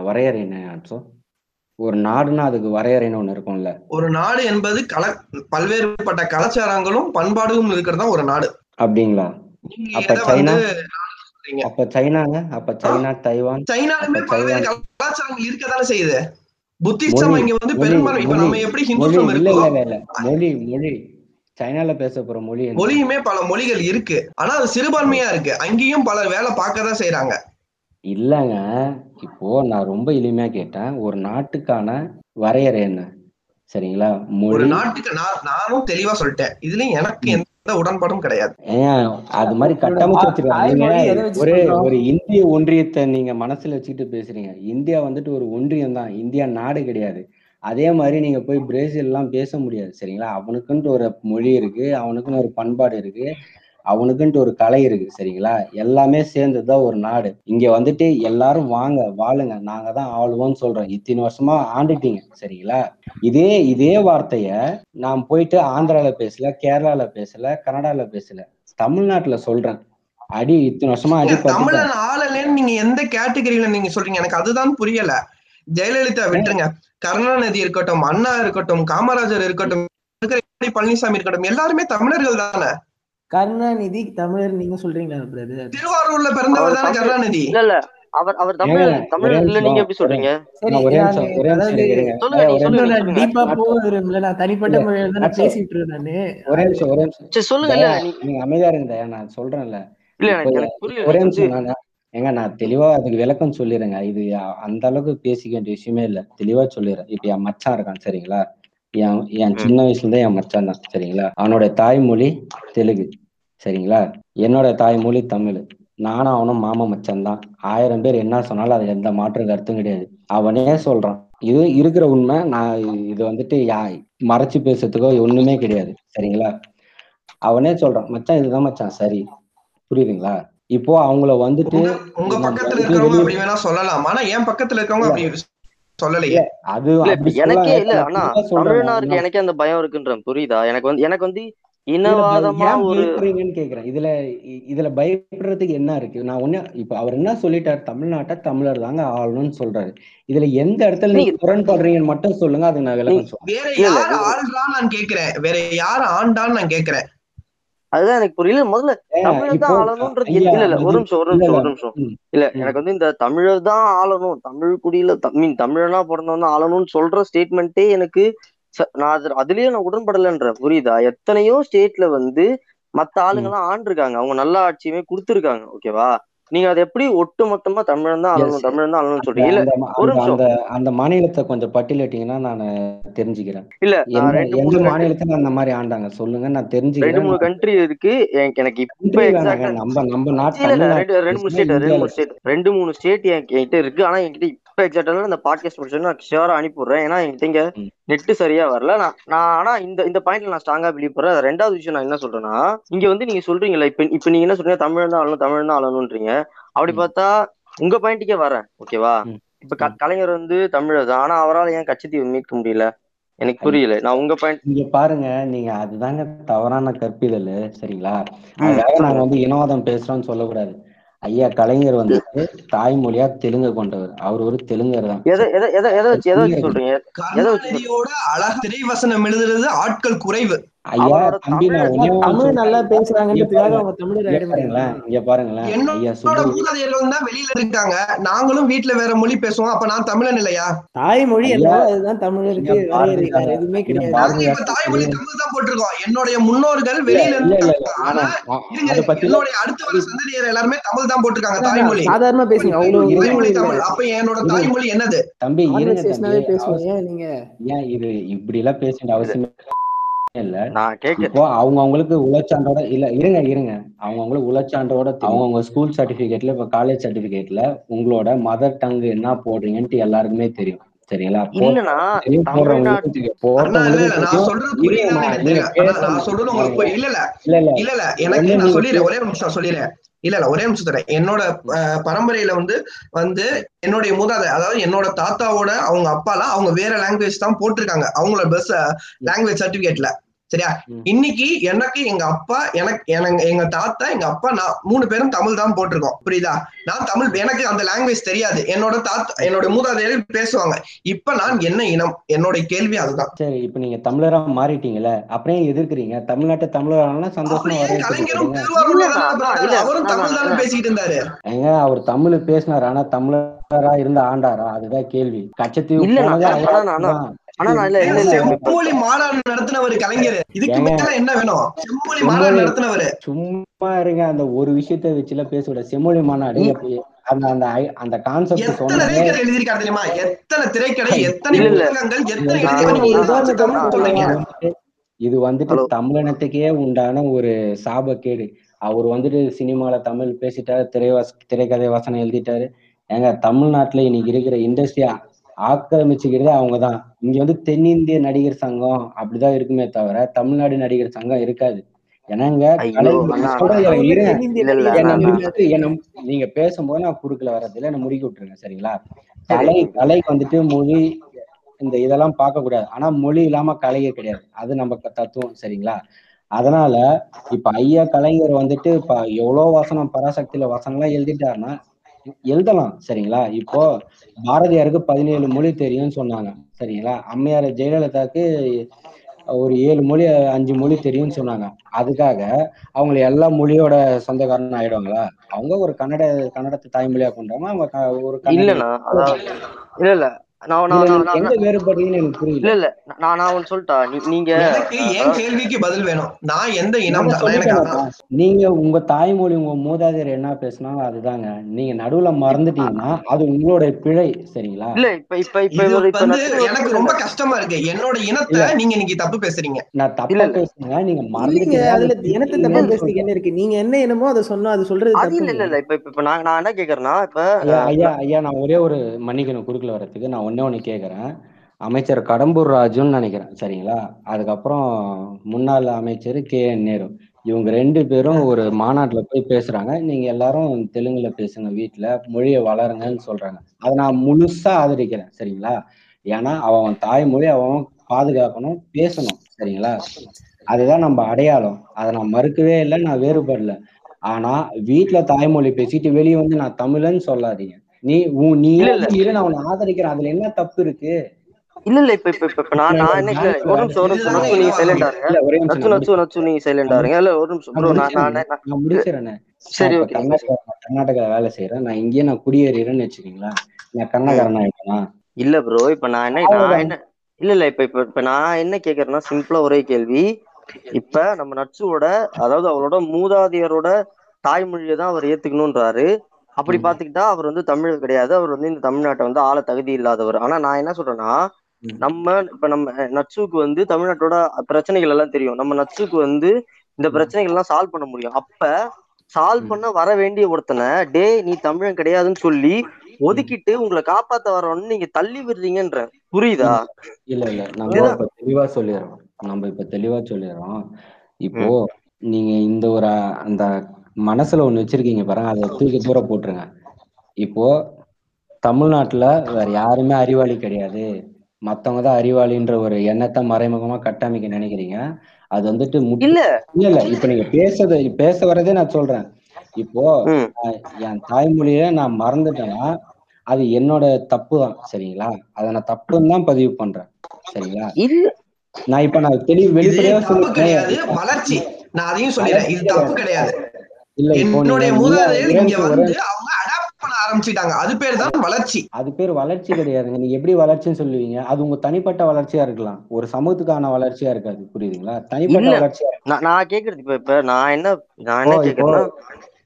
வரையறை என்ன நாட்சோ? ஒரு நாடுன்னா அதுக்கு வரையறைன்னு ஒண்ணு இருக்கும்ல. ஒரு நாடு என்பது பல்வேறுபட்ட கலாச்சாரங்களும் பண்பாடுகளும் இருக்கிறதா ஒரு நாடு. அப்படிங்களா? அப்ப சைனா, அப்ப சைனா தைவான், சைனாலுமே பல்வேறு கலாச்சாரங்கள் இருக்கதானே செய்யுது. சைனால பேசப்போற மொழியுமே பல மொழிகள் இருக்கு, ஆனா அது சிறுபான்மையா இருக்கு. அங்கேயும் பல வேலை பார்க்கதான் செய்யறாங்க. இல்லங்க, இப்போ நான் ரொம்ப எளிமையா கேட்டேன், ஒரு நாட்டுக்கான வரையறை என்ன? சரிங்களா, ஒரு நாட்டுக்கு நானும் தெளிவா சொல்லிட்டேன், இதுலயும் எனக்கு எந்த உடன்பாடும் கிடையாது. அது மாதிரி கட்டமைச்சு வச்சிருக்காங்க. ஒரு இந்திய ஒன்றியத்தை நீங்க மனசுல வச்சுக்கிட்டு பேசுறீங்க. இந்தியா வந்துட்டு ஒரு ஒன்றியம் தான், இந்தியா நாடு கிடையாது. அதே மாதிரி நீங்க போய் பிரேசில் எல்லாம் பேச முடியாது. சரிங்களா, அவனுக்குன்ட்டு ஒரு மொழி இருக்கு, அவனுக்குன்னு ஒரு பண்பாடு இருக்கு, அவனுக்குன்ட்டு ஒரு கலை இருக்கு. சரிங்களா, எல்லாமே சேர்ந்ததுதான் ஒரு நாடு. இங்க வந்துட்டு எல்லாரும் வாங்க வாழுங்க, நாங்க தான் ஆளுவோம்னு சொல்றோம், இத்தனை வருஷமா ஆண்டுட்டீங்க. சரிங்களா, இதே வார்த்தைய நான் போயிட்டு ஆந்திரால பேசல, கேரளால பேசல, கனடால பேசல, தமிழ்நாட்டுல சொல்றேன். அடி இத்தனை வருஷமா அடி தமிழன் ஆளலன்னு நீங்க எந்த கேட்டகரியில நீங்க சொல்றீங்க? எனக்கு அதுதான் புரியல. ஜெயலலிதா விட்டுருங்க, கருணாநிதி இருக்கட்டும், அண்ணா இருக்கட்டும், காமராஜர் இருக்கட்டும், பழனிசாமி இருக்கட்டும், எல்லாருமே தமிழர்கள் தானே. கருணாநிதி தமிழர் நீங்க சொல்றீங்களா? பிரதர், திருவாரூர்ல பிறந்தவர் தான கருணாநிதி. இல்ல இல்ல, அவர் தமிழர் இல்ல, நீங்க எப்படி சொல்றீங்க? டீப்பா போகுதுல, நான் தனிப்பட்ட முறையில தான் பேசிட்டு இருந்தேன். ஒரே நிமிஷம் சொல்லுங்க. இல்ல நீங்க அமைதியா இருங்க, நான் சொல்றேன்ல. இல்ல எனக்கு புரியல. ஒரே நிமிஷம் ஏங்க, நான் தெளிவா அதுக்கு விளக்கம் சொல்லிடுறேங்க. இது அந்த அளவுக்கு பேசிக்க வேண்டிய விஷயமே இல்ல, தெளிவா சொல்லிடுறேன். இப்ப என் மச்சான் இருக்கான். சரிங்களா, என் சின்ன வயசுல தான் என் மச்சான் தான். சரிங்களா, அவனுடைய தாய்மொழி தெலுங்கு. சரிங்களா, என்னோட தாய்மொழி தமிழ். நானும் அவனும் மாமா மச்சான் தான். 1000 பேர் என்ன சொன்னாலும் அது எந்த மாற்று கருத்தும் கிடையாது. அவனே சொல்றான், இது இருக்கிற உண்மை. நான் இது வந்துட்டு மறைச்சு பேசுறதுக்கோ ஒண்ணுமே கிடையாது. சரிங்களா, அவனே சொல்றான், மச்சான் இதுதான் மச்சான். சரி, புரியுதுங்களா? இப்போ அவங்கள வந்துட்டு உங்க பக்கத்துல இருக்கவங்க அப்படி வேணா சொல்லலாம், ஆனா என் பக்கத்துல இருக்கவங்க அப்படி சொல்லலையே. அது எனக்கே இல்ல, ஆனா தமிழ்நாட்டுக்கு எனக்கே அந்த பயம் இருக்குன்ற, புரியுதா? எனக்கு வந்து இனவாதமா ஒருன்னு கேக்குறேன். இதுல பயப்படுறதுக்கு என்ன இருக்கு? நான் ஒண்ணு, இப்ப அவர் என்ன சொல்லிட்டாரு, தமிழ்நாட்டை தமிழர் தாங்க ஆளணும்னு சொல்றாரு. இதுல எந்த இடத்துல நீங்க முரண்படுறீங்கன்னு மட்டும் சொல்லுங்க, அது நான் விளக்கம் சொல்றேன். வேற யாரு ஆண்டான்னு நான் கேக்குறேன். அதுதான் எனக்கு புரியல. முதல்ல தமிழர் தான் ஆளணும்ன்றது இல்ல. ஒரு நிமிஷம். இல்ல எனக்கு வந்து இந்த தமிழர் தான் ஆளணும், தமிழ் குடியில தமிழனா பிறந்தவன் ஆளணும்னு சொல்ற ஸ்டேட்மெண்ட்டே எனக்கு, நான் அதுலயே நான் உடன்படலன்ற, புரியுதா? எத்தனையோ ஸ்டேட்ல வந்து மத்த ஆளுங்கெல்லாம் ஆண்டிருக்காங்க, அவங்க நல்ல ஆட்சியுமே கொடுத்துருக்காங்க. ஓகேவா? நீங்க அதை எப்படி ஒட்டு மொத்தமா தமிழன் தான் ஆளணும்னு சொல்றீங்க? அந்த மாநிலத்தை கொஞ்சம் பட்டியலிட்டீங்கன்னா நான் தெரிஞ்சுக்கிறேன். இல்ல எந்த மாநிலத்துல அந்த மாதிரி ஆண்டாங்க சொல்லுங்க, நான் தெரிஞ்சுக்கிறேன். 2-3 கண்ட்ரி இருக்கு எனக்கு இப்ப எக்ஸாக்ட். நம்ம நாட்டுல 2-3 ஸ்டேட் என்கிட்ட இருக்கு. ஆனா என்கிட்ட இப்ப எக்ஸாக்டா அந்த பாட்காஸ்ட் முடிச்சு நான் ஷேரா அனுப்பிடுறேன். ஏன்னா என்கிட்ட நெட்டு சரியா வரல. நான் ஆனா இந்த பாயிண்ட்ல நான் ஸ்ட்ராங்கா பிலீவ் பண்றேன். ரெண்டாவது விஷயம் நான் என்ன சொல்றேன்னா, இங்க வந்து நீங்க சொல்றீங்களா, இப்ப நீங்க என்ன சொல்றீங்க, தமிழ் தான் ஆளணும்ன்றீங்க. அப்படி பார்த்தா உங்க பாயிண்ட்டுக்கே வரேன், ஓகேவா? இப்ப கலைஞர் வந்து தமிழர் தான், ஆனா அவரால் ஏன் கட்சி மீட்க முடியல, எனக்கு புரியல. நான் உங்க பாயிண்ட் நீங்க பாருங்க, நீங்க அதுதாங்க தவறான கற்பிதல், சரிங்களா? அதனால நாங்க வந்து இனவாதம் பேசுறோம்னு சொல்லக்கூடாது. ஐயா கலைஞர் வந்து தாய்மொழியா தெலுங்கு கொண்டவர், அவர் ஒரு தெலுங்கர் தான். ஆட்கள் குறைவு. ஐயா தம்பி தமிழ் நல்லா பேசுறாங்கன்னு இங்க பாருங்களேன், வெளியில இருக்காங்க, நாங்களும் வீட்டுல வேற மொழி பேசுவோம், அப்ப நான் தமிழன் இல்லையா? தாய்மொழி எல்லாம் தமிழருக்கு எதுவுமே கிடையாது. இப்ப தாய்மொழி தமிழ் தான் போட்டிருக்கோம். என்னுடைய முன்னோர்கள் வெளியில இருக்காங்க, என்னுடைய அடுத்த வர சந்ததியர் எல்லாருமே தமிழ் தான் போட்டிருக்காங்க. தாய்மொழி சாதாரணமா பேசுங்க, அவங்களுக்கு தாய்மொழி தமிழ். அப்ப என்னோட தாய்மொழி என்னது? தம்பி இருங்க, பேசுவாங்க நீங்க. ஏன் இது இப்படி எல்லாம் பேசுற அவசியம் இல்ல. இப்போ அவங்கவுங்களுக்கு உழைச்சான்றோட இல்ல, இருங்க அவங்கவுங்களுக்கு உழைச்சான்றோட அவங்கவுங்க ஸ்கூல் சர்டிபிகேட்ல, இப்ப காலேஜ் சர்டிபிகேட்ல உங்களோட மதர் டங்கு என்ன போடுறீங்கன்னு எல்லாருக்குமே தெரியும், சரிங்களா? ஒரே நிமிஷம் தரேன். என்னோட பரம்பரையில வந்து என்னுடைய மூதாதை, அதாவது என்னோட தாத்தாவோட அவங்க அப்பாலாம் அவங்க வேற லாங்குவேஜ் தான் போட்டிருக்காங்க அவங்களோட பெஸ்ட் லாங்குவேஜ் சர்டிபிகேட்ல, சரியா? இன்னைக்கு எனக்கு எங்க அப்பா, எனக்கு எங்க தாத்தா, எங்க அப்பா, நான் 3 பேரும் தமிழ் தான் போட்டிருக்கோம், புரியுதா? நான் தமிழ், எனக்கு அந்த லாங்குவேஜ் தெரியாது. என்னோட தாத்தா, என்னோட மூதாதையர் பேசுவாங்க. இப்ப நான் என்ன இனம்? என்னோட கேள்வி அதுதான். சரி, இப்ப நீங்க தமிழரா மாறிட்டீங்கள, அப்படியே எதிர்க்கிறீங்க தமிழ்நாட்டை தமிழரான சந்தோஷமா பேசிக்கிட்டு இருந்தாரு. ஏங்க அவர் தமிழ் பேசினாரு, ஆனா தமிழரா இருந்து ஆண்டாரா? அதுதான் கேள்வி. கச்சத்தீவு செம்மொழி மாநாடு நடத்தினவரு கலைஞர், இதுக்கு மேல என்ன வேணும்? செம்மொழி மாநாடு நடத்தினவரு. சும்மா இருங்க, அந்த ஒரு விஷயத்த வச்சுல பேசக்கூட. செம்மொழி மாநாடு எழுதியிருக்காரு தெரியுமா? எத்தனை திரைக்கடை, எத்தனை புத்தகங்கள். இது தமிழினத்துக்கே உண்டான ஒரு சாபக்கேடு. அவர் சினிமால தமிழ் பேசிட்டாரு, திரைக்கதை வாசனை எழுதிட்டாரு. ஏங்க தமிழ்நாட்டுல இன்னைக்கு இருக்கிற இண்டஸ்ட்ரியா ஆக்கிரமிச்சுக்கிறதே அவங்கதான். இங்க தென்னிந்திய நடிகர் சங்கம் அப்படிதான் இருக்குமே தவிர தமிழ்நாடு நடிகர் சங்கம் இருக்காது. ஏன்னாங்க நீங்க பேசும்போது நான் குறுக்கல வர்றது இல்ல, என்ன முடிக்க விட்டுருங்க, சரிங்களா? கலைக்கு மொழி இந்த இதெல்லாம் பார்க்க கூடாது, ஆனா மொழி இல்லாம கலையே கிடையாது, அது நம்ம தத்துவம், சரிங்களா? அதனால இப்ப ஐயா கலைஞர் இப்ப எவ்வளவு வசனம், பராசக்தியில வசனம் எல்லாம் எழுதிட்டாருன்னா எழுதலாம், சரிங்களா? இப்போ பாரதியாருக்கு 17 மொழி தெரியும்னு சொன்னாங்க, சரிங்களா? அம்மையார் ஜெயலலிதாவுக்கு ஒரு 7 மொழி 5 மொழி தெரியும்னு சொன்னாங்க. அதுக்காக அவங்க எல்லா மொழியோட சொந்தக்காரன் ஆயிடுவாங்களா? அவங்க ஒரு கன்னடத்தை தாய்மொழியா கொண்டாங்க. அவங்க ஒரு இல்ல நீங்க உங்க தாய்மொழி, உங்க மூதாதையர் என்ன பேசினாலும் அதுதாங்க. நீங்க நடுவுல மறந்துட்டீங்கன்னா அது உங்களோட பிழை, சரிங்களா? எனக்கு ரொம்ப கஷ்டமா இருக்கு, என்னோட இனத்தை நீங்க இன்னைக்கு தப்பு பேசுறீங்க. நான் தப்பு பேசுங்க, நீங்க மறந்துட்டீங்க இருக்கு. நீங்க என்ன என்னமோ அதை சொன்னா அது சொல்றது இல்ல. இல்ல இப்ப நான் என்ன கேக்குறேன்னா, இப்ப ஐயா நான் ஒரே ஒரு மன்னிக்கணும் குறுக்குல வரதுக்கு, நான் ஒண்ணு கேக்குறேன். அமைச்சர் கடம்பூர் ராஜுன்னு நினைக்கிறேன், சரிங்களா? அதுக்கப்புறம் முன்னாள் அமைச்சர் KN நேரு, இவங்க 2 பேரும் ஒரு மாநாட்டுல போய் பேசுறாங்க. நீங்க எல்லாரும் தெலுங்குல பேசுங்க, வீட்டுல மொழியை வளருங்கன்னு சொல்றாங்க. அதை நான் முழுசா ஆதரிக்கிறேன், சரிங்களா? ஏன்னா அவன் தாய்மொழி அவன் பாதுகாக்கணும், பேசணும், சரிங்களா? அதுதான் நம்ம அடையாளம், அதை நான் மறுக்கவே இல்லை, நான் வேறுபடல. ஆனா வீட்டுல தாய்மொழி பேசிட்டு வெளியே நான் தமிழன்னு சொல்லாதீங்க. நான் ஆதரிக்கிறேன், அதுல என்ன தப்பு இருக்கு? கர்நாடகா வேலை செய்யறேன் நான், இங்கேயே நான் குடியேறேன்னு வச்சுக்கீங்களா, நான் கர்நாடகாரனா ஆயிட்டேனா? இல்ல ப்ரோ, இப்ப நான் என்ன கேக்குறேன்னா, சிம்பிளா ஒரே கேள்வி. இப்ப நம்ம நட்சோட, அதாவது அவரோட மூதாதையரோட தாய்மொழியை தான் அவர் ஏத்துக்கணும்ன்றாரு. அப்படி பாத்துக்கிட்டா அவர் தமிழ் கிடையாது, அவர் இந்த தமிழ்நாட்டை ஆள தகுதி இல்லாதவர். ஆனா நான் என்ன சொல்றேன்னா, நம்ம நட்சுக்கு தமிழ்நாட்டோட பிரச்சனைகள் எல்லாம் தெரியும், நம்ம நட்சுக்கு இந்த பிரச்சனைகள் எல்லாம் சால்வ் பண்ண முடியும். அப்ப சால்வ் பண்ண வர வேண்டிய ஒருத்தனை டே நீ தமிழன் கிடையாதுன்னு சொல்லி ஒதுக்கிட்டு உங்களை காப்பாத்த வரணும்னு நீங்க தள்ளி விடுறீங்கன்ற புரியுதா? இல்ல இல்ல நம்ம தெளிவா சொல்லிடுறோம், நம்ம இப்ப தெளிவா சொல்லிடுறோம். இப்போ நீங்க இந்த ஒரு அந்த மனசுல ஒண்ணு வச்சிருக்கீங்க பாருங்க, அதை தூக்கி தூர போட்டுருங்க. இப்போ தமிழ்நாட்டுல வேற யாருமே அறிவாளி கிடையாது, மத்தவங்க தான் அறிவாளின்ற ஒரு எண்ணத்தை மறைமுகமா கட்டமைக்க நினைக்கிறீங்க. அது வந்துட்டு இல்ல இல்ல இப்ப நீங்க பேச வரதே நான் சொல்றேன். இப்போ என் தாய்மொழிய நான் மறந்துட்டேன்னா அது என்னோட தப்பு தான், சரிங்களா? அதை நான் தப்புன்னு தான் பதிவு பண்றேன், சரிங்களா? நான் இப்ப நான் தெளிவு வெளிப்படையா சொல்றேன், வளர்ச்சி நான் அதையும் சொல்லிடுறேன், இது தப்பு கிடையாது. இல்ல இப்போ அது பேர் வளர்ச்சி கிடையாதுங்க. நீங்க எப்படி வளர்ச்சின்னு சொல்லுவீங்க? அது உங்க தனிப்பட்ட வளர்ச்சியா இருக்கலாம், ஒரு சமூகத்துக்கான வளர்ச்சியா இருக்காது, புரியுதுங்களா? தனிப்பட்ட வளர்ச்சியா நான் கேக்குறது.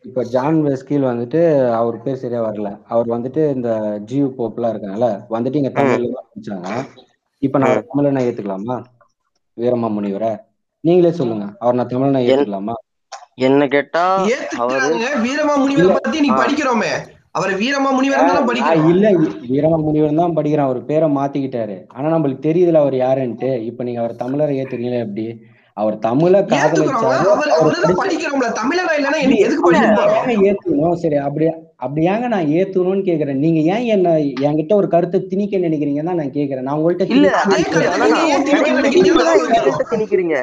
இப்ப ஜான் வெஸ்கில் வந்துட்டு அவர் பேர் சரியா வரல, அவர் வந்துட்டு இந்த ஜியோ போப்லாம் இருக்கனால வந்துட்டு இங்க தமிழ்ல வச்சாங்க. இப்ப நான் தமிழனை ஏத்துக்கலாமா வீரமா முனிவரை? நீங்களே சொல்லுங்க, அவர் நான் தமிழனை ஏத்துக்கலாமா? என்ன கேட்டா வீரமா முனிவரை பத்தி நீ படிக்கிறோமே, அவர் வீரமா முனிவர் தான் படிக்கிறான், அவர் பேரை மாத்திக்கிட்டாரு. ஆனா நம்மளுக்கு தெரியுதுல அவர் யாருன்ட்டு. இப்ப நீங்க அவர் தமிழரை ஏத்துறீங்களா? எப்படி அவர் தமிழ காதலிச்சாரு ஏத்துக்கணும், சரி? அப்படி ஏங்க நான் ஏத்துக்கணும்னு கேக்குறேன், நீங்க ஏன் என்ன என்கிட்ட ஒரு கருத்தை திணிக்க நினைக்கிறீங்கன்னு தான் நான் கேக்குறேன். நான் உங்கள்கிட்ட திணிக்கிறீங்க,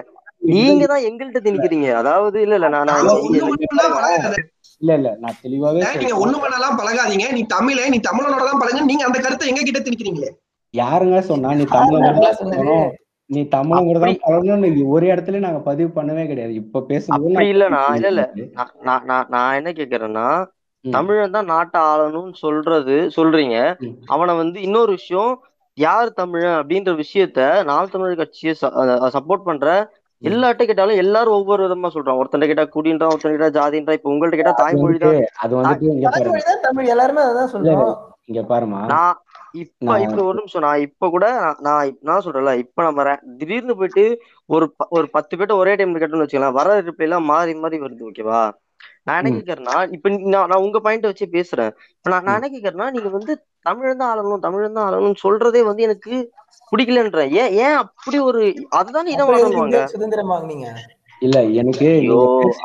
நீங்க தான் எங்கள்கிட்ட திணிக்கிறீங்க. அதாவது இல்ல இல்ல நான் இல்ல இல்ல நான் தெளிவாவே பழகாதீங்க, நீ தமிழே நீ தமிழனோட தான் பழகுங்க, நீங்க அந்த கருத்தை எங்க கிட்ட திணிக்கிறீங்களே? யாருங்க சொன்னா நீ தமிழனோட நீ தமிழனோட தான் பழகணும்னு ஒரு இடத்துல நாங்க பதிவு பண்ணவே கிடையாது. இப்ப பேசும்போது இல்ல நான் இல்ல நான் என்ன கேக்குறேன்னா, தமிழன் தான் நாட்டை ஆளணும்னு சொல்றீங்க. அவனை இன்னொரு விஷயம், யார் தமிழன் அப்படின்ற விஷயத்த நாள் தமிழர் கட்சியை சப்போர்ட் பண்ற எல்லார்ட்ட கேட்டாலும் எல்லாரும் ஒவ்வொரு விதமா சொல்றான். ஒருத்தன் கேட்டா குடின்றான், ஒருத்தன் கேட்டா ஜாதின்றான். இப்ப உங்கள்ட்ட கேட்டா தாய்மொழி தான், அது வந்து தமிழ் எல்லாருமே அதான் சொல்றாங்க. இங்க பாருமா, இப்ப ஒரு நிமிஷம், நான் இப்ப கூட நான் சொல்றேன்ல, இப்ப நம்ம திடீர்னு போயிட்டு ஒரு 10 பேர்ட்ட ஒரே டைம்ல கேட்டோம்னு வச்சுக்கலாம், வர ரிப்ளை எல்லாம் மாறி மாறி வருது, ஓகேவா? நான் என்ன கேட்கறேன்னா, இப்ப நான் உங்க பாயிண்ட் வச்சு பேசுறேன். இப்ப நான் என்ன கேட்கறேன்னா, நீங்க தமிழந்தான் ஆளணும்னு சொல்றதே எனக்கு பிடிக்கலன்ற ஏன் அப்படி ஒரு அதுதான் இடம் வாங்க சுதந்திரம் வாங்கினீங்க. இல்ல எனக்கு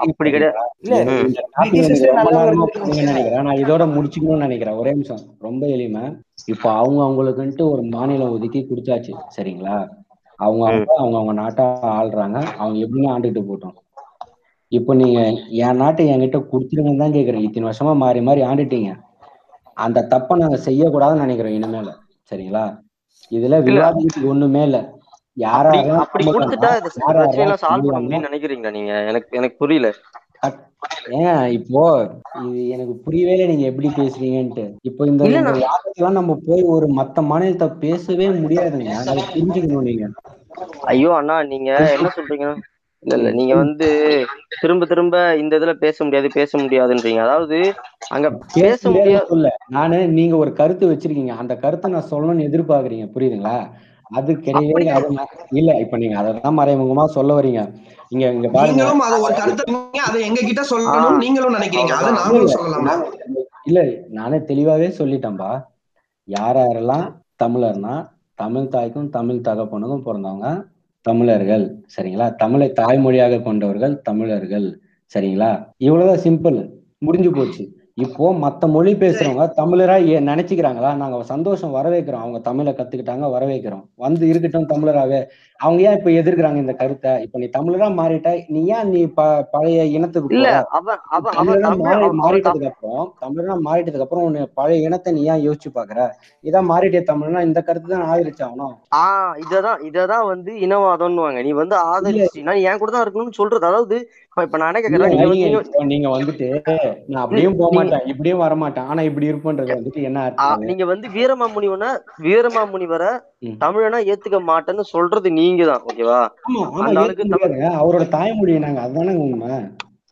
அப்படி கிடையாது, நான் இதோட முடிச்சுக்கணும்னு நினைக்கிறேன். ஒரே நிமிஷம், ரொம்ப எளிமை. இப்ப அவங்களுக்குன்ட்டு ஒரு மாநிலம் ஒதுக்கி குடுத்தாச்சு, சரிங்களா? அவங்க நாட்டா ஆள்றாங்க, அவங்க எப்படின்னு ஆண்டுகிட்டு போட்டோம். இப்ப நீங்க என் நாட்டை என்கிட்ட குடுத்துருங்கன்னு தான் கேக்குறீங்க. இத்தனை வருஷமா மாறி மாறி ஆண்டுட்டீங்க, அந்த தப்ப நாங்க செய்யக்கூடாதுன்னு நினைக்கிறோம் இனிமேல, சரிங்களா? இதுல விவாதிக்கிறதுக்கு ஒண்ணுமே இல்ல. இப்போ இது எனக்கு புரியவே இல்லை, நீங்க எப்படி பேசுறீங்கன்ட்டு. இப்போ இந்த வார்த்தையெல்லாம் நம்ம போய் ஒரு மத்த மாநிலத்தை பேசவே முடியாதுங்க, அதை புரிஞ்சுக்கணும் நீங்க. ஐயோ அண்ணா, நீங்க என்ன சொல்றீங்க? இல்ல இல்ல நீங்க திரும்ப இந்த இதுல பேச முடியாதுன்றீங்க. அதாவது அங்க பேச முடியாது. நானு நீங்க ஒரு கருத்து வச்சிருக்கீங்க, அந்த கருத்தை நான் சொல்லணும்னு எதிர்பார்க்கறீங்க, புரியுதுங்களா? அது கிடையவே இல்ல. இப்ப நீங்க அதான் மறைமுகமா சொல்ல வரீங்க. இங்க இங்க பாருங்க, இல்ல நானே தெளிவாவே சொல்லிட்டேன்பா. யாரெல்லாம் தமிழர்னா தமிழ் தாய்க்கும் தமிழ் தகப்பனுக்கும் பிறந்தவங்க தமிழர்கள், சரிங்களா? தமிழை தாய்மொழியாக கொண்டவர்கள் தமிழர்கள், சரிங்களா? இவ்வளவுதான், சிம்பிள், முடிஞ்சு போச்சு. இப்போ மத்த மொழி பேசுறவங்க தமிழரா நினைச்சுக்கிறாங்களா? நாங்க சந்தோஷம், வரவேற்கிறோம். அவங்க தமிழை கத்துக்கிட்டாங்க, வரவேற்கிறோம், இருக்கட்டும் தமிழராவே. அவங்க ஏன் இப்ப எதிர்க்கிறாங்க இந்த கருத்தை? இப்ப நீ தமிழரா மாறிட்ட, நீ ஏன் நீ பழைய இனத்துக்கு மாறிட்டதுக்கு அப்புறம் உன்னை பழைய இனத்தை நீ ஏன் யோசிச்சு பாக்குற? இதான் மாறிட்டே தமிழ்னா இந்த கருத்து தான் ஆதரிச்சாகணும். இதான் இனவாதம்னுவாங்க. நீ ஆதரிச்சு நான் ஏன் கூட தான் இருக்கணும்னு சொல்றது. அதாவது இப்ப நான் கேக்குறேன், நீங்க வந்துட்டு நான் அப்படியும் போக மாட்டேன், இப்படியும் வரமாட்டேன், ஆனா இப்படி இருப்பேன்றது வந்துட்டு என்ன அர்த்தம்? நீங்க வீரமாமுனிவரை தமிழனா ஏத்துக்க மாட்டேன்னு சொல்றது நீங்க தான், ஓகேவா? அவரோட தாய்மொழியை நாங்க அதுதானே உண்மை.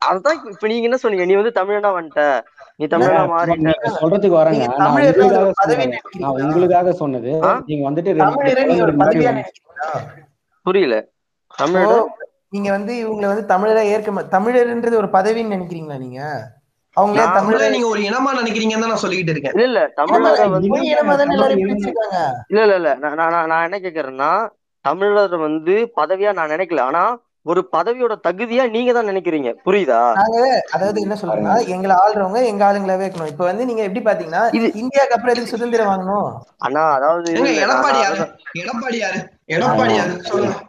அதுதான் இப்ப நீங்க என்ன சொன்னீங்க, நீ தமிழனா வந்துட்ட, நீ தமிழனா மாறிட்ட சொல்றதுக்கு வரேங்க. நான் உங்களுக்காக சொன்னது, நீங்க வந்துட்டு புரியல தமிழோ? நீங்க இவங்களை தமிழரா ஏற்க தமிழர்ன்றது ஒரு பதவின்னு நினைக்கிறீங்களா நீங்க? அவங்களே தமிழ்ல நீங்க ஒரு இனமா நினைக்கிறீங்கன்னு நான் சொல்லிக்கிட்டு இருக்கேன். இல்ல தமிழ்ல வந்து இனமா தான எல்லாரும் பேசிட்டாங்க. இல்ல நான் என்ன கேக்குறேன்னா, தமிழர் வந்து பதவியா நான் நினைக்கல, ஆனா ஒரு பதவியோட தகுதியா நீங்க தான் நினைக்கிறீங்க, புரியுதா? அதாவது என்ன சொல்றேன்னா, எங்களை ஆள்றவங்க எங்க ஆளுங்களாவே இருக்கணும். இப்ப வந்து நீங்க எப்படி பாத்தீங்கன்னா, இந்தியாவுக்கு அப்புறம் எதுக்கு சுதந்திரம் வாங்கணும் ஆனா, அதாவது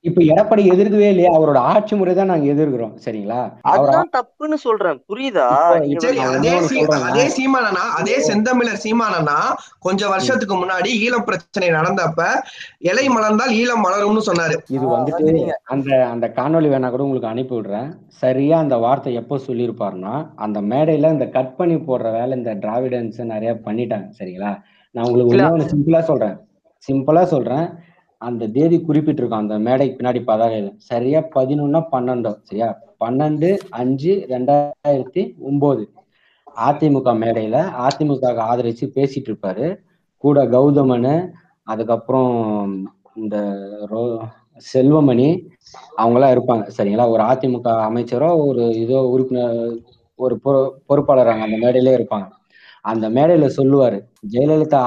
இப்ப எடப்பாடி எதிர்க்கவே இல்லையா? அவரோட ஆட்சி முறைதான் நாங்க எதிர்க்கிறோம், சரிங்களா? அதுதான் தப்புன்னு சொல்றேன், புரியுதா? அதே சீமானா, அதே செந்தமிழர் சீமானா கொஞ்சம் வருஷத்துக்கு முன்னாடி ஈழம் பிரச்சனை நடந்தப்ப இலை மலர்ந்தால் ஈழம் மலரும்னு சொன்னாரு. இது வந்துட்டு அந்த அந்த காணொலி வேணா கூட உங்களுக்கு அனுப்பி விடுறேன். சரியா அந்த வார்த்தை எப்போ சொல்லியிருப்பாருன்னா, அந்த மேடையில இந்த கட் பண்ணி போடுற வேலை இந்த திராவிடன்ஸ் நிறைய பண்ணிட்டாங்க, சரிங்களா? நான் உங்களுக்கு சிம்பிளா சொல்றேன், அந்த தேதி குறிப்பிட்டிருக்கோம் அந்த மேடைக்கு பின்னாடி பதாகையில. சரியா 11/12, சரியா 12/5/2009 அதிமுக மேடையில அதிமுக ஆதரிச்சு பேசிட்டு இருப்பாரு. கூட கௌதமன், அதுக்கப்புறம் இந்த செல்வமணி, அவங்களாம் இருப்பாங்க, சரிங்களா? ஒரு அதிமுக அமைச்சரோ ஒரு இதோ உறுப்பினர் ஒரு பொறுப்பாளராங்க அந்த மேடையிலே இருப்பாங்க. அந்த மேடையில சொல்லுவாரு, ஜெயலலிதா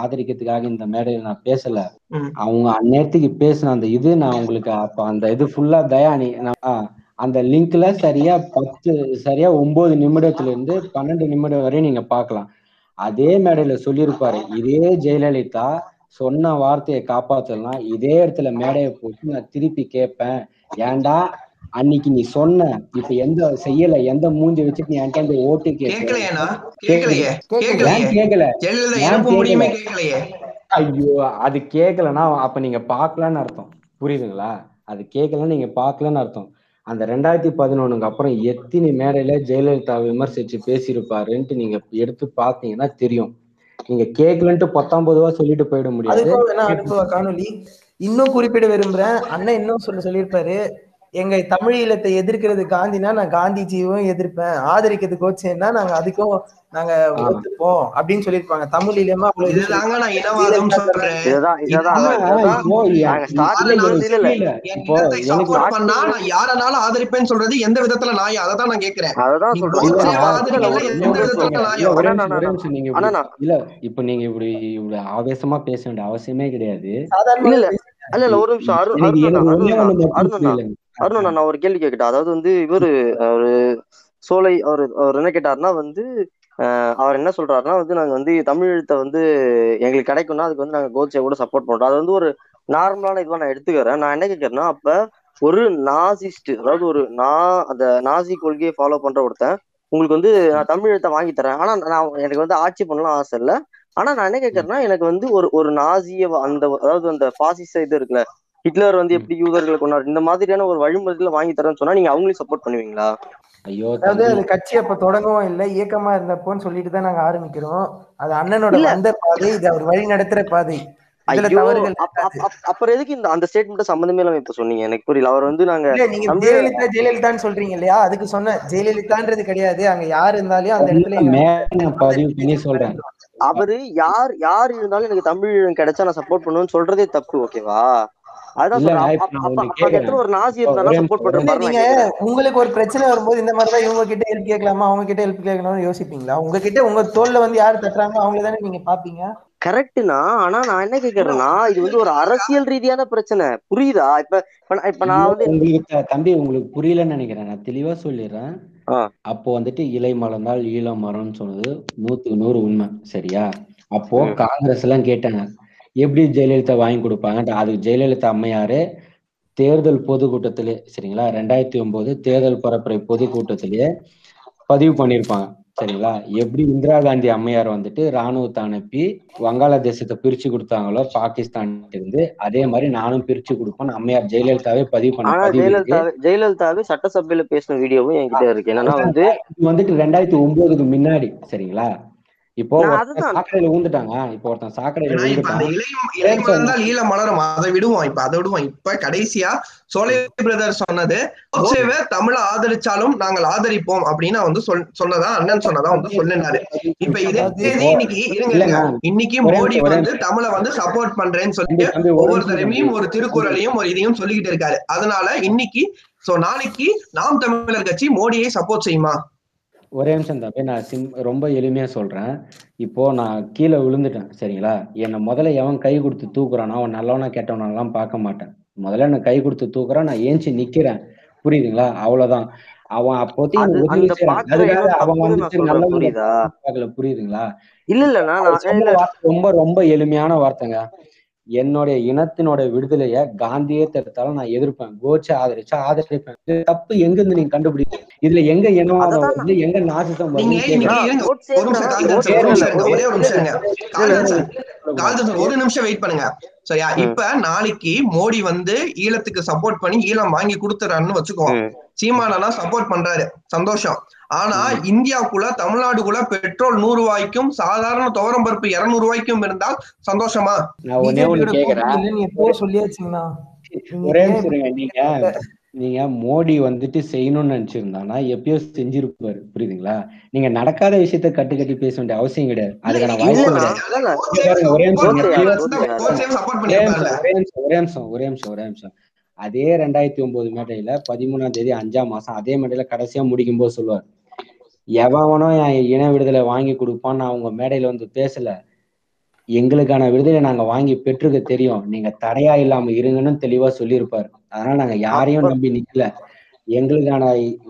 ஆதரிக்கிறதுக்காக இந்த மேடையில நான் பேசல, அவங்க அந்நேரத்துக்கு பேசின அந்த இது நான் உங்களுக்கு அப்ப அந்த இது ஃபுல்லா தயானி அந்த லிங்க்ல சரியா 9 நிமிடத்துல இருந்து 12 நிமிடம் வரையும் நீங்க பாக்கலாம். அதே மேடையில சொல்லியிருப்பாரு, இதே ஜெயலலிதா சொன்ன வார்த்தையை காப்பாத்தலாம், இதே இடத்துல மேடையை போட்டு நான் திருப்பி கேட்பேன், ஏண்டா அன்னைக்கு நீ சொன்ன இப்ப எந்த செய்யல, எந்த மூஞ்ச வச்சுட்டு என்கிட்ட ஓட்டு கேட்கலையே, ஐயோ அது கேட்கலன்னா அப்ப நீங்க பாக்கலான்னு அர்த்தம், புரியுதுங்களா? அது கேட்கலன்னு நீங்க பாக்கலன்னு அர்த்தம். அந்த 2011க்கு அப்புறம் எத்தனை மேடையில ஜெயலலிதா விமர்சிச்சு பேசியிருப்பாருன்ட்டு நீங்க எடுத்து பாத்தீங்கன்னா தெரியும். நீங்க கேட்கலன்ட்டு 19 சொல்லிட்டு போயிட முடியாது. காணொலி இன்னும் குறிப்பிட விரும்புறேன், அண்ணன் இன்னும் சொல்லியிருப்பாரு, எங்க தமிழ் ஈழத்தை எதிர்க்கிறது காந்தினா நான் காந்திஜியும் எதிர்ப்பேன், ஆதரிக்கிறது கோச்சேன்னா நாங்க அதுக்கும் நாங்க ஒத்துப்போம் அப்படின்னு சொல்லியிருப்பாங்க. தமிழ் ஈழமா யாரனாலும் ஆதரிப்பேன்னு சொல்றது எந்த விதத்துல நாயா? அதான் நான் கேக்குறேன். இல்ல இப்ப நீங்க இப்படி ஆவேசமா பேச வேண்டிய அவசியமே கிடையாது. ஒரு நிமிஷம் அருணா, நான் ஒரு கேள்வி கேட்கிட்டேன். அதாவது வந்து இவரு சோலை அவர் என்ன கேட்டாருன்னா வந்து அவர் என்ன சொல்றாருன்னா வந்து, நாங்க வந்து தமிழத்தை வந்து எங்களுக்கு கிடைக்கும்னா அதுக்கு வந்து நாங்க கோட்சே கூட சப்போர்ட் பண்றோம். அது வந்து ஒரு நார்மலான இதுவா நான் எடுத்துக்கிறேன். நான் என்ன கேட்கறேன்னா, அப்ப ஒரு நாசிஸ்ட், அதாவது ஒரு அந்த நாசி கொள்கையை ஃபாலோ பண்ற ஒருத்தன் உங்களுக்கு வந்து நான் தமிழத்தை வாங்கி தரேன், ஆனா நான் எனக்கு வந்து ஆட்சி பண்ணலாம் ஆசை இல்லை, ஆனா நான் என்ன கேட்கறேன்னா எனக்கு வந்து ஒரு நாசிய அந்த அதாவது அந்த பாசிச இது இருக்குல்ல, ஹிட்லர் வந்து எப்படி யூதர்களை கொண்டாரு, இந்த மாதிரியான ஒரு வழிமுறைகளை வாங்கி தரேன்னு சொன்னா நீங்க அவங்களையும் சப்போர்ட் பண்ணுவீங்களா? ஐயோ, அதாவது அது கட்சி அப்ப தொடங்கவும் இல்லை, இயக்கமா இருந்தப்போன்னு சொல்லிட்டு தான் நாங்க ஆரம்பிக்கிறோம். அது அண்ணனோட வந்த பாதை, இது அவர் வழி நடத்துற பாதை. அப்புறம் எதுக்கு இந்த அந்த ஸ்டேட்மெண்ட் சம்பந்தமே இல்லாம இப்ப சொன்னீங்க, எனக்கு புரியல. அவர் வந்து நாங்க ஜெயலலிதான்னு சொல்றீங்க இல்லையா, அதுக்கு சொன்ன ஜெயலலிதான்றது கிடையாது. அங்க யாரு இருந்தாலும் அந்த இடத்துல சொல்றேன், அவரு யார் இருந்தாலும் எனக்கு தமிழ் கிடைச்சா நான் சப்போர்ட் பண்ணுவேன்னு சொல்றதே தப்பு, ஓகேவா? உங்களுக்கு ஒரு பிரச்சனை வரும்போது இந்த மாதிரிதான் இவங்க கிட்ட ஹெல்ப் கேட்கலாமா அவங்க கிட்ட ஹெல்ப் கேட்கலாம்னு யோசிப்பீங்களா? உங்ககிட்ட உங்க தோல்ல வந்து யாரு தட்டுறாங்க அவங்களதானே நீங்க பாப்பீங்க. கரெக்ட்னா, ஆனா நான் என்ன கேக்குறேன்னா, இது வந்து ஒரு அரசியல் ரீதியான பிரச்சனை, புரியுதா? இப்ப நான் வந்து உங்களுக்கு தம்பி உங்களுக்கு புரியலன்னு நினைக்கிறேன், நான் தெளிவா சொல்லிடுறேன். அப்போ வந்துட்டு இலை மலர்ந்தால் ஈழம் மரம்னு சொன்னது 100% உண்மை, சரியா? அப்போ காங்கிரஸ் எல்லாம் கேட்டாங்க எப்படி ஜெயலலிதா வாங்கி கொடுப்பாங்க. அது ஜெயலலிதா அம்மையாரு தேர்தல் பொதுக்கூட்டத்திலே, சரிங்களா, 2009 தேர்தல் பரப்புரை பொதுக்கூட்டத்திலேயே பதிவு பண்ணியிருப்பாங்க, சரிங்களா? எப்படி இந்திரா காந்தி அம்மையார் வந்துட்டு இராணுவத்தை அனுப்பி வங்காளதேசத்தை பிரிச்சு கொடுத்தாங்களோ பாகிஸ்தான் இருந்து, அதே மாதிரி நானும் பிரிச்சு கொடுப்பேன் அம்மையார் ஜெயலலிதாவே பதிவு பண்ண. ஜெயலலிதாவே சட்டசபையில பேசின வீடியோவும் என்கிட்ட இருக்கு. என்னன்னா வந்து வந்துட்டு 2009க்கு முன்னாடி, சரிங்களா? இப்போ சாக்கடையில ஊந்துட்டாங்க, இப்போ ஒருத்தன் சாக்கடையில ஆதரிச்சாலும் நாங்கள் ஆதரிப்போம் அப்படின்னு வந்து சொன்னதா அண்ணன் சொன்னதா வந்து சொல்லினாரு. இப்ப இதே இன்னைக்கு மோடி வந்து தமிழை வந்து சப்போர்ட் பண்றேன்னு சொல்லிட்டு ஒவ்வொருத்தரையும் ஒரு திருக்குறளையும் ஒரு இதையும் சொல்லிக்கிட்டு இருக்காரு. அதனால இன்னைக்கு நாளைக்கு நாம் தமிழர் கட்சி மோடியை சப்போர்ட் செய்யுமா? ஒரே நிமிஷம் தான். நான் ரொம்ப எளிமையா சொல்றேன். இப்போ நான் கீழே விழுந்துட்டேன், சரிங்களா? என்னை முதல்ல எவன் கை கொடுத்து தூக்குறானா, அவன் நல்லவனா கெட்டவனாலாம் பார்க்க மாட்டேன். முதல்ல நான் கை கொடுத்து தூக்குறான், நான் ஏஞ்சி நிக்கிறேன், புரியுதுங்களா? அவ்வளவுதான். அவன் அப்போதைக்கு, புரியுதுங்களா? ரொம்ப ரொம்ப எளிமையான வார்த்தைங்க. என்னுடைய இனத்தினோட விடுதலைய காந்தியே தடுத்தாலும் நான் எதிர்ப்பேன், கோட்சை ஆதரிச்சா ஆதரிப்பேன். தப்பு எங்க இருந்து நீங்க கண்டுபிடிக்க? இதுல எங்க இனவாதம், எங்க நாசிசம்? ஒரு நிமிஷம் வெயிட் பண்ணுங்க. சரியா? இப்ப நாளைக்கு மோடி வந்து ஈழத்துக்கு சப்போர்ட் பண்ணி ஈழம் வாங்கி கொடுத்துறாருன்னு வச்சுக்கோ. சீமானெல்லாம் சப்போர்ட் பண்றாரு, சந்தோஷம். ஆனா இந்தியாவுக்குள்ள, தமிழ்நாடுக்குள்ள பெட்ரோல் 100 ரூபாய்க்கும் சாதாரண துவரம் பருப்பு 200 ரூபாய்க்கும் இருந்தால் சந்தோஷமா? நீங்க மோடி வந்துட்டு செய்யணும்னு நினைச்சிருந்தானா எப்பயோ செஞ்சிருப்பாரு, புரியுதுங்களா? நீங்க நடக்காத விஷயத்த கட்டு கட்டி பேச வேண்டிய அவசியம் கிடையாது. அதுக்கான வாய்ப்பு கிடையாது. ஒரே நிமிஷம். அதே 2009 மேடையில 13ஆம் தேதி 5ஆம் மாசம் அதே மேடையில கடைசியா முடிக்கும் போது சொல்லுவார், எவனோ என் இன விடுதலை வாங்கி கொடுப்பான்னு நான் உங்க மேடையில வந்து பேசல, எங்களுக்கான விடுதலை நாங்க வாங்கி பெற்றுக்க தெரியும், நீங்க தடையா இல்லாம இருங்கன்னு தெளிவா சொல்லியிருப்பாரு. அதனால நாங்க யாரையும் நம்பி நிக்கல, எங்களுக்கான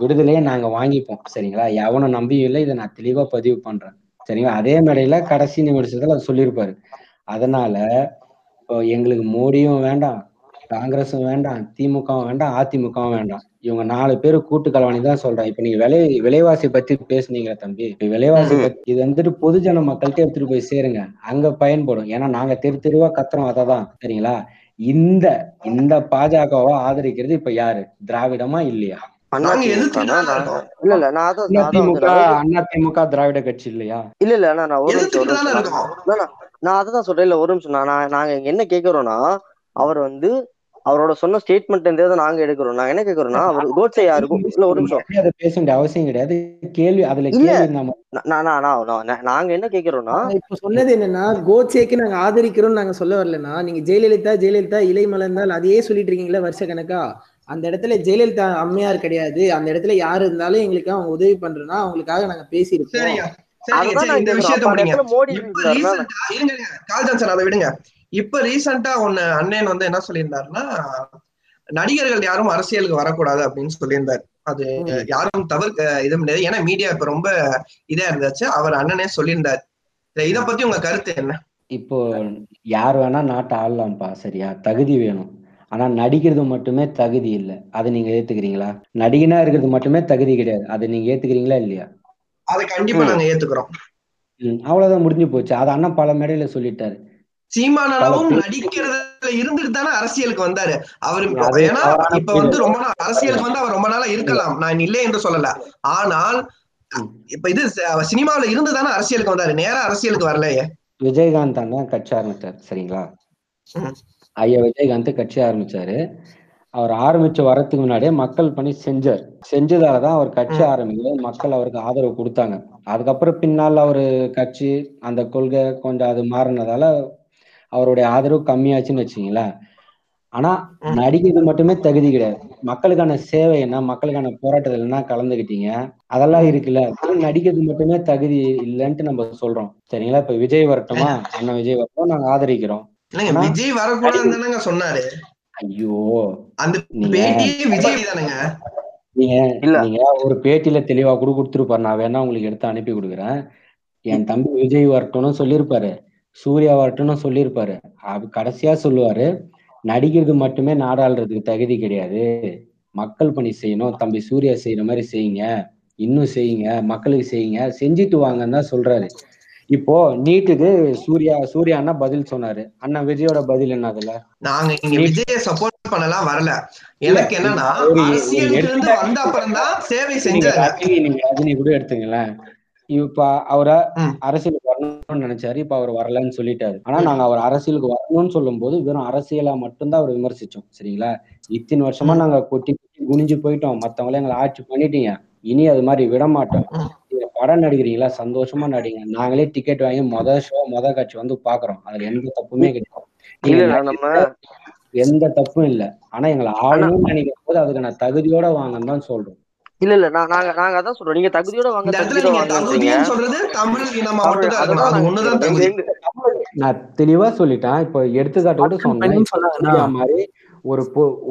விடுதலையே நாங்க வாங்கிப்போம், சரிங்களா? எவனும் நம்பியும் இல்லை, இதை நான் தெளிவா பதிவு பண்றேன், சரிங்களா? அதே மேடையில கடைசி நிமிஷத்துல அதை சொல்லியிருப்பாரு. அதனால எங்களுக்கு மோடியும் வேண்டாம், காங்கிரஸும் வேண்டாம், திமுகவும் வேண்டாம், அதிமுகவும் வேண்டாம். இவங்க 4 பேர் கூட்டு கலவாணி தான் சொல்றேன். இப்ப நீங்க விலைவாசி பத்தி பேசுனீங்களா தம்பி, விலைவாசி பத்தி இது வந்துட்டு பொதுஜன மக்கள்கிட்ட எடுத்துட்டு போய் சேருங்க, அங்க பயன்படும். ஏன்னா நாங்க தெரு தெருவா கத்துறோம், அததான், சரிங்களா? இந்த இந்த பாஜகவை ஆதரிக்கிறது இப்ப யாரு, திராவிடமா இல்லையா? அதிமுக திராவிட கட்சி இல்லையா? நான் அதான் சொல்றேன். இல்ல ஒரு நிமிஷம், நாங்க என்ன கேக்குறோம்னா, அவர் வந்து அவரோட சொன்ன ஸ்டேட்மெண்ட் தான் நாங்க எடுக்கிறோம். நாங்க என்ன கேக்குறோம்னா, அவர் கோட்சை யாருக்கும் இல்ல ஒரு நிமிஷம் பேச வேண்டிய அவசியம் கிடையாது. கேள்வி அதுல நாங்க என்ன கேக்குறோம்னா, இப்ப சொன்னது என்னன்னா, கோட்சேக்கு நாங்க ஆதரிக்கிறோம் நாங்க சொல்ல வரலன்னா, நீங்க ஜெயலலிதா இலைமலர்ந்தால் அதையே சொல்லிட்டு இருக்கீங்களா வருஷ கணக்கா? அந்த இடத்துல ஜெயலலிதா அம்மையார் கிடையாது, அந்த இடத்துல யாரு இருந்தாலும் எங்களுக்கு அவங்க உதவி பண்றேன்னா அவங்களுக்காக நாங்க பேசியிருக்கோம். இப்ப ரீசெண்டா ஒன்னு அண்ணன் வந்து என்ன சொல்லியிருந்தாருன்னா, நடிகர்கள் யாரும் அரசியலுக்கு வரக்கூடாது அப்படின்னு சொல்லியிருந்தாரு. அது யாரும் தவிர்க்க இது முடியாது, ஏன்னா மீடியா இப்ப ரொம்ப இதா இருந்தாச்சு. அவர் அண்ணனே சொல்லியிருந்தாரு. இத பத்தி உங்க கருத்து என்ன? இப்போ யார் வேணா நாட்டை ஆளலாம்ப்பா, சரியா? தகுதி வேணும். ஆனா நடிக்கிறது மட்டுமே தகுதி இல்லை. அதை நீங்க ஏத்துக்கிறீங்களா? நடிகனா இருக்கிறது மட்டுமே தகுதி கிடையாது. அதை நீங்க ஏத்துக்கிறீங்களா இல்லையா? அதை கண்டிப்பா நாங்க ஏத்துக்கிறோம். அவ்வளவுதான், முடிஞ்சு போச்சு. அதை அண்ணன் பல மேடையில சொல்லிட்டாரு. சீமானளவும் நடிக்கிறதுல இருந்துட்டு தானே அரசியலுக்கு வந்தாரு அவரு. ஏன்னா இப்ப வந்து ரொம்ப நாள் அரசியலுக்கு வந்து அவர் ரொம்ப நாளா இருக்கலாம், நான் இல்லை என்று சொல்லல. ஆனால் இப்ப இது சினிமாவில இருந்து தானே அரசியலுக்கு வந்தாரு, நேரா அரசியலுக்கு வரலையே. விஜயகாந்த் தான் கட்சி ஆரம்பிச்சாரு, சரிங்களா? ஐயா விஜயகாந்த் கட்சி ஆரம்பிச்சாரு. அவர் ஆரம்பிச்சு வரதுக்கு முன்னாடியே மக்கள் பணி செஞ்சார். செஞ்சதாலதான் அவர் கட்சி ஆரம்பிக்கல, மக்கள் அவருக்கு ஆதரவு கொடுத்தாங்க. அதுக்கப்புறம் பின்னால் அவரு கட்சி அந்த கொள்கை கொஞ்சம் அது மாறினதால அவருடைய ஆதரவு கம்மியாச்சுன்னு வச்சுங்களேன். ஆனா நடிக்கிறது மட்டுமே தகுதி கிடையாது. மக்களுக்கான சேவை என்ன, மக்களுக்கான போராட்டத்துல என்ன கலந்துக்கிட்டீங்க, அதெல்லாம் இருக்குல்ல. நடிக்கிறது மட்டுமே தகுதி இல்லைன்ட்டு நம்ம சொல்றோம், சரிங்களா? இப்ப விஜய் வரட்டுமா? அண்ணா விஜய் வரட்டும், நாங்க ஆதரிக்கிறோம். விஜய் வரக்கூடாதுன்னு சொன்னாரு. ஐயோ, அந்த பேட்டியே விஜய் தானுங்க. நீங்க ஒரு பேட்டியில தெளிவா கூட கொடுத்துருப்பாரு, நான் வேணா உங்களுக்கு எடுத்து அனுப்பி கொடுக்குறேன். என் தம்பி விஜய் வரட்டும்னு சொல்லியிருப்பாரு, சூர்யா வரட்டும்னு சொல்லியிருப்பாரு. கடைசியா சொல்லுவாரு, நடிக்கிறது மட்டுமே நாடாளுறதுக்கு தகுதி கிடையாது, மக்கள் பணி செய்யணும், தம்பி சூர்யா செய்யற மாதிரி செய்யுங்க, இன்னும் செய்யுங்க, மக்களுக்கு செய்யுங்க, செஞ்சுட்டு வாங்கன்னு தான் சொல்றாரு. இப்போ நீட்டுக்கு சூர்யான்னா பதில் சொன்னாரு. அண்ணா விஜயோட பதில் என்ன? அதுல நாங்க இங்க விஜய சப்போர்ட் பண்ணலாம் வரல. எனக்கு என்னன்னா, ரஜினி கூட எடுத்துங்களேன். இப்ப அவரை அரசியலுக்கு வரணும்னு நினைச்சாரு, இப்ப அவர் வரலன்னு சொல்லிட்டாரு. ஆனா நாங்க அவர் அரசியலுக்கு வரணும்னு சொல்லும் போது வெறும் அரசியலா மட்டும்தான் அவர் விமர்சிச்சோம், சரிங்களா? இத்தனை வருஷமா நாங்க கொட்டி கொட்டி குனிஞ்சு போயிட்டோம், மத்தவங்களே எங்களை ஆட்சி பண்ணிட்டீங்க, இனி அது மாதிரி விட மாட்டோம். படம் நடிக்கிறீங்களா, சந்தோஷமா நடிங்க, நாங்களே டிக்கெட் வாங்கி மொத காட்சி வந்து பாக்குறோம், அதுல எந்த தப்புமே கிடையாது, எந்த தப்பும் இல்லை. ஆனா எங்களை ஆளுன்னு நினைக்கும் போது அதுக்கு நான் தகுதியோட வாங்கன்னு தான் சொல்றோம். இல்ல இல்ல நாங்க அதான் சொல்றோம், நீங்க தகுதியோட வாங்க. நான் தெளிவா சொல்லிட்டேன், இப்ப எடுத்துக்காட்டோட சொன்னேன் மாதிரி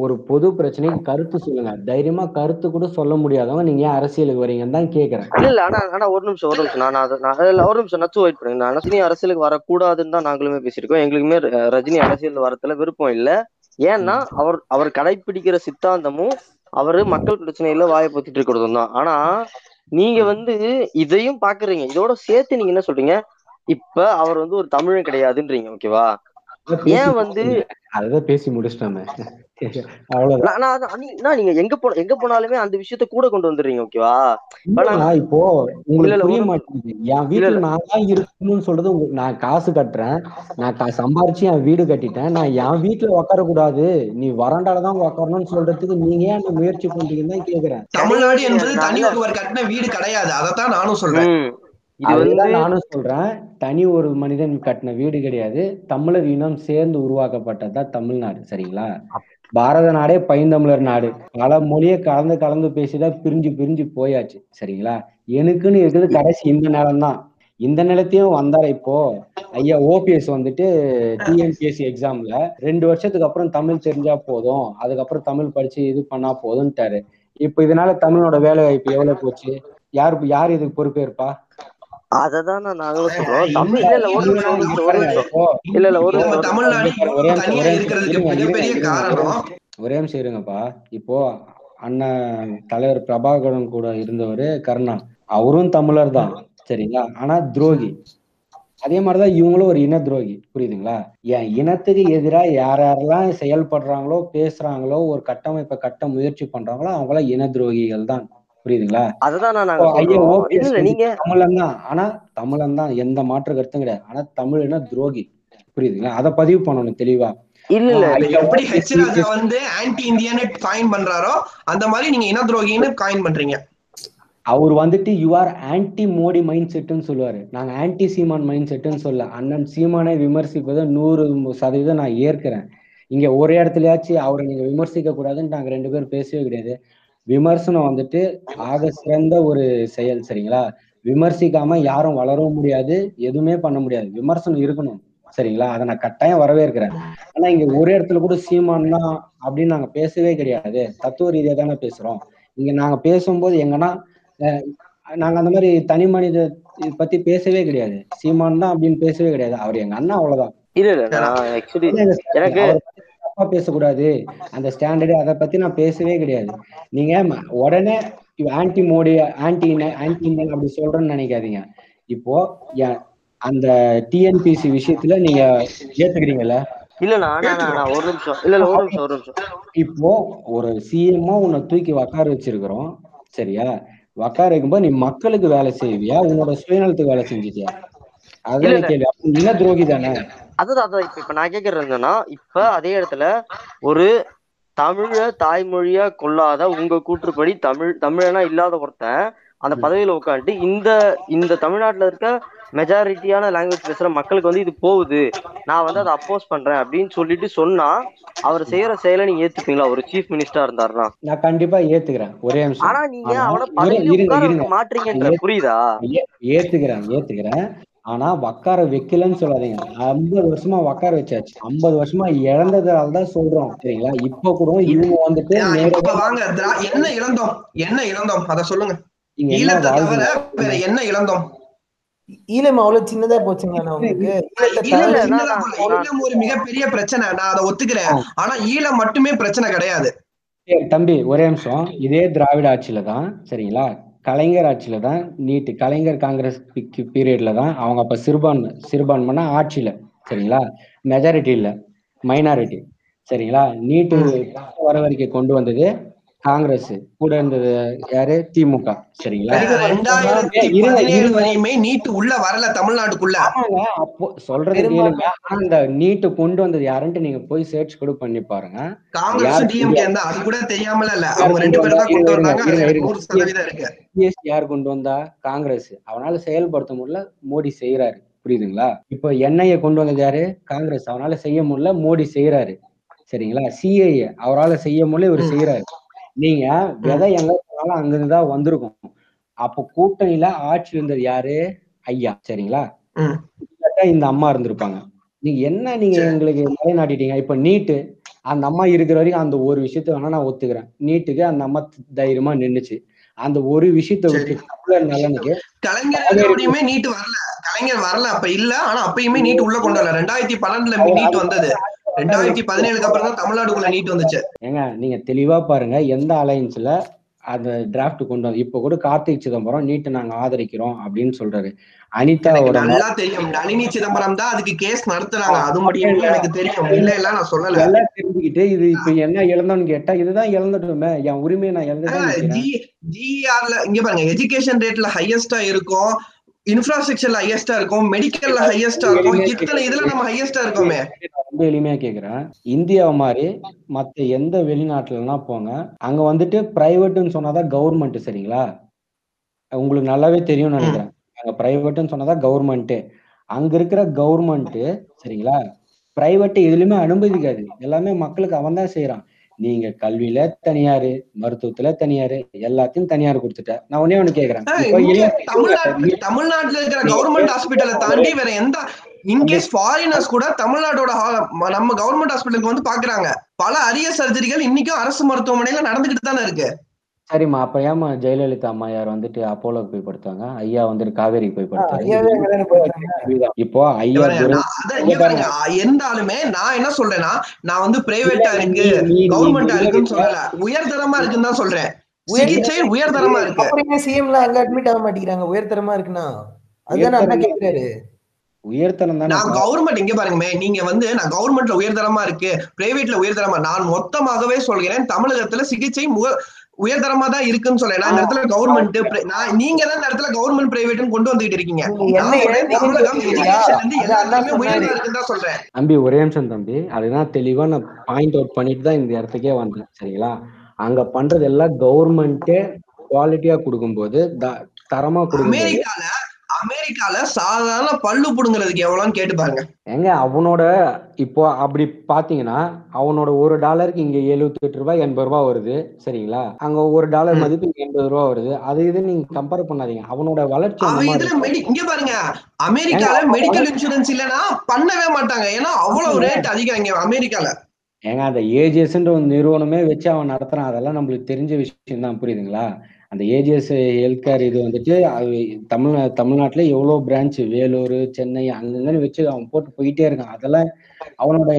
ஒரு பொது பிரச்சனைக்கு கருத்து சொல்லுங்க, தைரியமா கருத்து கூட சொல்ல முடியாதவங்க நீங்க ஏன் அரசியலுக்கு வரீங்கன்னு தான் கேக்குறேன். இல்ல ஆனா ஒரு நிமிஷம் நான் நச்சு வெயிட் பண்ணுங்க. ரஜினி அரசியலுக்கு வரக்கூடாதுன்னு தான் நாங்களுமே பேசியிருக்கோம். எங்களுக்குமே ரஜினி அரசியல் வரத்துல விருப்பம் இல்ல. ஏன்னா அவர் கடைபிடிக்கிற சித்தாந்தமும் அவரு மக்கள் பிரச்சனையில வாய பொத்திட்டு இருக்கிறதும் தான். ஆனா நீங்க இதையும் பாக்குறீங்க, இதோட சேர்த்து நீங்க என்ன சொல்றீங்க, இப்ப அவர் ஒரு தமிழன் கிடையாதுன்றீங்க, ஓகேவா? ஏன் அதான் பேசி முடிச்சிட்டாங்க. நீங்க எங்க போனாலுமே அந்த விஷயத்த கூட கொண்டு வந்துடுறீங்க, ஓகேவா? இப்போ உங்களுக்கு புரிய மாட்டேங்குது. என் வீட்டுல நான் தான் இருக்கணும்னு சொல்றது, நான் காசு கட்டுறேன், நான் சம்பாரிச்சு என் வீடு கட்டிட்டேன், நான் என் வீட்டுல உட்கார கூடாது, நீ வராண்டாலதான் உட்காரணும்னு சொல்றதுக்கு நீங்க ஏன் அந்த முயற்சி பண்றீங்கன்னு தான் கேக்குறேன். தமிழ்நாடு என்பது தனி ஒருவர் கட்டின வீடு கிடையாது, அதைத்தான் நானும் சொல்றேன். அதுதான் நானும் சொல்றேன், தனி ஒரு மனிதன் கட்டின வீடு கிடையாது. தமிழர் இனம் சேர்ந்து உருவாக்கப்பட்டதுதான் தமிழ்நாடு, சரிங்களா? பாரத நாடே பைந்தமிழர் நாடு, பல மொழியை கலந்து பேசிதான் பிரிஞ்சு போயாச்சு, சரிங்களா? எனக்குன்னு இருக்குது கடைசி இந்த நிலம் தான். இந்த நிலத்தையும் வந்தார இப்போ ஐயா ஓபிஎஸ் டிஎன்பிஎஸ்சி எக்ஸாம்ல 2 வருஷத்துக்கு அப்புறம் தமிழ் தெரிஞ்சா போதும், அதுக்கப்புறம் தமிழ் படிச்சு இது பண்ணா போதும்ட்டாரு. இப்போ இதனால தமிழோட வேலை வாய்ப்பு எவ்வளவு போச்சு? யாரு இதுக்கு பொறுப்பேற்பா? அததான் நாங்களும் சொல்றோம். ஒரே நிமிஷம் இருங்கப்பா. இப்போ அண்ணன் தலைவர் பிரபாகரன் கூட இருந்தவரு கருணாஸ், அவரும் தமிழர் தான், சரிங்களா? ஆனா துரோகி. அதே மாதிரிதான் இவங்களும் ஒரு இன துரோகி, புரியுதுங்களா? என் இனத்துக்கு எதிராக யாரெல்லாம் செயல்படுறாங்களோ பேசுறாங்களோ ஒரு கட்டமைப்பை கட்ட முயற்சி பண்றாங்களோ அவங்களாம் இன துரோகிகள் தான், புரியுதுங்களா? தமிழன் தான், ஆனா தமிழன் தான், எந்த மாற்று கருத்தும் கிடையாது. ஆனா தமிழ்னா துரோகி, புரியுதுங்களா? அதை பதிவு பண்ணணும் தெளிவா. இல்ல எப்படி ஹெச் ராஜா ஆன்டி இந்தியான்னு காயின் பண்றாரோ அந்த மாதிரி நீங்க இன துரோகின்னு காயின் பண்றீங்க. அவர் you are anti Modi mind செட்னு சொல்லுவாரு, நாங்க ஆன்டி சீமான் மைண்ட் செட்னு சொல்ல. அண்ணன் சீமானை விமர்சிப்பதை 100% நான் ஏற்கிறேன். இங்க ஒரே இடத்துலயாச்சும் அவரை நீங்க விமர்சிக்க கூடாதுன்னு நாங்க 2 பேரும் பேசவே கிடையாது. விமர்சனம் ஆக சிறந்த ஒரு செயல், சரிங்களா? விமர்சிக்காம யாரும் வளரவும் முடியாது, எதுவுமே பண்ண முடியாது. விமர்சனம் இருக்கணும், சரிங்களா? அதை நான் கட்டாயம் வரவேற்கிறேன். ஆனா இங்க ஒரு இடத்துல கூட சீமானா அப்படின்னு நாங்க பேசவே கிடையாது. தத்துவ ரீதியா தானே பேசுறோம். இங்க நாங்க பேசும்போது எங்கன்னா நாங்க அந்த மாதிரி தனி மனித பத்தி பேசவே கிடையாது, சீமான் தான் அப்படின்னு பேசவே கிடையாது. அவர் எங்க அண்ணா, அவ்வளவுதான். பேசக்கூடாது அந்த ஸ்டாண்டர்டு, அதை பத்தி நான் பேசவே கிடையாது. நீங்க உடனே ஆன்டி மோடி ஆன்டி இந்தியன் அப்படி சொல்றேன்னு நினைக்காதீங்க. இப்போ அந்த டிஎன்பிசி விஷயத்துல நீங்க ஏத்துக்கிறீங்கல்ல? ஒரு நிமிஷம். இப்போ ஒரு சிஎம்மா உன்னை தூக்கி உக்கார வச்சிருக்கிறோம், சரியா? உக்கார வைக்கும்போது நீ மக்களுக்கு வேலை செய்வியா, உன்னோட சுயநலத்துக்கு வேலை செஞ்சுட்டியா? அதுல கேள்வி. இன துரோகி தானே. அதான் இப்ப நான் கேக்குறேன்னா, இப்ப அதே இடத்துல ஒரு தமிழ தாய்மொழியா கொள்ளாத, உங்க கூற்றுப்படி தமிழனா இல்லாத ஒருத்தன் அந்த பதவியில உட்காந்துட்டு இந்த தமிழ்நாட்டுல இருக்க மெஜாரிட்டியான லாங்குவேஜ் பேசுற மக்களுக்கு இது போகுது, நான் அதை அப்போஸ் பண்றேன் அப்படின்னு சொல்லிட்டு சொன்னா அவர் செய்யற செயலை நீங்க ஏத்துப்பீங்களா? ஒரு சீஃப் மினிஸ்டரா இருந்தாருன்னா நான் கண்டிப்பா ஏத்துக்கிறேன். ஒரே நிமிஷம். ஆனா நீங்க அவனை மாற்றீங்கன்ற, புரியுதா? ஏத்துக்கிறேன். ஆனா உக்கார வைக்கலன்னு சொல்லாதீங்க. 50 வருஷமா உக்கார வச்சாச்சு. 50 வருஷமா இழந்ததால்தான் சொல்றோம், சரிங்களா? இப்ப கூட இவங்க என்ன இழந்தோம் அத சொல்லுங்க. என்ன இழந்தோம்? ஈழம் அவ்வளவு சின்னதா போச்சுங்க. ஈழம் ஒரு மிகப்பெரிய பிரச்சனை, நான் அதை ஒத்துக்கிறேன். ஆனா ஈழம் மட்டுமே பிரச்சனை கிடையாது தம்பி. ஒரே நிமிஷம். இதே திராவிட ஆட்சியிலதான், சரிங்களா? கலைஞர் ஆட்சியில தான் நீட்டு, கலைஞர் காங்கிரஸ் பீரியட்ல தான் அவங்க அப்ப சிறுபான்மைனா ஆட்சியில, சரிங்களா? மெஜாரிட்டி இல்ல, மைனாரிட்டி, சரிங்களா? நீட்டு வரவரைக்கு கொண்டு வந்தது காங்கிரஸ், கூட இருந்தது யாரு? திமுக, சரிங்களா? நீட்டு உள்ள வரல தமிழ்நாட்டுக்குள்ள. அப்போ சொல்றது கேளுங்க. ஆனா இந்த நீட்டு கொண்டு வந்தது யாருன்ட்டு நீங்க போய் சர்ச் கூட பண்ணி பாருங்க. சிஎஸ்டி யார் கொண்டு வந்தா? காங்கிரஸ். அவனால செயல்படுத்த முடியல, மோடி செய்யறாரு, புரியுதுங்களா? இப்ப என்ஐஏ கொண்டு வந்தது யாரு? காங்கிரஸ். அவனால செய்ய முடியல, மோடி செய்யறாரு, சரிங்களா? சிஏஏ அவரால் செய்ய முடியல, இவர் செய்யறாரு. நீங்க விதை எங்க நாளும் அங்கிருந்து தான் வந்திருக்கும். அப்ப கூட்டணியில ஆட்சி இருந்தது யாரு? ஐயா. சரிங்களா, இந்த அம்மா இருந்திருப்பாங்க. நீங்க என்ன நீங்க எங்களுக்கு நிலைநாட்டிட்டீங்க. இப்ப நீட்டு அந்த அம்மா இருக்கிற வரைக்கும் அந்த ஒரு விஷயத்த வேணா நான் ஒத்துக்கிறேன். நீட்டுக்கு அந்த அம்மா தைரியமா நின்னுச்சு. அந்த ஒரு விஷயத்த நலனுக்கு கலைஞர் நீட்டு வரல, கலைஞர் வரல அப்ப இல்ல. ஆனா அப்பயுமே நீட்டு உள்ள கொண்டு வரல. 2012 நீட்டு வந்தது, 2017 அப்புறம் தான் தமிழ்நாடுக்குள்ள நீட்டு வந்துச்சு. ஏங்க நீங்க தெளிவா பாருங்க எந்த அலையன்ஸ்ல அந்த டிராப்ட் கொண்டு வந்து. இப்ப கூட கார்த்திக் சிதம்பரம் நீட்டை நாங்க ஆதரிக்கிறோம் அப்படின்னு சொல்றாரு. அனிதாவோட நல்லா தெரியும், நளினி சிதம்பரம் தான் அதுக்கு கேஸ் நடத்துறாங்க. அது மட்டும் எனக்கு தெரியும். இல்ல இல்ல நான் சொல்லல, எல்லாம் தெரிஞ்சுக்கிட்டு இது இப்ப என்ன இழந்தோன்னு கேட்டா இதுதான் இழந்துட்டோமே, என் உரிமையை நான் இழந்துட்டேன். ஜிஆர்ல இங்க பாருங்க, எஜுகேஷன் ரேட்ல ஹையஸ்டா இருக்கும், இன்ஃப்ராஸ்ட்ரக்சர்ல ஹையஸ்டா இருக்கும், மெடிக்கல்ல ஹையஸ்டா இருக்கும். இத்தனை இதுல நம்ம ஹையஸ்டா இருக்கோமே. ரொம்ப எளிமையா கேக்குறேன், இந்தியா மாதிரி மத்த எந்த வெளிநாட்டுலன்னா போங்க, அங்க வந்துட்டு பிரைவேட்னு சொன்னாதான் கவர்மெண்ட். சரிங்களா, உங்களுக்கு நல்லாவே தெரியும் நினைக்கிறேன். அங்க பிரைவேட்னு சொன்னாதான் கவர்மெண்ட். அங்க இருக்கிற கவர்மெண்ட் சரிங்களா பிரைவேட் எதுலயுமே அனுமதிக்காது. எல்லாமே மக்களுக்கு அவன் தான் செய்யறான். நீங்க கல்வியில தனியாரு, மருத்துவத்துல தனியாரு, எல்லாத்தையும் தனியார் கொடுத்துட்டேன். நான் ஒன்னே ஒண்ணு கேக்குறேன், தமிழ்நாட்டுல இருக்கிற கவர்மெண்ட் ஹாஸ்பிட்டலை தாண்டி வேற எந்த இன்கேஸ் ஃபாரினர்ஸ் கூட தமிழ்நாடோட நம்ம கவர்மெண்ட் ஹாஸ்பிட்டலுக்கு வந்து பாக்குறாங்க. பல அரிய சர்ஜரிகள் இன்னைக்கும் அரசு மருத்துவமனையில நடந்துகிட்டு தானே இருக்கு. சரிம்மா, அப்ப ஏமா ஜெயலலிதா அம்மையார் வந்துட்டு அப்போலோக்கு போய் படுத்தாங்க, ஐயா வந்துட்டு காவேரிக்கு போய் படுத்தாங்க. இப்போ ஐயா இருந்தாலுமே நான் என்ன சொல்றேன்னா, நான் வந்து பிரைவேட்டா இருக்கு கவர்மெண்டா இருக்குன்னு சொல்லல, உயர்தரமா இருக்குன்னு தான் சொல்றேன். சிகிச்சை உயர்தரமா இருக்கு. சிஎம்ல அங்க அட்மிட் ஆக மாட்டேங்கிறாங்க, உயர்தரமா இருக்குன்னா அதுதான் அண்ணா கேக்குறாரு. உயர்தரம் தானே கவர்மெண்ட். இங்க பாருங்க, நீங்க வந்து நான் கவர்மெண்ட்ல உயர்தரமா இருக்கு, பிரைவேட்ல உயர்தரமா, நான் மொத்தமாகவே சொல்கிறேன் தமிழகத்துல சிகிச்சை உயர்தரமா தான் இருக்குன்னு சொல்ல. இந்த இடத்துல கவர்மெண்ட், நீங்க தான் இந்த இடத்துல கவர்மெண்ட் பிரைவேட்னு கொண்டு வந்துகிட்டு இருக்கீங்க. தம்பி ஒரே நிமிஷம் தம்பி, அதுதான் தெளிவா நான் பாயிண்ட் அவுட் பண்ணிட்டு தான் இந்த இடத்துக்கே வந்தேன். சரிங்களா, அங்க பண்றது எல்லாம் கவர்மெண்டே குவாலிட்டியா கொடுக்கும்போது, தரமா கொடுக்கும்போது. அமெரிக்கால சாதாரண பல்லு புடுங்கிறதுக்கு எவ்வளோன்னு கேட்டு பாருங்க. எங்க அவனோட இப்போ அப்படி பாத்தீங்கன்னா அவனோட $1 இங்க ₹78 ₹80 வருது. சரிங்களா, அங்க $1 மதிப்பு இங்க $80 வருது. அது இது நீங்க கம்பேர் பண்ணாதீங்க. அவனோட வளர்ச்சி இங்க பாருங்க, அமெரிக்கால மெடிக்கல் இன்சூரன்ஸ் இல்லைன்னா பண்ணவே மாட்டாங்க. ஏன்னா அவ்வளவு ரேட் அதிகம் இங்க அமெரிக்கால. ஏங்க அந்த ஏஜிஎஸ்ன்ற ஒரு நிறுவனமே வச்சு அவன் நடத்துறான். அதெல்லாம் நம்மளுக்கு தெரிஞ்ச விஷயம் தான், புரியுதுங்களா? அந்த ஏஜிஎஸ் ஹெல்த் கேர் இது வந்துட்டு அது தமிழ்நாட்டுல எவ்வளோ பிரான்ச், வேலூர், சென்னை, அங்கங்கன்னு வச்சு அவன் போட்டு போயிட்டே இருக்கான். அதெல்லாம் அவனோட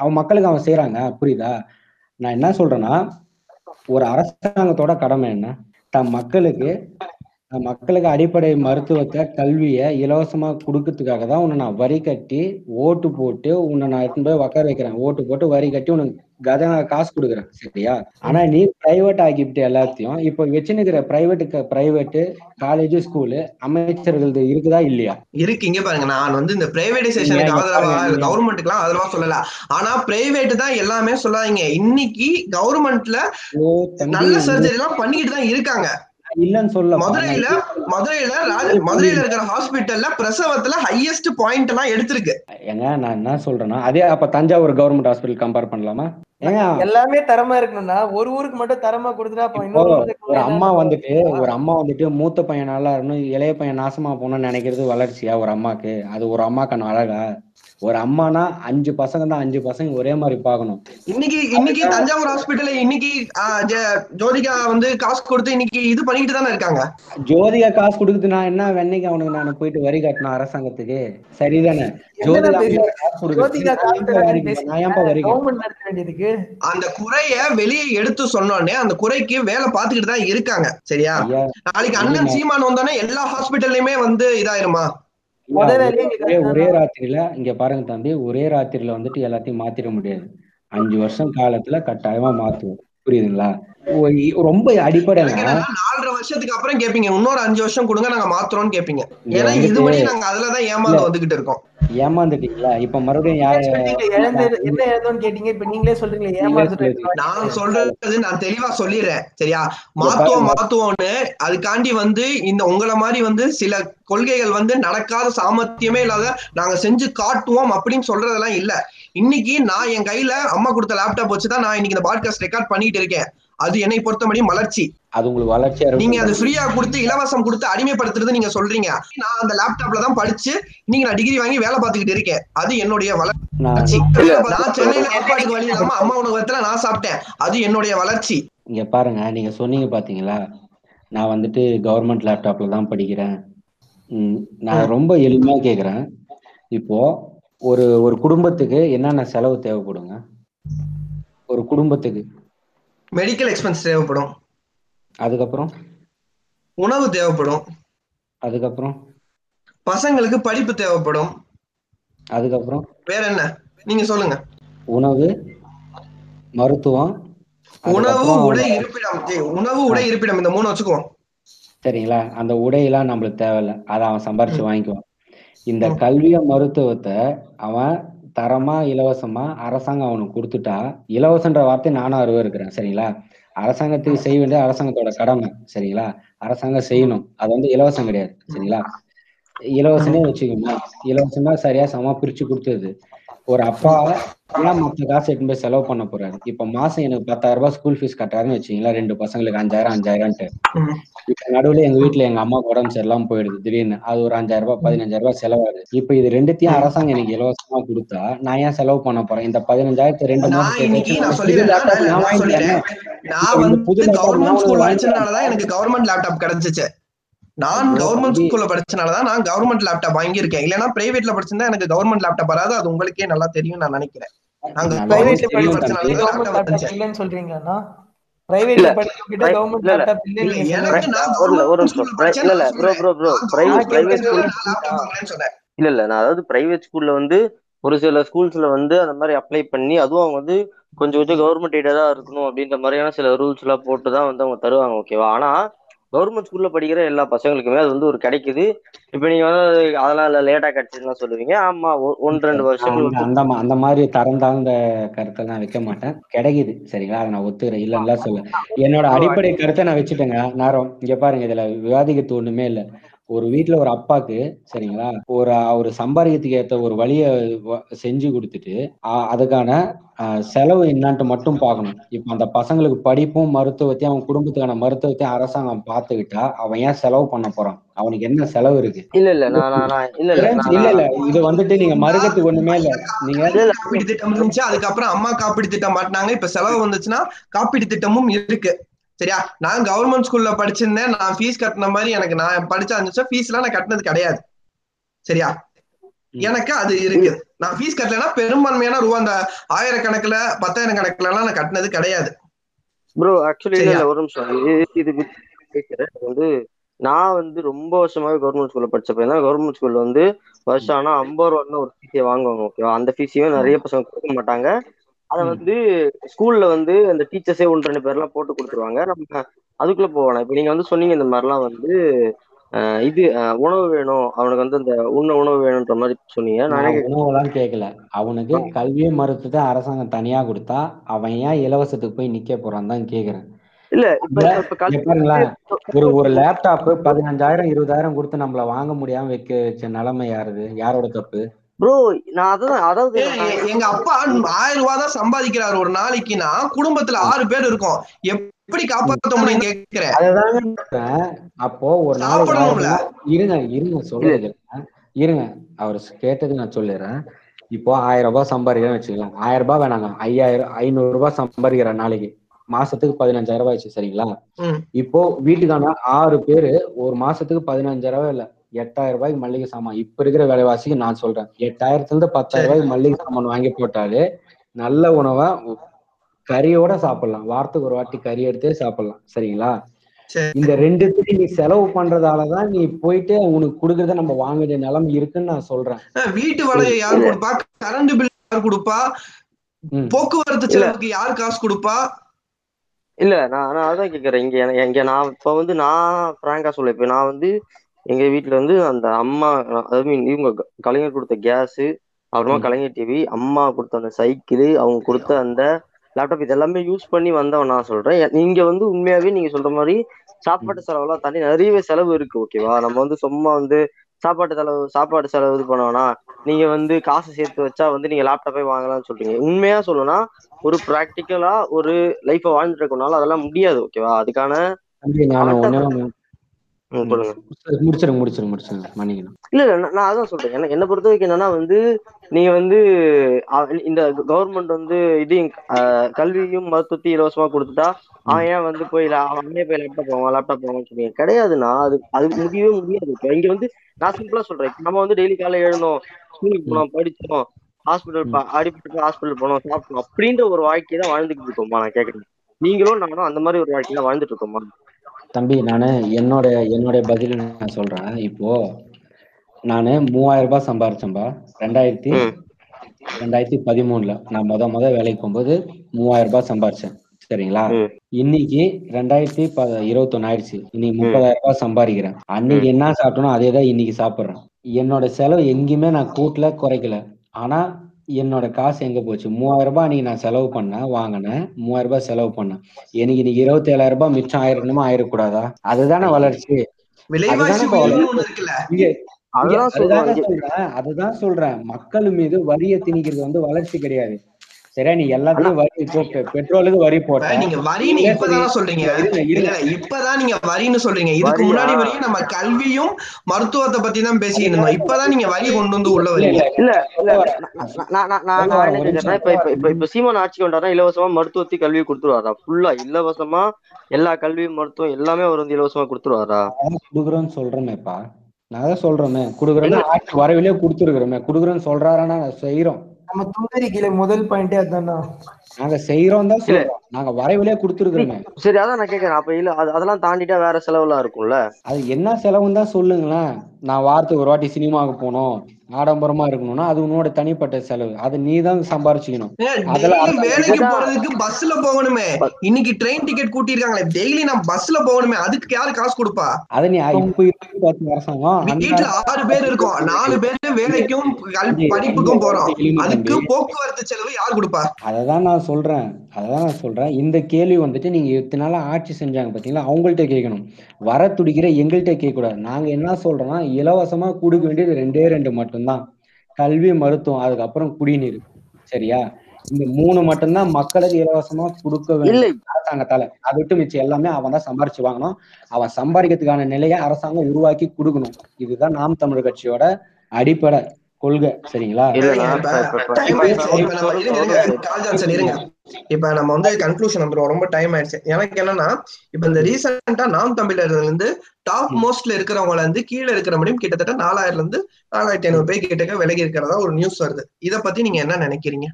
அவன் மக்களுக்கு அவன் செய்யறாங்க, புரியுதா? நான் என்ன சொல்றேன்னா, ஒரு அரசாங்கத்தோட கடமை என்ன? மக்களுக்கு அடிப்படை மருத்துவத்தை, கல்வியை இலவசமா கொடுக்கறதுக்காக தான் உன்னை நான் வரி கட்டி ஓட்டு போட்டு உன்னை நான் எடுத்துட்டு போய் உக்கார வைக்கிறேன். ஓட்டு போட்டு வரி கட்டி உனக்கு காசு கொடுக்குறேன். சரியா? ஆனா நீ பிரைவேட் ஆகிவிட்டு எல்லாத்தையும் இப்ப வச்சுன்னுக்கிற பிரைவேட் காலேஜ், ஸ்கூலு, அமைச்சர்கள் இருக்குதா இல்லையா? இருக்கு. இங்க பாருங்க, நான் வந்து இந்த பிரைவேடைசேஷனுக்கு ஆதரவா, கவர்மெண்ட்டுக்கு எல்லாம் ஆதரவா சொல்லல. ஆனா பிரைவேட் தான் எல்லாமே சொல்லாதீங்க. இன்னைக்கு கவர்மெண்ட்ல நல்ல சர்ஜரி எல்லாம் பண்ணிக்கிட்டு தான் இருக்காங்க. இல்லன்னு சொல்ல, மதுரையில இருக்கிற ஹாஸ்பிட்டல்ல பிரசவத்துல ஹையஸ்ட் பாயிண்ட் எல்லாம் எடுத்திருக்கு. ஏங்க நான் என்ன சொல்றேன்னா, அதே அப்ப தஞ்சாவூர் கவர்மெண்ட் ஹாஸ்பிட்டல் கம்பேர் பண்ணலாமா? எல்லாமே தரமா இருக்கணும்னா ஒரு ஊருக்கு மட்டும் தரமா கொடுத்துட்டா. ஒரு அம்மா வந்துட்டு மூத்த பையன் நல்லா இருக்கணும், இளைய பையன் நாசமா போகணும்னு நினைக்கிறது வளர்ச்சியா ஒரு அம்மாக்கு? அது ஒரு அம்மாக்கான அழகா? ஒரு அம்மானா 5 பசங்க ஒரே மாதிரி பாக்கணும். இன்னைக்கு தஞ்சாவூர் ஹாஸ்பிட்டல்ல இன்னைக்கு ஜோதிகா வந்து காசு கொடுத்து இன்னைக்கு இது பண்ணிட்டு தானே இருக்காங்க. ஜோதிகா காசு கொடுக்குதுன்னா என்ன? வெண்ணிக்கு அவனுக்கு நான் போயிட்டு வரி கட்டணும் அரசாங்கத்துக்கு, சரிதானே? ஜோதிகா அந்த குறைய வெளியே எடுத்து சொன்னோடனே அந்த குறைக்கு வேலை பாத்துக்கிட்டு தான் இருக்காங்க. சரியா? நாளைக்கு அண்ணன் சீமான் வந்தோடனே எல்லா ஹாஸ்பிட்டல்லயுமே வந்து இதாயிருமா? ஒரே ராத்திரியில இங்க பாருங்க தம்பி, ஒரே ராத்திரியில வந்துட்டு எல்லாத்தையும் மாத்திட முடியாது. 5 வருஷம் காலத்துல கட்டாயமா மாத்துவோம், புரியுதுங்களா? ரொம்ப அடிப்படை. 4.5 வருஷத்துக்கு அப்புறம் கேப்பீங்க இன்னொரு 5 வருஷம் கொடுங்க நாங்க மாத்துறோம்னு கேப்பீங்க. ஏன்னா இது மாதிரி நாங்க அதுலதான் ஏமாந்து வந்துகிட்டு இருக்கோம். ஏமாந்துட்டீங்களா? இப்ப மறுபடியும் என்ன எழுதோன்னு கேட்டீங்க, இப்ப நீங்களே சொல்றீங்களே ஏமாந்துட்டு. நான் சொல்றது நான் தெளிவா சொல்லிடுறேன். சரியா? மாத்துவோம்னு அதுக்காண்டி வந்து இந்த உங்களை மாதிரி வந்து சில கொள்கைகள் வந்து நடக்காத, சாமர்த்தியமே இல்லாத நாங்க செஞ்சு காட்டுவோம் அப்படின்னு சொல்றதெல்லாம் இல்ல. இன்னைக்கு நான் என் கையில அம்மா கொடுத்த லேப்டாப் வச்சுதான் நான் இன்னைக்கு இந்த பாட்காஸ்ட் ரெக்கார்ட் பண்ணிட்டு இருக்கேன். அது என்னை பொறுத்த முடியும் வளர்ச்சி. அது உங்களுக்கு வளர்ச்சியா இருக்கு. நீங்க அது ஃப்ரீயா கொடுத்து இலவசம் கொடுத்து அடிமைப்படுத்துறது நீங்க சொல்றீங்க. நான் அந்த லேப்டாப்ல தான் படிச்சு நீங்க நான் டிகிரி வாங்கி வேலை பார்த்துக்கிட்டு இருக்கேன். அது என்னுடைய வளர்ச்சி. நான் சென்னையில சாப்பாடுக்கு வழி இல்லாம அம்மா உணவகத்துல நான் சாப்பிட்டேன். அது என்னுடைய வளர்ச்சி. இங்க பாருங்க, நீங்க சொன்னீங்க பாத்தீங்களா, நான் வந்துட்டு கவர்மெண்ட் லேப்டாப்ல தான் படிக்கிறேன். நான் ரொம்ப எளிமையா கேக்குறேன். இப்போ ஒரு ஒரு குடும்பத்துக்கு என்னென்ன செலவு தேவைப்படுங்க? ஒரு குடும்பத்துக்கு மெடிக்கல் எக்ஸ்பென்ஸ் தேவைப்படும், அதுக்கப்புறம் உணவு தேவைப்படும், அதுக்கப்புறம் பசங்களுக்கு படிப்பு தேவைப்படும், அதுக்கப்புறம் வேற என்ன நீங்க சொல்லுங்க. உணவு, மருத்துவம், உணவு, உடை, இருப்பிடம். உணவு, உடை, இருப்பிடம், இந்த மூணு வச்சுக்குவோம் சரிங்களா. அந்த உடையெல்லாம் நம்மளுக்கு தேவையில்லை, அதை அவன் சம்பாரிச்சு வாங்கிக்குவான். இந்த கல்விய மருத்துவத்தை அவன் தரமா இலவசமா அரசாங்கம் அவனுக்கு கொடுத்துட்டா, இலவசன்ற வார்த்தை நானும் அருவா இருக்கிறேன் சரிங்களா. அரசாங்கத்துக்கு செய்ய வேண்டியது அரசாங்கத்தோட கடமை சரிங்களா. அரசாங்கம் செய்யணும், அது வந்து இலவசம் கிடையாது சரிங்களா. இலவசமே வச்சுக்கோங்க, இலவசமா சரியா சமமா பிரிச்சு கொடுத்தது. ஒரு அப்பா மற்ற காசு எட்டு போய் செலவு பண்ண போறாரு. இப்ப மாசம் எனக்கு 10,000 ரூபாய் ஸ்கூல் ஃபீஸ் கட்டுறாருன்னு வச்சுங்களா, 2 பசங்களுக்கு 5,000 5,000ன்ட்டு. இப்ப நடுவுல எங்க வீட்டுல எங்க அம்மா உடம்பு சரியில்லாம போயிடுது திடீர்னு, அது ஒரு 5,000 ரூபாய் 15,000 ரூபாய் செலவாகுது. இப்ப இது ரெண்டுத்தையும் அரசாங்கம் எனக்கு இலவசமா கொடுத்தா நான் ஏன் செலவு பண்ண போறேன் இந்த 15,000 ரெண்டு மாசத்துக்கு? எனக்கு கவர்மெண்ட் லேப்டாப் கிடைச்சிச்சு. நான் கவர்மெண்ட் ஸ்கூல்ல படிச்சனாலதான் நான் கவர்மெண்ட் லேப்டாப் வாங்கியிருக்கேன். இல்லைன்னா பிரைவேட்ல படிச்சிருந்தா எனக்கு கவர்மெண்ட் லேப்டாப் வராது. அது உங்களுக்கே நல்லா தெரியும் நான் நினைக்கிறேன். நான் அதாவது பிரைவேட் ஸ்கூல்ல வந்து ஒரு சில ஸ்கூல்ஸ்ல வந்து அந்த மாதிரி அப்ளை பண்ணி அதுவும் அவங்க வந்து கொஞ்சம் கொஞ்சம் கவர்மெண்ட் எய்டா தான் இருக்கணும் அப்படின்ற மாதிரியான சில ரூல்ஸ் எல்லாம் போட்டுதான் வந்து அவங்க தருவாங்க ஓகேவா. ஆனா கவர்மெண்ட் ஸ்கூல்ல படிக்கிற எல்லா பசங்களுக்குமே அது வந்து ஒரு கிடைக்குது. இப்ப நீங்க வந்து அதெல்லாம் இல்ல லேட்டா கிடைச்சதுன்னா சொல்லுவீங்க. ஆமா, 1-2 வருஷம் அந்த மாதிரி தரம் தாழ்ந்த கருத்தை நான் வைக்க மாட்டேன். கிடைக்குது சரிங்களா, அதை நான் ஒத்துக்கிறேன், இல்லைன்னா சொல்ல என்னோட அடிப்படை கருத்தை நான் வச்சுட்டேங்க. நேரம் இங்க பாருங்க, இதுல விவாதிக்கிறது ஒண்ணுமே இல்லை. ஒரு வீட்டுல ஒரு அப்பாக்கு சரிங்களா ஒரு சம்பாதிக்கிறதுக்கு ஏற்ற ஒரு வழிய செஞ்சு கொடுத்துட்டு அதுக்கான செலவு என்னான்ட்டு மட்டும் பார்க்கணும். இப்ப அந்த பசங்களுக்கு படிப்பும் மருத்துவத்தையும் அவன் குடும்பத்துக்கான மருத்துவத்தையும் அரசாங்கம் பாத்துக்கிட்டா அவன் ஏன் செலவு பண்ண போறான்? அவனுக்கு என்ன செலவு இருக்கு? இல்ல இது வந்துட்டு நீங்க மறுக்கிறதுக்கு ஒண்ணுமே இல்ல. நீங்க காப்பீடு திட்டம் இருந்துச்சு, அதுக்கப்புறம் அம்மா காப்பீடு திட்டம் மாட்டினாங்க. இப்ப செலவு வந்துச்சுன்னா காப்பீடு திட்டமும் இருக்கு சரியா. நான் கவர்மெண்ட் ஸ்கூல்ல படிச்சிருந்தேன், நான் ஃபீஸ் கட்டின மாதிரி எனக்கு நான் படிச்ச 5 வருஷம் ஃபீஸ்லாம் நான் கட்டினது கிடையாது சரியா. எனக்கு அது இருக்கு. நான் ஃபீஸ் கட்டலன்னா பெரும்பான்மையான ரூபா அந்த 1000 கணக்குல 10,000 கணக்குல எல்லாம் நான் கட்டினது கிடையாது. ப்ரோ ஆக்சுவலி ஒரு நிமிஷம், இது கேட்கிறேன் வந்து நான் வந்து ரொம்ப வருஷமாவே கவர்மெண்ட் ஸ்கூல்ல படிச்சப்ப தான் கவர்மெண்ட் ஸ்கூல்ல வந்து வருஷம் ஆனா 50 ரூபான்னு ஒரு ஃபீஸே வாங்குவாங்க ஓகேவா. அந்த ஃபீஸையும் நிறைய பசங்க கொடுக்க மாட்டாங்க. அதை வந்து ஸ்கூல்ல வந்து அந்த டீச்சர்ஸே 1-2 பேர்லாம் போட்டு கொடுத்துருவாங்க. நம்ம அதுக்குள்ள போகலாம். இப்ப நீங்க வந்து சொன்னீங்க இந்த மாதிரிலாம் வந்து இது உணவு வேணும் அவனுக்கு வந்து அந்த உணவு வேணும்ன்ற மாதிரி சொன்னீங்க. நான் உணவுலாம் கேட்கல, அவனுக்கு கல்வியை மறுத்துட்டு அரசாங்கம் தனியா கொடுத்தா அவன் ஏன் இலவசத்துக்கு போய் நிக்க போறான்னு தான் கேக்குறேன். இல்ல பாருங்களா, ஒரு லேப்டாப்பு 15,000 20,000 கொடுத்து நம்மள வாங்க முடியாம வைக்க வச்ச நிலைமை யாருது? யாரோட தப்பு? ப்ரோ நான் அதான் அதாவது எங்க அப்பா 1000 ரூபாய் தான் சம்பாதிக்கிறாரு ஒரு நாளைக்குனா, குடும்பத்துல 6 பேர் இருக்கும், எப்படி காப்பாற்ற முடியும் கேக்குறேன். அதுதான் அப்போ ஒரு நாள் இருங்க சொல்லுங்க, அவரு கேட்டது நான் சொல்லிடுறேன். இப்போ 1000 ரூபாய் சம்பாதிக்கிறேன்னு வச்சுக்கலாம், 1000 ரூபாய் வேணாங்க, 500 ரூபாய் சம்பாதிக்கிற நாளைக்கு, மாசத்துக்கு 15,000 ரூபாய் ஆச்சு சரிங்களா. இப்போ வீட்டுக்கான 6 பேரு ஒரு மாசத்துக்கு 15,000 ரூபாய் இல்ல 8,000 ரூபாய்க்கு மல்லிகை சாமான் இப்ப இருக்கிற விலைவாசிக்கு நான் சொல்றேன், 8,000-10,000 ரூபாய்க்கு மல்லிகை சாமான் வாங்கி போட்டாலே நல்ல உணவை கறியோட சாப்பிடலாம். வாரத்துக்கு ஒரு வாட்டி கறி எடுத்தே சாப்பிடலாம் சரிங்களா. இந்த ரெண்டுத்துக்கு நீ செலவு பண்றதாலதான் நீ போயிட்டு உனக்கு கொடுக்கறத நம்ம வாங்க வேண்டிய நிலைமை இருக்குன்னு நான் சொல்றேன். வீட்டு வாடகை யாரு கொடுப்பா? கரண்ட் பில் யாரு கொடுப்பா? போக்குவரத்து செலவுக்கு யாரு காசு கொடுப்பா? இல்ல நான் அதான் கேக்குறேன். இங்க நான் இப்ப வந்து நான் பிராங்கா சொல்ல, இப்ப நான் வந்து எங்க வீட்டுல வந்து அந்த அம்மா ஐ மீன் இவங்க கலைஞர் கொடுத்த கேஸு, அப்புறமா கலைஞர் டிவி, அம்மா கொடுத்த அந்த சைக்கிள், அவங்க கொடுத்த அந்த லேப்டாப், இது எல்லாமே யூஸ் பண்ணி வந்தவன் நான் சொல்றேன். நீங்க வந்து உண்மையாவே நீங்க சொல்ற மாதிரி சாப்பாட்டு செலவெல்லாம் தாண்டி நிறையவே செலவு இருக்கு ஓகேவா. நம்ம வந்து சும்மா வந்து சாப்பாடு செலவு இது பண்ணோம்னா நீங்க வந்து காசு சேர்த்து வச்சா வந்து நீங்க லேப்டாப்பே வாங்கலாம்னு சொல்றீங்க. உண்மையா சொல்லணும்னா ஒரு பிராக்டிக்கலா ஒரு லைஃப வாழ்ந்துட்டு இருக்கனால அதெல்லாம் முடியாது. ஓகேவா? அதுக்கான இல்ல நான் அதான் சொல்றேன். எனக்கு என்ன பொறுத்த வரைக்கும் என்னன்னா வந்து நீங்க வந்து இந்த கவர்மெண்ட் வந்து இது கல்வியும் மருத்துவத்தையும் இலவசமா கொடுத்துட்டா ஏன் வந்து போய் லேப்டாப் வாங்கன்னு சொல்லுவீங்க. கிடையாதுண்ணா, அது முடியவே முடியாது. இங்க வந்து நான் சிம்பிளா சொல்றேன், நம்ம வந்து டெய்லி காலையில எழுந்தோம், ஸ்கூலுக்கு போனோம், படிச்சோம், ஹாஸ்பிட்டல் போனோம், சாப்பிட்டோம் அப்படின்ற ஒரு வாழ்க்கையை தான் வாழ்ந்துட்டு இருக்கோமா? நான் கேக்குறேன், நீங்களும் நானும் அந்த மாதிரி ஒரு வாழ்க்கையில வாழ்ந்துட்டு இருக்கோமா? தம்பி, நான் என்னோடைய பதில் நான் சொல்றேன். இப்போ நான் 3000 ரூபாய் சம்பாரிச்சேன்பா. 2013 நான் முத வேலைக்கு போகும்போது 3000 ரூபாய் சம்பாரிச்சேன். சரிங்களா? இன்னைக்கு 2021 ஆயிடுச்சு. இன்னைக்கு 30000 ரூபாய் சம்பாதிக்கிறேன். அன்னைக்கு என்ன சாப்பிட்டோம் அதே தான் இன்னைக்கு சாப்பிடுறேன். என்னோட செலவு எங்கேயுமே நான் கூட்டல குறைக்கல. ஆனா என்னோட காசு எங்க போச்சு? 3000 ரூபாய் அன்னைக்கு நான் செலவு பண்ணேன், வாங்கினேன் 3000 ரூபாய் செலவு பண்ணேன். எனக்கு இன்னைக்கு 27000 ரூபாய் மிச்சம் ஆயிரணுமா ஆயிரக்கூடாதா? அதுதானே வளர்ச்சி. அதுதான் சொல்றேன், மக்கள் மீது வரிய திணிக்கிறது வந்து வளர்ச்சி கிடையாது. சரியா? நீ எல்லாத்துலயும் வரி போட்டு பெட்ரோலுக்கு வரி போட்ட. நீங்க வரின்னு இப்பதான் சொல்றீங்க, இப்பதான் நீங்க வரின்னு சொல்றீங்க. இதுக்கு முன்னாடி வரையும் நம்ம கல்வியும் மருத்துவத்தை பத்தி தான் பேசிக்கிட்டு இருந்தோம். இப்பதான் நீங்க வரி கொண்டு வந்து உள்ள வரீங்க. இப்ப சீமான் ஆட்சி கொண்டாடுறா, இலவசமா மருத்துவத்தை கல்வியை கொடுத்துருவாரா? ஃபுல்லா இலவசமா எல்லா கல்வி மருத்துவம் எல்லாமே அவர் வந்து இலவசமா கொடுத்துருவாரா? கொடுக்குறோன்னு சொல்றேன்ப்பா, நான் தான் சொல்றேன். கொடுக்குறேன்னா ஆட்சி வரவிலே கொடுத்துருக்குறோமே. கொடுக்குறேன்னு சொல்றாரானா செய்யறோம். நம்ம தூதரிக்கையில முதல் பாயிண்டே அதானா, நாங்க செய்யறோம் தான் சொல்றோம், நாங்க வரைவிலே கொடுத்துருக்குறோமே. சரி, அதான் நான் கேக்குறேன். அப்ப இல்ல அதெல்லாம் தாண்டிட்டா வேற செலவுலாம் இருக்கும்ல, அது என்ன செலவுன்னு தான் சொல்லுங்களேன். நான் வாரத்துக்கு ஒரு வாட்டி சினிமாவுக்கு போனோம், ஆடம்பரமா இருக்கணும்னா அது உன்னோட தனிப்பட்ட செலவு, அது நீ தான் சம்பாரிச்சுக்கணும். வேலைக்கு போறதுக்கு பஸ்ல போகணுமே, இன்னைக்கு ட்ரெயின் டிக்கெட் கூட்டிருக்காங்களே, டெய்லி நான் பஸ்ல போகணுமே, அதுக்கு யாரு காசு கொடுப்பா? அது நீ வீட்டுல 6 பேர் இருக்கோம், 4 பேரு வேலைக்கும் படிப்புக்கும் போறோம், அதுக்கு போக்குவரத்து செலவு யாரு கொடுப்பா? அதான் நான் சொல்றேன். இந்த கேள்வி வந்துட்டு நீங்க இத்தனை நாளா ஆட்சி செஞ்சாங்க பாத்தீங்களா, அவங்கள்ட்ட கேட்கணும். வர துடிக்கிற எங்கள்கிட்ட கேட்க கூடாது. நாங்க என்ன சொல்றோம்னா இலவசமா கொடுக்க வேண்டியது 2 மட்டும் தான், கல்வி மருத்துவம், அதுக்கப்புறம் குடிநீர். சரியா? இந்த 3 மட்டும்தான் மக்களுக்கு இலவசமா கொடுக்க வேண்டும் அரசாங்கத்தால. அதை விட்டு மிச்சம் எல்லாமே அவன் தான் சம்பாரிச்சு வாங்கணும். அவன் சம்பாதிக்கிறதுக்கான நிலையை அரசாங்கம் உருவாக்கி கொடுக்கணும். இதுதான் நாம் தமிழர் கட்சியோட அடிப்படை கொள்கை. சரிங்களா? இப்ப நம்ம வந்து கன்க்ளூஷன் வந்துடும், ரொம்ப டைம் ஆயிடுச்சு. எனக்கு என்னன்னா இப்ப இந்த ரீசெண்டா நாம் தமிழர்கள் இருந்து டாப் மோஸ்ட்ல இருக்கிறவங்கள இருந்து கீழே இருக்கிற முடியும் கிட்டத்தட்ட 4000 இருந்து 4500 பேர் கிட்டக்க விலகி இருக்கிறதா ஒரு நியூஸ் வருது. இத பத்தி நீங்க என்ன நினைக்கிறீங்க?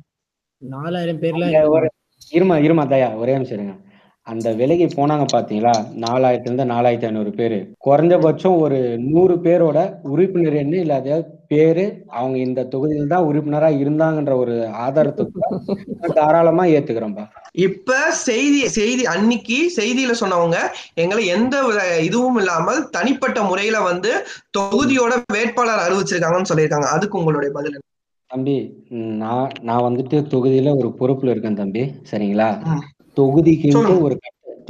4000 பேர்ல இருமா தயா, ஒரே நிமிஷம். அந்த விலகி போனாங்க பாத்தீங்களா, 4000 இருந்து 4500 பேரு. குறைஞ்சபட்சம் ஒரு 100 பேரோட உறுப்பினர் என்ன இல்லாத பேரு அவங்க இந்த தொகுதியில் தான் உறுப்பினரா இருந்தாங்கன்ற ஒரு ஆதாரத்துக்கு தாராளமா ஏத்துக்கிறோம்பா. இப்ப செய்தி அன்னைக்கு செய்தியில சொன்னவங்க எங்களை எந்த இதுவும் இல்லாமல் தனிப்பட்ட முறையில வந்து தொகுதியோட வேட்பாளர் அறிவிச்சிருக்காங்கன்னு சொல்லியிருக்காங்க. அதுக்கு உங்களுடைய பதில்? தம்பி, நான் வந்துட்டு தொகுதியில ஒரு பொறுப்புல இருக்கேன் தம்பி. சரிங்களா? தொகுதிக்குன்ட்டு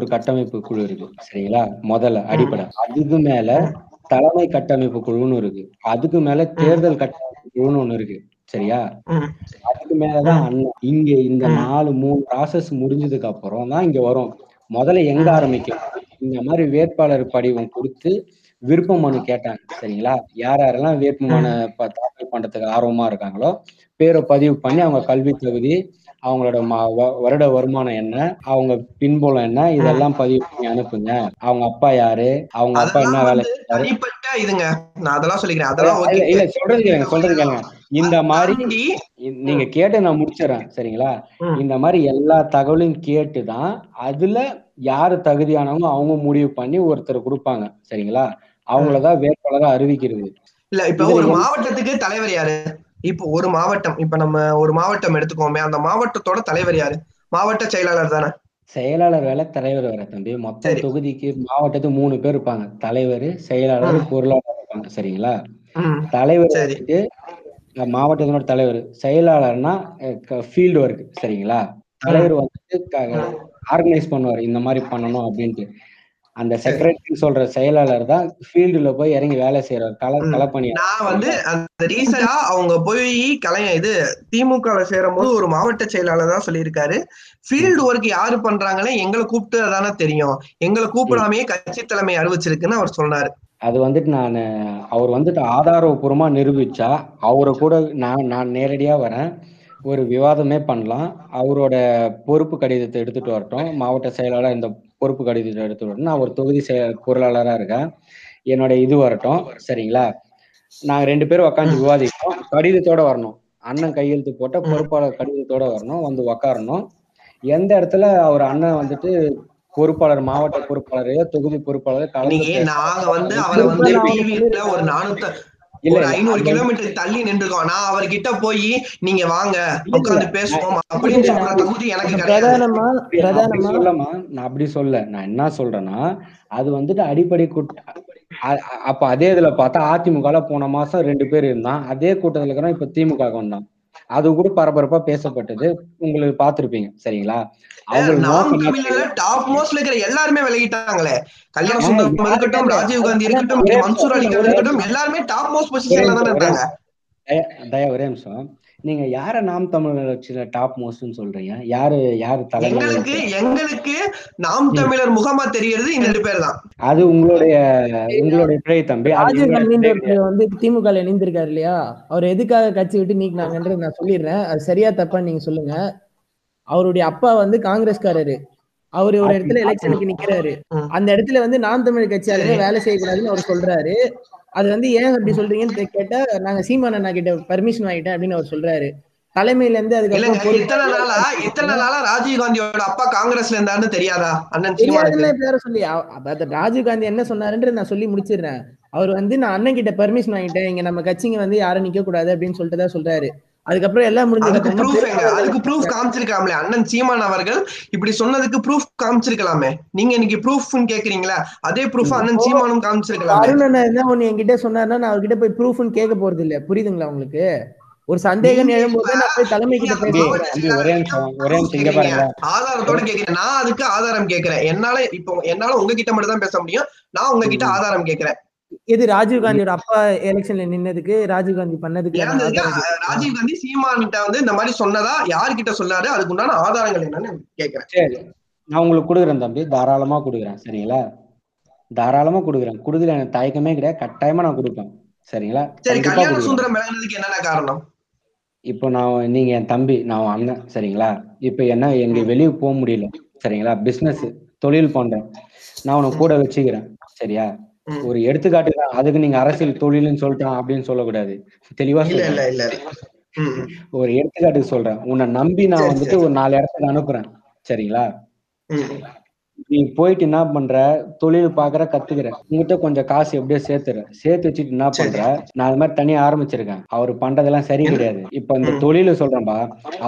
ஒரு கட்டமைப்பு குழு இருக்கு. சரிங்களா? முதல்ல அடிப்படை, அதுக்கு மேல தலைமை கட்டமைப்பு குழுன்னு இருக்கு, அதுக்கு மேல தேர்தல் கட்டமைப்பு குழுன்னு ஒண்ணு இருக்கு. சரியா? அதுக்கு மேலதான் இங்க இந்த 4 ப்ராசஸ் முடிஞ்சதுக்கு அப்புறம் தான் இங்க வரும். முதல்ல எங்க ஆரம்பிக்கும், இந்த மாதிரி வேட்பாளர் படிவம் கொடுத்து விருப்ப மனு கேட்டாங்க. சரிங்களா? யாரெல்லாம் வேட்பு மனு தாக்கல் பண்றதுக்கு ஆர்வமா இருக்காங்களோ பேரை பதிவு பண்ணி அவங்க கல்வி தகுதி, அவங்களோட வருட வருமானம் என்ன, அவங்க பின்புலம் என்ன, இதெல்லாம் பதிவு பண்ணி அனுப்புங்க. அவங்க அப்பா யாரு, அவங்க அப்பா என்ன வேலை சொல்றதுங்க. இந்த மாதிரி நீங்க கேட்டு நான் முடிச்சிடறேன். சரிங்களா? இந்த மாதிரி எல்லா தகவலும் கேட்டுதான் அதுல யாரு தகுதியானவங்க அவங்க முடிவு பண்ணி ஒருத்தர் கொடுப்பாங்க. சரிங்களா? அவங்களதான் வேட்பாளராக அறிவிக்கிறது. இல்ல இப்ப ஒரு மாவட்டத்துக்கு தலைவர் யாரு? இப்ப நம்ம ஒரு மாவட்டம் எடுத்துக்கோமே, அந்த மாவட்டத்தோட தலைவர் யாரு? மாவட்ட செயலாளர் தானே? செயலாளர் வேலை, தலைவர் வேலை தம்பி. மொத்த தொகுதிக்கு மாவட்டத்துக்கு 3 பேர் இருப்பாங்க, தலைவர், செயலாளர், பொருளாளர் இருப்பாங்க. சரிங்களா? தலைவர் மாவட்டத்தினோட தலைவர், செயலாளர்னா ஃபீல்டு ஒர்க். சரிங்களா? தலைவர் வந்துட்டு ஆர்கனைஸ் பண்ணுவார், இந்த மாதிரி பண்ணணும் அப்படின்ட்டு. அந்த செக்ரட்டரி சொல்ற செயலாளர் தான் ஃபீல்டுல போய் இறங்கி வேலை செய்யறாரு. நான் வந்து அந்த ரீசனா அவங்க போய் இது திமுக சேரும் போது ஒரு மாவட்ட செயலாளர் தான் சொல்லியிருக்காரு, ஃபீல்டு ஒர்க் யாரு பண்றாங்களே எங்களை கூப்பிட்டு தானே தெரியும், எங்களை கூப்பிடாமே கட்சி தலைமை அறிவிச்சிருக்குன்னு அவர் சொன்னாரு. அது வந்துட்டு அவர் வந்துட்டு ஆதாரபூர்வமா நிரூபிச்சா அவரை கூட நான் நேரடியா வரேன், ஒரு விவாதமே பண்ணலாம், அவரோட பொறுப்பு கடிதத்தை எடுத்துட்டு வரட்டும், மாவட்ட செயலாளர் இந்த பொறுப்பு கடிதத்தை எடுத்துட்டு வரட்டும், நான் ஒரு தொகுதி பொருளாளராக இருக்கேன், என்னோட இது வரட்டும், சரிங்களா, நாங்கள் 2 பேரும் உக்காந்து விவாதிக்கிறோம், கடிதத்தோட வரணும், அண்ணன் கையெழுத்து போட்ட பொறுப்பாளர் கடிதத்தோட வரணும், வந்து உக்காரணும். எந்த இடத்துல அவர் அண்ணன் வந்துட்டு பொறுப்பாளர் மாவட்ட பொறுப்பாளரையோ தொகுதி பொறுப்பாளரையோ ஒரு 500 கிலோமீட்டருக்கு தள்ளி நின்றுக்கோம், நான் அவர்கிட்ட போய் நீங்க வாங்க உட்கார்ந்து பேசுவோம் அப்படின்னு சொல்ற தகுதி எனக்கு கிடையாது. நான் அப்படி சொல்ல, நான் என்ன சொல்றேன்னா அது வந்துட்டு அடிப்படை கூட்டம். அப்ப அதே இதுல பார்த்தா அதிமுக போன மாசம் 2 பேர் இருந்தான், அதே கூட்டத்துல இருக்கிறோம், இப்ப திமுக வந்தான், அது கூட பரபரப்பா பேசப்பட்டது, உங்களுக்கு பாத்துருப்பீங்க, சரிங்களா. எல்லாருமே விலகிட்டாங்களே, கல்யாண சுந்தரம் இருக்கட்டும், ராஜீவ்காந்தி இருக்கட்டும், மன்சூர் அலி இருக்கட்டும், எல்லாருமே டாப் மோஸ்ட் பொசிஷன்ல தான் இருக்காங்க. ஒரே நிமிஷம், நீங்க யார நாம் தமிழர் கட்சியில டாப் மோஸ்ட்னு சொல்றீங்க? யாரு தலைவர்? எங்களுக்கு நாம் தமிழர் முகமா தெரியுது இந்த 2 பேர் தான். அது உங்களுடைய பிழை தம்பி. வந்து திமுக இணைந்திருக்காரு இல்லையா, அவர் எதுக்காக கட்சி விட்டு நீக்கினாங்கன்றது நான் சொல்லிடுறேன், அது சரியா தப்பா நீங்க சொல்லுங்க. அவருடைய அப்பா வந்து காங்கிரஸ்காரரு, அவரு ஒரு இடத்துல எலெக்ஷனுக்கு நிக்கிறாரு, அந்த இடத்துல வந்து நாம் தமிழர் கட்சியாலே வேலை செய்யக்கூடாதுன்னு அவர் சொல்றாரு. அது வந்து ஏன் அப்படி சொல்றீங்கன்னு கேட்டா, நாங்க சீமான் அண்ணா கிட்ட பெர்மிஷன் வாங்கிட்டேன் அப்படின்னு அவர் சொல்றாரு. தலைமையில இருந்து ராஜீவ்காந்தியோட அப்பா காங்கிரஸ்ல இருந்தாருன்னு தெரியாதா? சொல்லி ராஜீவ்காந்தி என்ன சொன்னாருன்னு நான் சொல்லி முடிச்சிடுறேன். அவர் வந்து நான் அண்ணன் கிட்ட பெர்மிஷன் வாங்கிட்டேன், இங்க நம்ம கட்சிங்க வந்து யாரும் நிக்க கூடாது அப்படின்னு சொல்லிட்டு தான் சொல்றாரு. அதுக்கப்புறம் எல்லாம் முடிஞ்சதுக்கு ப்ரூஃப் காமிச்சிருக்கலாம்ல, அண்ணன் சீமான் அவர்கள் இப்படி சொன்னதுக்கு ப்ரூஃப் காமிச்சிருக்கலாமே. நீங்க இன்னைக்கு ப்ரூஃப்னு கேக்குறீங்களா, அதே ப்ரூஃப் அண்ணன் சீமானும் காமிச்சிருக்கலாம். அருண் என்ன ஒண்ணு என்கிட்ட சொன்னாருன்னா நான் அவர்கிட்ட போய் ப்ரூஃப்னு கேட்க போறது இல்ல, புரியுதுங்களா உங்களுக்கு? ஒரு சந்தேகம் எழும்போது நான் போய் தலைமை கிட்ட பேசுறேன். ஒரே நிமிஷம் இங்க பாருங்க, ஆதாரத்தோட கேக்குறேன். நான் அதுக்கு ஆதாரம் கேக்குறேன். என்னால உங்ககிட்ட மட்டும் தான் பேச முடியும். நான் உங்ககிட்ட ஆதாரம் கேக்குறேன். இது ராஜீவ்காந்தியோட அப்பா எலெக்ஷன்ல நின்னதுக்கு, ராஜீவ்காந்தி பண்ணதுக்கு, ராஜீவ்காந்தி சீமான் கிட்ட வந்து இந்த மாதிரி சொன்னதா, யார்கிட்ட சொன்னாரு, அதுக்கு உண்டான ஆதாரங்கள் என்னன்னு கேக்குறேன். சரி, நான் உங்களுக்கு கொடுக்குறேன் தம்பி, தாராளமா கொடுக்குறேன், சரிங்களா, தாராளமா கொடுக்குறேன். குடுதல எனக்கு தயக்கமே கிடையாது, கட்டாயமா நான் கொடுப்பேன், சரிங்களா. சரி, கல்யாண சுந்தரம் விலகினதுக்கு என்னென்ன காரணம்? இப்போ நான், நீங்க என் தம்பி, நான் அண்ணன், சரிங்களா. இப்ப என்ன, எங்க வெளியே போக முடியல, சரிங்களா, பிசினஸ் தொழில் பண்றேன், நான் உனக்கு கூட வச்சுக்கிறேன், சரியா, ஒரு எடுத்துக்காட்டு தான். அதுக்கு நீங்க அரசியல் தொழில்னு சொல்லிட்டான் அப்படின்னு சொல்லக்கூடாது, தெளிவா ஒரு எடுத்துக்காட்டுக்கு சொல்றேன். உன்னை நம்பி நான் வந்துட்டு ஒரு 4 இடத்துக்கு அனுப்புறேன், சரிங்களா. நீ போயிட்டு என்ன பண்ற, தொழில் பாக்குற, கத்துக்கிற, உங்ககிட்ட கொஞ்சம் காசு எப்படியோ சேர்த்துற, சேர்த்து வச்சுட்டு என்ன பண்ற, நான் அது மாதிரி தனியா ஆரம்பிச்சிருக்கேன், அவரு பண்றதெல்லாம் சரி கிடையாது, இப்ப இந்த தொழில சொல்றேன்பா,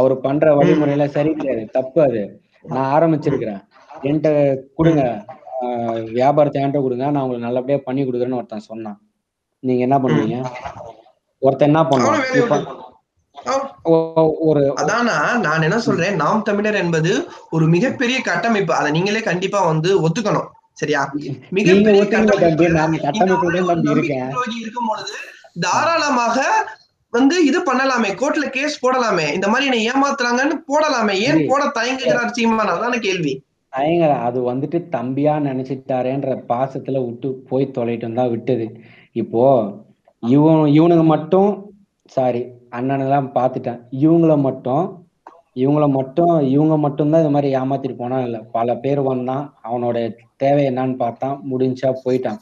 அவரு பண்ற வழிமுறையில சரி கிடையாது, தப்பு, அது நான் ஆரம்பிச்சிருக்கிறேன், என்கிட்ட கொடுங்க வியாபாரத்தை, ஏன்ட்ட கொடுங்க, நான் உங்களுக்கு நல்லபடியா பண்ணி கொடுக்குறேன்னு ஒருத்தன் சொன்னான். நீங்க என்ன பண்ணுவீங்க? ஒருத்தன் என்ன பண்ணுவான்? அதானா நான் என்ன சொல்றேன், நாம் தமிழர் என்பது ஒரு மிகப்பெரிய கட்டமைப்பு, அதை நீங்களே கண்டிப்பா வந்து ஒத்துக்கணும், சரியா. மிகப்பெரிய இருக்கும் பொழுது தாராளமாக வந்து இது பண்ணலாமே, கோர்ட்ல கேஸ் போடலாமே, இந்த மாதிரி என்ன ஏமாத்துறாங்கன்னு போடலாமே, ஏன் போட தயங்குகிறார் சீமான்? அதான கேள்வி. தயங்கல, அது வந்துட்டு தம்பியா நினைச்சிட்டாரேன்ற பாசத்துல விட்டு போய் தொலைட்டு தான் விட்டது. இப்போ இவனுங்க மட்டும், சாரி அண்ணனெல்லாம் பார்த்துட்டேன், இவங்க மட்டும்தான் இது மாதிரி ஏமாத்திட்டு போனா இல்லை, பல பேர் வந்தான், அவனோட தேவை என்னன்னு பார்த்தான், முடிஞ்சா போயிட்டான்.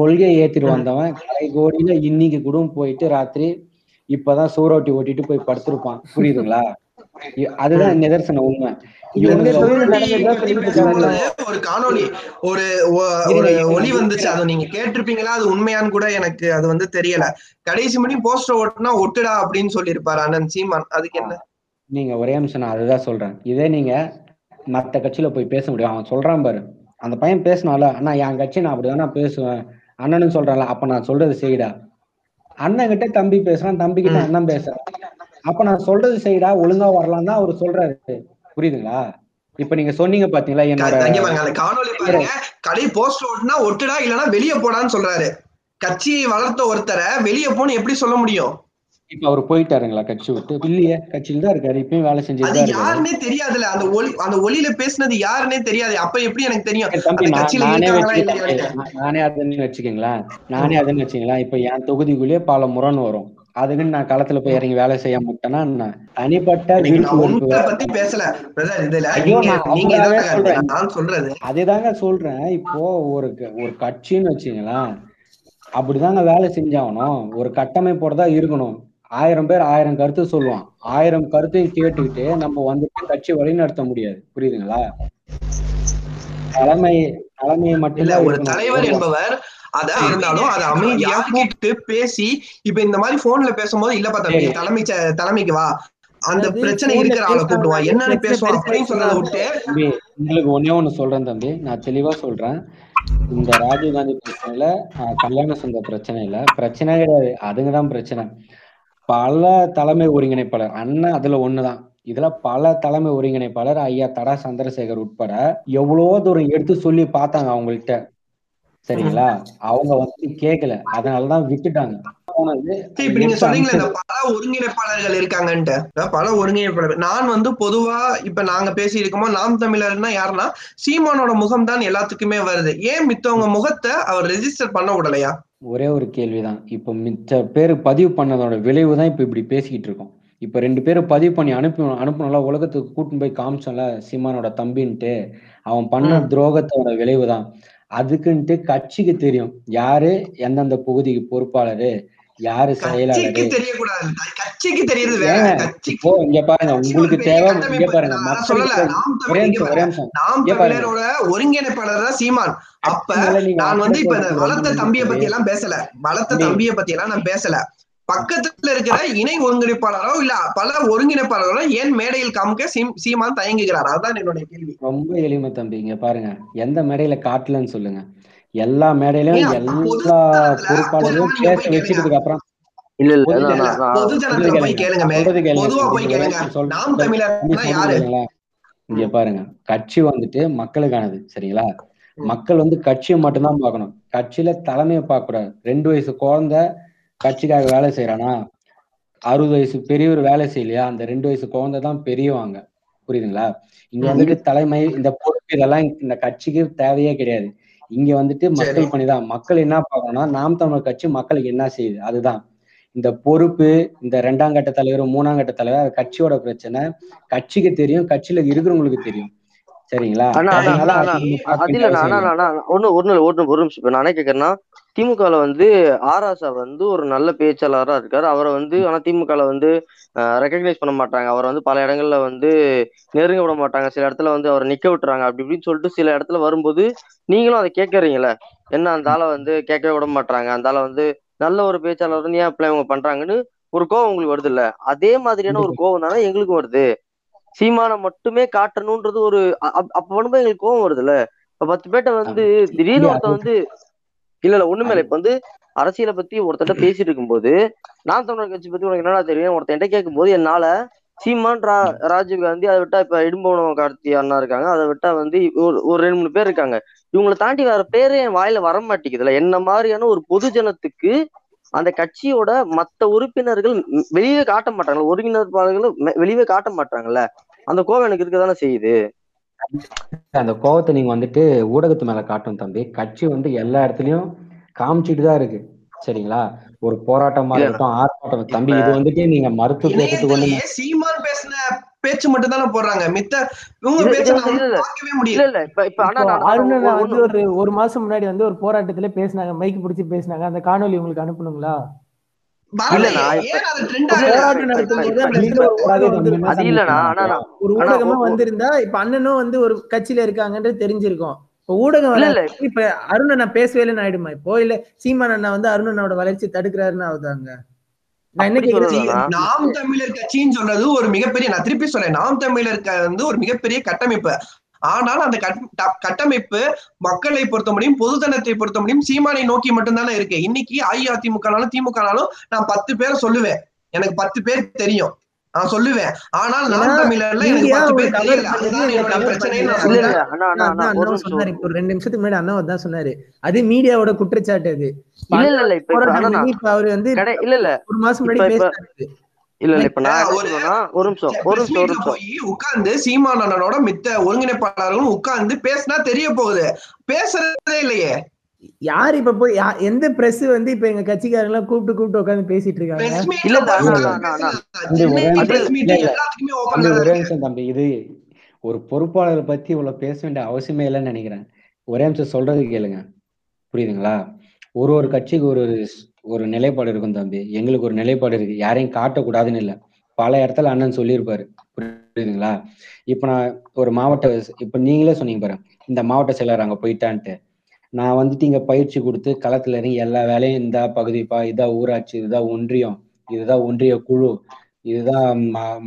கொள்கையை ஏத்திட்டு வந்தவன் கோடியில இன்னைக்கு கூட போயிட்டு ராத்திரி இப்பதான் சோரோட்டி ஓட்டிட்டு போய் படுத்திருப்பான், புரியுதுங்களா? அதுதான் நிதர்சன உண்மை. ஒரு காணொலி, ஒரு ஒலி வந்துச்சு, அது நீங்க கேட்டிருப்பீங்களா, அது உண்மையான்னு கூட எனக்கு அது வந்து தெரியல. கடைசி மணி போஸ்டர் ஓட்டுனா ஒட்டுடா அப்படின்னு சொல்லியிருப்பாரு அண்ணன் சீமான். அதுக்கு என்ன நீங்க? ஒரே நிமிஷம், நான் அதுதான் சொல்றேன். இதே நீங்க மத்த கட்சியில போய் பேச முடியும். அவன் சொல்றான் பாரு, அந்த பையன் பேசினால, ஆனா என் கட்சி நான் அப்படிதான் நான் பேசுவேன் அண்ணன்னு சொல்றான்ல, அப்ப நான் சொல்றது செய்யடா. அண்ணன் கிட்ட தம்பி பேசுறான், தம்பி கிட்ட அண்ணன் பேசுறான், அப்ப நான் சொல்றது செய்யடா, ஒழுங்கா வரலாம் தான் அவரு சொல்றாரு, புரியுதுங்களா? இப்ப நீங்க சொன்னீங்க பாத்தீங்களா, என்னோட காணொலி பாருங்க, கடை போஸ்ட் ஓட்டுனா ஒட்டுடா இல்லன்னா வெளியே போடான்னு சொல்றாரு. கட்சியை வளர்த்த ஒருத்தரை வெளியே போன்னு எப்படி சொல்ல முடியும்? இப்ப அவர் போயிட்டாருங்களா கட்சி விட்டு? இல்லையே, கட்சியில தான் இருக்காரு, இப்பயும் வேலை செஞ்சது. யாருன்னே தெரியாதுல்ல, அந்த ஒளியில பேசுனது யாருன்னே தெரியாது. அப்ப எப்படி எனக்கு தெரியும்? நானே அதுன்னு வச்சுக்கீங்களேன் இப்ப என் தொகுதிக்குள்ளேயே பல முரண் வரும், அதுக்குன்னு நான் களத்துல போய் இறங்கி வேலை செய்ய மாட்டேன்னா நான் தனிப்பட்ட பத்தி பேசல சொல்றேன். அதேதாங்க சொல்றேன். இப்போ ஒரு கட்சின்னு வச்சுங்களேன், அப்படிதாங்க வேலை செஞ்சாகணும். ஒரு கட்டமைப்போடதா இருக்கணும். 1000 பேர் 1000 கருத்து சொல்லுவான், 1000 கருத்தையும் கேட்டுக்கிட்டு நம்ம வந்துட்டு கட்சி வழி நடத்த முடியாது. புரியுதுங்களா? தலைமையை மட்டும் இல்ல, ஒரு தலைவர் என்பவர் அதா இருந்தாலும் அதை அமைதியா கேட்டு பேசி, இப்ப இந்த மாதிரி போன்ல பேசும்போது இல்ல பார்த்தா தலைமைக்கு வா, அந்த பிரச்சனை இருக்கிற ஆளை கூப்பிடுவா, என்னன்னு பேசுவான் அப்படின்னு சொல்றதை விட்டு. உங்களுக்கு ஒன்னே ஒண்ணு சொல்றேன் தம்பி, நான் தெளிவா சொல்றேன். இந்த ராஜீவ்காந்தி பிரச்சனையில, கல்யாண சங்க பிரச்சனையில பிரச்சனை கிடையாது, அதுங்கதான் பிரச்சனை. பல தலைமை ஒருங்கிணைப்பாளர் அண்ணன் அதுல ஒண்ணுதான். இதுல பல தலைமை ஒருங்கிணைப்பாளர் ஐயா தடா சந்திரசேகர் உட்பட எவ்வளவோ தூரம் எடுத்து சொல்லி பார்த்தாங்க அவங்கள்ட்ட, சரிங்களா? அவங்க வந்து கேட்கல, அதனாலதான் விட்டுட்டாங்க. ஒருங்கிணைப்பாளர்கள் இருக்காங்கன்ட்டு பல ஒருங்கிணைப்பாளர்கள். நான் வந்து பொதுவா இப்ப நாங்க பேசி இருக்கோமோ, நாம் தமிழர்னா யாருன்னா சீமானோட முகம் தான் எல்லாத்துக்குமே வருது. ஏன் மித்தவங்க முகத்தை அவர் ரெஜிஸ்டர் பண்ண விடலையா? ஒரே ஒரு கேள்விதான், இப்ப மிச்ச பேரு பதிவு பண்ணதோட விளைவுதான் இப்ப இப்படி பேசிக்கிட்டு இருக்கோம். இப்ப 2 பேரும் பதிவு பண்ணி அனுப்பணும்ல, உலகத்துக்கு கூட்டின்னு போய் காமிச்சோம்ல சீமானோட தம்பின்ட்டு, அவன் பண்ண துரோகத்தோட விளைவுதான். அதுக்குன்ட்டு கட்சிக்கு தெரியும் யாரு எந்தெந்த பகுதிக்கு பொறுப்பாளரு, யாரு செயலாளரு. உங்களுக்கு தேவை ஒருங்கிணைப்பாளர் சீமான். அப்ப நான் வந்து இப்ப வளர்த்த தம்பியை பத்தி எல்லாம் பேசல, பக்கத்துல இருக்கிற இணை ஒருங்கிணைப்பாளரோ இல்ல பல ஒருங்கிணைப்பாளரோ ஏன் மேடையில் காமிக்க சீமான் தயங்குகிறார்? அதுதான் என்னுடைய கேள்வி. ரொம்ப எளிமை தம்பிங்க, பாருங்க எந்த மேடையில காட்டலன்னு சொல்லுங்க. எல்லா மேடையிலும் எல்லா பொறுப்பாளரும் பேச வச்சதுக்கு அப்புறம் இங்க பாருங்க, கட்சி வந்துட்டு மக்களுக்கானது, சரிங்களா? மக்கள் வந்து கட்சியை மட்டும்தான் பாக்கணும், கட்சியில தலைமையை பார்க்க கூடாது. 2 வயசு குழந்தை கட்சிக்காக வேலை செய்யறானா, 60 வயசு பெரியவர் வேலை செய்யலையா, அந்த 2 வயசு குழந்தை தான் பெரியவாங்க. புரியுதுங்களா? இங்க வந்துட்டு தலைமை இந்த பொறுப்பு இதெல்லாம் இந்த கட்சிக்கு தேவையே கிடையாது. இங்க வந்துட்டு மக்கள் பணிதான். மக்கள் என்ன பார்க்கணும்னா, நாம் தமிழர் கட்சி மக்களுக்கு என்ன செய்யுது அதுதான். இந்த பொறுப்பு, இந்த 2ஆம் கட்ட தலைவர் 3ஆம் கட்ட தலைவர், அது கட்சியோட பிரச்சனை. கட்சிக்கு தெரியும், கட்சியில இருக்கிறவங்களுக்கு தெரியும், சரிங்களா? ஒரு நிமிஷம் நானே கேக்குறேன்னா, திமுகல வந்து ஆராசா வந்து ஒரு நல்ல பேச்சாளராக இருக்காரு. அவரை வந்து ஆனா திமுகல வந்து ரெக்கக்னைஸ் பண்ண மாட்டாங்க. அவரை வந்து பல இடங்கள்ல வந்து நெருங்க விட மாட்டாங்க. சில இடத்துல வந்து அவரை நிக்க விட்டுறாங்க. அப்படி இப்படின்னு சொல்லிட்டு சில இடத்துல வரும்போது நீங்களும் அதை கேட்கறீங்களே, என்ன அந்த ஆளை வந்து கேட்க விட மாட்டாங்க, அந்த ஆளை வந்து நல்ல ஒரு பேச்சாளர் வந்து ஏன் அப்படி அவங்க பண்றாங்கன்னு ஒரு கோவம் உங்களுக்கு வருது இல்ல? அதே மாதிரியான ஒரு கோவம் தானே எங்களுக்கும் வருது. சீமானை மட்டுமே காட்டணும்ன்றது ஒரு அப்ப பண்ணும்போது எங்களுக்கு கோவம் வருது இல்ல? இப்ப 10 பேர்ட்ட வந்து திடீர்னு ஒருத்த வந்து இல்ல ஒண்ணுமே இல்ல, இப்ப வந்து அரசியலை பத்தி ஒருத்தட்ட பேசிட்டு இருக்கும்போது, நாம் தமிழர் கட்சி பத்தி உனக்கு என்னடா தெரியும் ஒருத்தட்ட கேட்கும் போது, என்னால சீமான், ராஜீவ்காந்தி, அதை விட்டா இப்ப இடும்பவனம் கார்த்தி அண்ணா இருக்காங்க, அதை விட்டா வந்து ஒரு 2-3 பேர் இருக்காங்க. இவங்களை தாண்டி வேற பேரே என் வாயில வர மாட்டேங்குதுல. என்ன மாதிரியான ஒரு பொது ஜனத்துக்கு அந்த கட்சியோட மத்த உறுப்பினர்கள் வெளியே காட்ட மாட்டாங்களா, ஒருங்கிணைப்பாளர்கள் வெளியே காட்ட மாட்டாங்கல்ல? அந்த கோவம் எனக்கு இருக்கதானே செய்யுது. அந்த கோவத்தை நீங்க வந்துட்டு ஊடகத்து மேல காட்டும் தம்பி. கட்சி வந்து எல்லா இடத்துலயும் காமிச்சிட்டு தான் இருக்கு, சரிங்களா? ஒரு போராட்டமா இருக்கட்டும், ஆர்ப்பாட்டம் தம்பி, இது வந்துட்டு நீங்க மறுத்து பேசுறதுக்கு ஒண்ணு சீமான் பேசின பேச்சு மட்டும் தானே போடுறாங்க. ஒரு மாசம் முன்னாடி வந்து ஒரு போராட்டத்துல பேசினாங்க, மைக் பிடிச்சி பேசினாங்க. அந்த காணொலி உங்களுக்கு அனுப்பணுங்களா? ஒரு ஊடகமா வந்திருந்தா இப்ப அண்ணனும் வந்து ஒரு கட்சியில இருக்காங்கன்றது தெரிஞ்சிருக்கும். இப்ப ஊடகம் இப்ப அருண் நான் பேசவே ஆயிடுமா? இப்போ இல்ல சீமான் அண்ணா வந்து அருணனோட வளர்ச்சி தடுக்கிறாருன்னு ஆகுதாங்க? நாம் தமிழர் கட்சின்னு சொல்றது ஒரு மிகப்பெரிய, நான் திருப்பி சொல்றேன், நாம் தமிழருக்கு வந்து ஒரு மிகப்பெரிய கட்டமைப்பு. ஆனால் அந்த கட்டமைப்பு மக்களை பொறுத்த முடியும், பொதுத்தனத்தை பொறுத்த முடியும் சீமானை நோக்கி மட்டும்தானே இருக்கு. இன்னைக்கு அஇஅதிமுகனாலும் திமுகனாலும் நான் 10 பேரை சொல்லுவேன், எனக்கு 10 பேர் தெரியும். நான் சொல்லுவேன். ஆனால் நான் தமிழர்ல எனக்கு 10 பேர் தெரியல, அதுதான் என்னோட பிரச்சனைன்னு நான் சொல்றேன். அண்ணா சொன்னாரு இப்போ 2 நிமிஷத்துக்கு முன்னாடி அண்ணா அதான் சொன்னாரு, அது மீடியாவோட குற்றச்சாட்டு. அது இல்ல இல்ல இப்போ அவர் வந்து இல்ல இல்ல ஒரு மாசம் முன்னாடி பேசினாரு. இல்ல இல்ல இப்ப நான் ஒரு நிமிஷம் போய் உட்கார்ந்து சீமான் அண்ணனோட மித்த ஒருங்கிணைப்பாளர்களும் உட்கார்ந்து பேசினா தெரிய போகுது, பேசுறதே இல்லையே. யார் இப்ப போய் எந்த பிரஸ் வந்து இப்ப எங்க கட்சிக்காரங்கள கூப்பிட்டு உட்கார்ந்து பேசிட்டு இருக்காங்க. இது ஒரு பொறுப்பாளரை பத்தி இவ்வளவு பேச வேண்டிய அவசியமே இல்லைன்னு நினைக்கிறேன். ஒரே நிமிஷம் சொல்றது கேளுங்க, புரியுதுங்களா? ஒரு கட்சிக்கு ஒரு நிலைப்பாடு இருக்கும் தம்பி. எங்களுக்கு ஒரு நிலைப்பாடு இருக்கு, யாரையும் காட்டக்கூடாதுன்னு இல்லை. பல இடத்துல அண்ணன் சொல்லியிருப்பாரு, புரியுதுங்களா? இப்ப நான் ஒரு மாவட்ட, இப்ப நீங்களே சொன்னீங்க பாருங்க, இந்த மாவட்ட செயலர் அங்க போயிட்டான்ட்டு நான் வந்துட்டு இங்க பயிற்சி கொடுத்து களத்துல இருந்து எல்லா வேலையும் இந்தா பகுதிப்பா, இதா ஊராட்சி, இதுதா ஒன்றியம், இதுதான் ஒன்றிய குழு, இதுதான்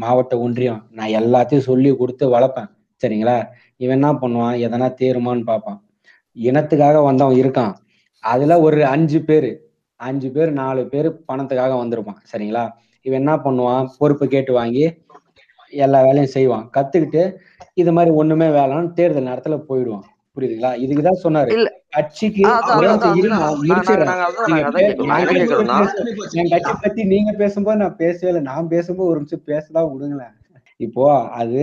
மாவட்ட ஒன்றியம், நான் எல்லாத்தையும் சொல்லி கொடுத்து வளர்ப்பேன், சரிங்களா? இவன் என்ன பண்ணுவான், எதனா தேருமான்னு பார்ப்பான். இனத்துக்காக வந்தவன் இருக்கான், அதுல ஒரு 5 பேர் 4 பேர் பணத்துக்காக வந்திருப்பான், சரிங்களா? இவன் என்ன பண்ணுவான், பொறுப்பு கேட்டு வாங்கி எல்லா வேலையும் செய்வான், கத்துக்கிட்டு இது மாதிரி ஒண்ணுமே வேலைன்னு தேர்தல் நேரத்துல போயிடுவான், புரியுதுங்களா? இதுக்குதான் சொன்னாரு கட்சிக்கு. என் கட்சி பத்தி நீங்க பேசும்போது நான் பேசவே இல்லை, நான் பேசும்போது ஒரு நிமிஷம் பேசதான் விடுங்களேன். இப்போ அது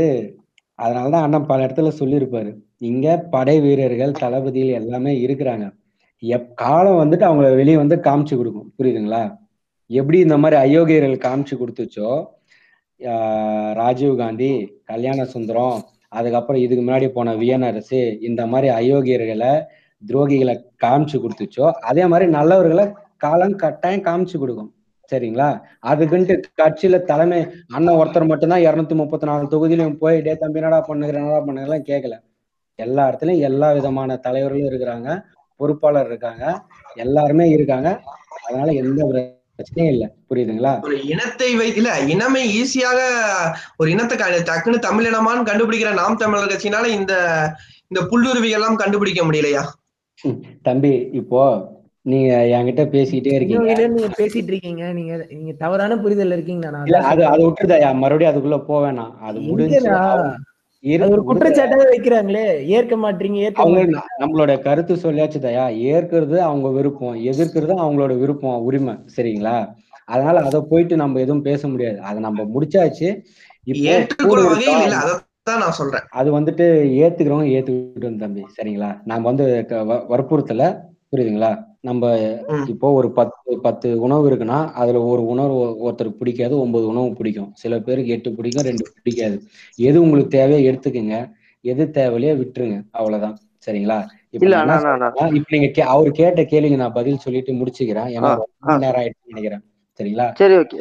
அதனாலதான் அண்ணன் பல இடத்துல சொல்லியிருப்பாரு, இங்க படை வீரர்கள் தளபதிகள் எல்லாமே இருக்கிறாங்க, காலம் வந்துட்டு அவங்கள வெளியே வந்து காமிச்சு கொடுக்கும், புரியுதுங்களா? எப்படி இந்த மாதிரி அயோக்கியர்கள் காமிச்சு கொடுத்துச்சோ, ராஜீவ்காந்தி, கல்யாண சுந்தரம், அதுக்கப்புறம் இதுக்கு முன்னாடி போன வியனரசு, இந்த மாதிரி அயோக்கியர்களை துரோகிகளை காமிச்சு கொடுத்துச்சோ, அதே மாதிரி நல்லவர்களை காலம் கட்டாயம் காமிச்சு கொடுக்கும், சரிங்களா? அதுக்குன்ட்டு கட்சியில தலைமை அண்ணன் ஒருத்தர் மட்டும்தான் 234 தொகுதியிலும் போய் டே தம்பி என்னடா பண்ணுகிறேன் என்னடா பண்ணுங்கலாம் கேட்கல. எல்லா இடத்துலயும் எல்லா விதமான தலைவர்களும் இருக்கிறாங்க, பொறுப்பாளர் இருக்காங்க, எல்லாருமே இருக்காங்க, அதனால எந்த பிரச்சனையும் இல்லை, புரியுதுங்களா? ஒரு இனத்தை வைத்துல இனமே ஈஸியாக ஒரு இனத்தை டக்குன்னு தமிழினமான்னு கண்டுபிடிக்கிற நாம் தமிழர் கட்சினால இந்த புல்லுருவிகள் எல்லாம் கண்டுபிடிக்க முடியலையா தம்பி? இப்போ நீங்க என்கிட்ட பேசிக்கிட்டே இருக்கீங்க, பேசிட்டு இருக்கீங்க, நீங்க நீங்க தவறான புரிதல் இருக்கீங்கன்னா அது அது விட்டுருதாயா, மறுபடியும் அதுக்குள்ள போவேணா, அது முடிஞ்சா ஒரு குற்றச்சாட்டாவே வைக்கிறாங்களே, ஏற்க மாட்டீங்க. நம்மளோட கருத்து சொல்லியாச்சுதயா, ஏற்கிறது அவங்க விருப்பம், எதிர்க்கிறது அவங்களோட விருப்பம், உரிமை, சரிங்களா? அதனால அதை போயிட்டு நம்ம எதுவும் பேச முடியாது, அதை நம்ம முடிச்சாச்சு. அது வந்துட்டு ஏத்துக்கிறவங்க ஏத்துக்கிட்டு தம்பி, சரிங்களா? நம்ம வந்து வற்புறுத்தல, புரியுதுங்களா? நம்ம இப்போ ஒரு 10 உணவு இருக்குன்னா அதுல ஒரு உணவு ஒருத்தருக்கு பிடிக்காது, 9 உணவு பிடிக்கும், சில பேருக்கு 8 பிடிக்கும், 2 பிடிக்காது. எது உங்களுக்கு தேவையோ எடுத்துக்குங்க, எது தேவையிலையோ விட்டுருங்க, அவ்வளவுதான், சரிங்களா? இப்ப நீங்க அவரு கேட்ட கேள்விங்க நான் பதில் சொல்லிட்டு முடிச்சுக்கிறேன், ஏன்னா ரொம்ப நேரம் ஆயிடுச்சு நினைக்கிறேன், சரிங்களா? சரி, ஓகே.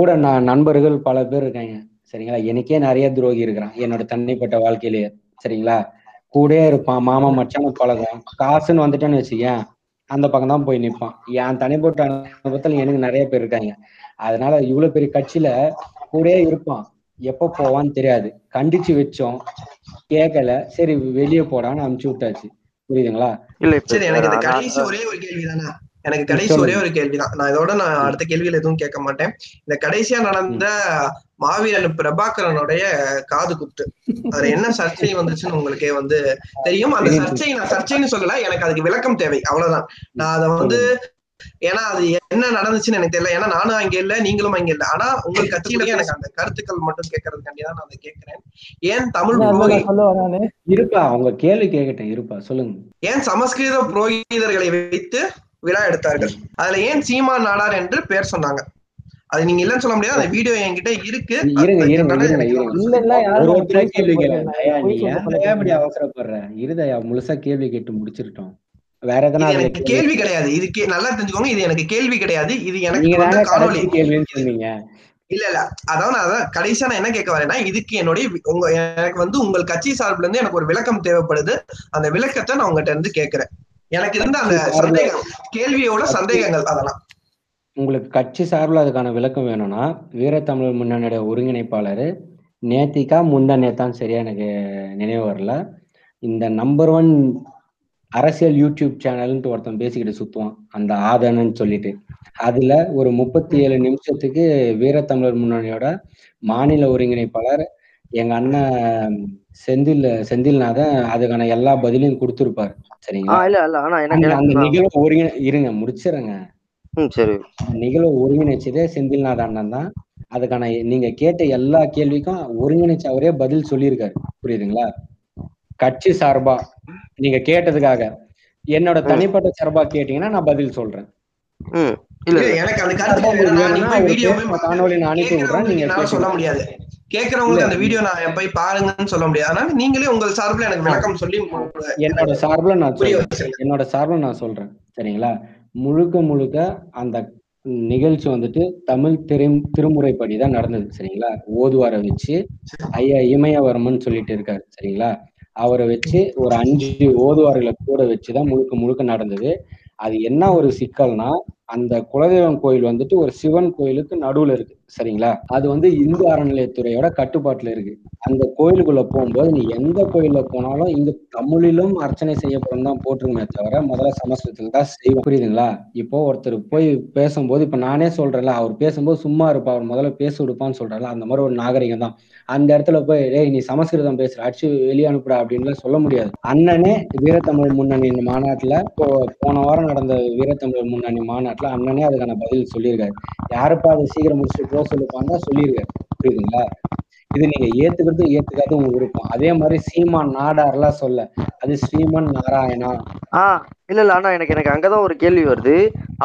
கூட நான் நண்பர்கள் பல பேர் இருக்காங்க, சரிங்களா? எனக்கே நிறைய துரோகி இருக்கிறான் என்னோட தனிப்பட்ட வாழ்க்கையிலேயே, சரிங்களா? கூட இருப்பான், மாமா மச்சான பழகம், காசுன்னு வந்துட்டேன்னு வச்சுக்கேன், அந்த பக்கம் தான் போய் நிற்பான். என் தனிப்பட்ட அனுபவத்துல எனக்கு நிறைய பேர் இருக்காங்க, அதனால இவ்வளவு பெரிய கட்சியில கூட இருப்பான், எப்ப போவான்னு தெரியாது, கண்டிச்சு வச்சோம், கேட்கல, சரி வெளியே போடான்னு அனுப்பிச்சு விட்டாச்சு, புரியுதுங்களா? எனக்கு கடைசி ஒரே ஒரு கேள்விதான், நான் இதோட நான் அடுத்த கேள்வியில எதுவும் கேட்க மாட்டேன். இந்த கடைசியா நடந்த மாவீரன் பிரபாகரனுடைய காது குத்து, அதுல என்ன சர்ச்சை வந்துச்சுன்னு உங்களுக்கே வந்து தெரியும். அந்த சர்ச்சை நான் சர்ச்சைன்னு சொல்லல, எனக்கு அதுக்கு விளக்கம் தேவை, அவ்வளவுதான். நான் அதை வந்து ஏன்னா அது என்ன நடந்துச்சுன்னு எனக்கு தெரியல, ஏன்னா நானும் அங்க இல்லை, நீங்களும் அங்க இல்லை, ஆனா உங்க கட்சியிலேயே எனக்கு அந்த கருத்துக்கள் மட்டும் கேட்கறதுக்காண்டிதான் நான் அதை கேட்கிறேன். ஏன் தமிழ் புரோகிதர் இருப்பா, அவங்க கேள்வி கேட்கட்டேன், இருப்பா சொல்லுங்க. ஏன் சமஸ்கிருத புரோகிதர்களை வைத்து விழா எடுத்தார்கள், அதுல ஏன் சீமா நாடார் என்று பேர் சொன்னாங்க? அது நீங்க இல்லன்னு சொல்ல முடியாது, அந்த வீடியோ என்கிட்ட இருக்கு. இருதயா முழுசா கேள்வி கேட்டு முடிச்சிருட்டோம், வேற எதனா கேள்வி கிடையாது, இதுக்கே நல்லா தெரிஞ்சுக்கோங்க, இது எனக்கு கேள்வி கிடையாது, இது எனக்கு காணொலி கேள்வின்னு சொன்னீங்க. இல்ல அதாவது அதான் கடைசியா நான் என்ன கேட்க வரேன்னா, இதுக்கு என்னுடைய எனக்கு வந்து உங்கள் கட்சி சார்பில இருந்து எனக்கு ஒரு விளக்கம் தேவைப்படுது, அந்த விளக்கத்தை நான் உங்ககிட்ட இருந்து கேட்கிறேன். எனக்கு இருந்த அந்த சந்தேகம், கேள்வியோட சந்தேகங்கள் அதெல்லாம். உங்களுக்கு கட்சி சார்பில் அதுக்கான விளக்கம் வேணும்னா வீரத்தமிழ் முன்னணியோட ஒருங்கிணைப்பாளர் நேத்திக்கா முந்தா நேத்தான்னு சரியா எனக்கு நினைவு வரல, இந்த நம்பர் 1 அரசியல் யூடியூப் சேனல்ன்ட்டு ஒருத்தன் பேசிக்கிட்டு சுத்துவான், அந்த ஆதனன்னு சொல்லிட்டு. அதுல ஒரு 37 நிமிஷத்துக்கு வீரத்தமிழர் முன்னணியோட மாநில ஒருங்கிணைப்பாளர் எங்க அண்ணன் செந்தில்நாதன் அதுக்கான எல்லா பதிலையும் கொடுத்திருப்பாரு. சரிங்களா, இருங்க முடிச்சிருங்க. நிகழ்வு ஒருங்கிணைச்சதே செந்தில்நாத அண்ணன் தான். அதுக்கான நீங்க கேட்ட எல்லா கேள்விக்கும் ஒருங்கிணைச்சு அவரே பதில் சொல்லியிருக்காரு. புரியுதுங்களா? கட்சி சார்பா நீங்க கேட்டதுக்காக என்னோட தனிப்பட்ட சார்பா கேட்டீங்கன்னா நான் பதில் சொல்றேன். என்னோட சார்பில் நான் சொல்றேன். சரிங்களா? முழுக்க முழுக்க அந்த நிகழ்ச்சி வந்துட்டு தமிழ் திருமுறைப்படி தான் நடந்தது. சரிங்களா? ஓதுவார வச்சு ஐயா இமயவர்மன் சொல்லிட்டு இருக்காரு. சரிங்களா? அவரை வச்சு ஒரு 5 ஓதுவார்களை கூட வச்சுதான் முழுக்க முழுக்க நடந்தது. அது என்ன ஒரு சிக்கல்னா, அந்த குலதெய்வம் கோயில் வந்துட்டு ஒரு சிவன் கோயிலுக்கு நடுவுல இருக்கு. சரிங்களா? அது வந்து இந்து அறநிலையத்துறையோட கட்டுப்பாட்டுல இருக்கு. அந்த கோயிலுக்குள்ள போகும்போது நீ எந்த கோயில்ல போனாலும் இங்க தமிழிலும் அர்ச்சனை செய்யப்படும் தான் போட்டிருக்குமே தவிர முதல்ல சமஸ்கிருதத்துல தான் செய்வோம். புரியுதுங்களா? இப்போ ஒருத்தர் போய் பேசும்போது, இப்ப நானே சொல்றேன்ல, அவர் பேசும்போது சும்மா இருப்பா, அவர் முதல்ல பேச விடுப்பான்னு சொல்றேன்ல, அந்த மாதிரி ஒரு நாகரிகம் தான். அந்த இடத்துல போய் ஏய் நீ சமஸ்கிருதம் பேசுற அடிச்சு வெளியே அனுப்புடா அப்படின்லாம் சொல்ல முடியாது. அண்ணனே வீரத்தமிழ் முன்னணி மாநாட்டுல போன வாரம் நடந்த வீரத்தமிழ் முன்னணி மாநாட்டுல அண்ணனே அதுக்கான பதில் சொல்லியிருக்காரு. யாருப்பா அதை சீக்கிரம் முடிச்சுட்டு போக சொல்லுப்பான்னு சொல்லியிருக்காரு. புரியுதுங்களா? இது நீங்க ஏத்துக்கிறது ஏத்துக்காது உங்க விருப்பம். அதே மாதிரி சீமான் நாடார்லாம் சொல்ல, அது ஸ்ரீமன் நாராயணா. இல்ல ஆனா எனக்கு அங்கதான் ஒரு கேள்வி வருது.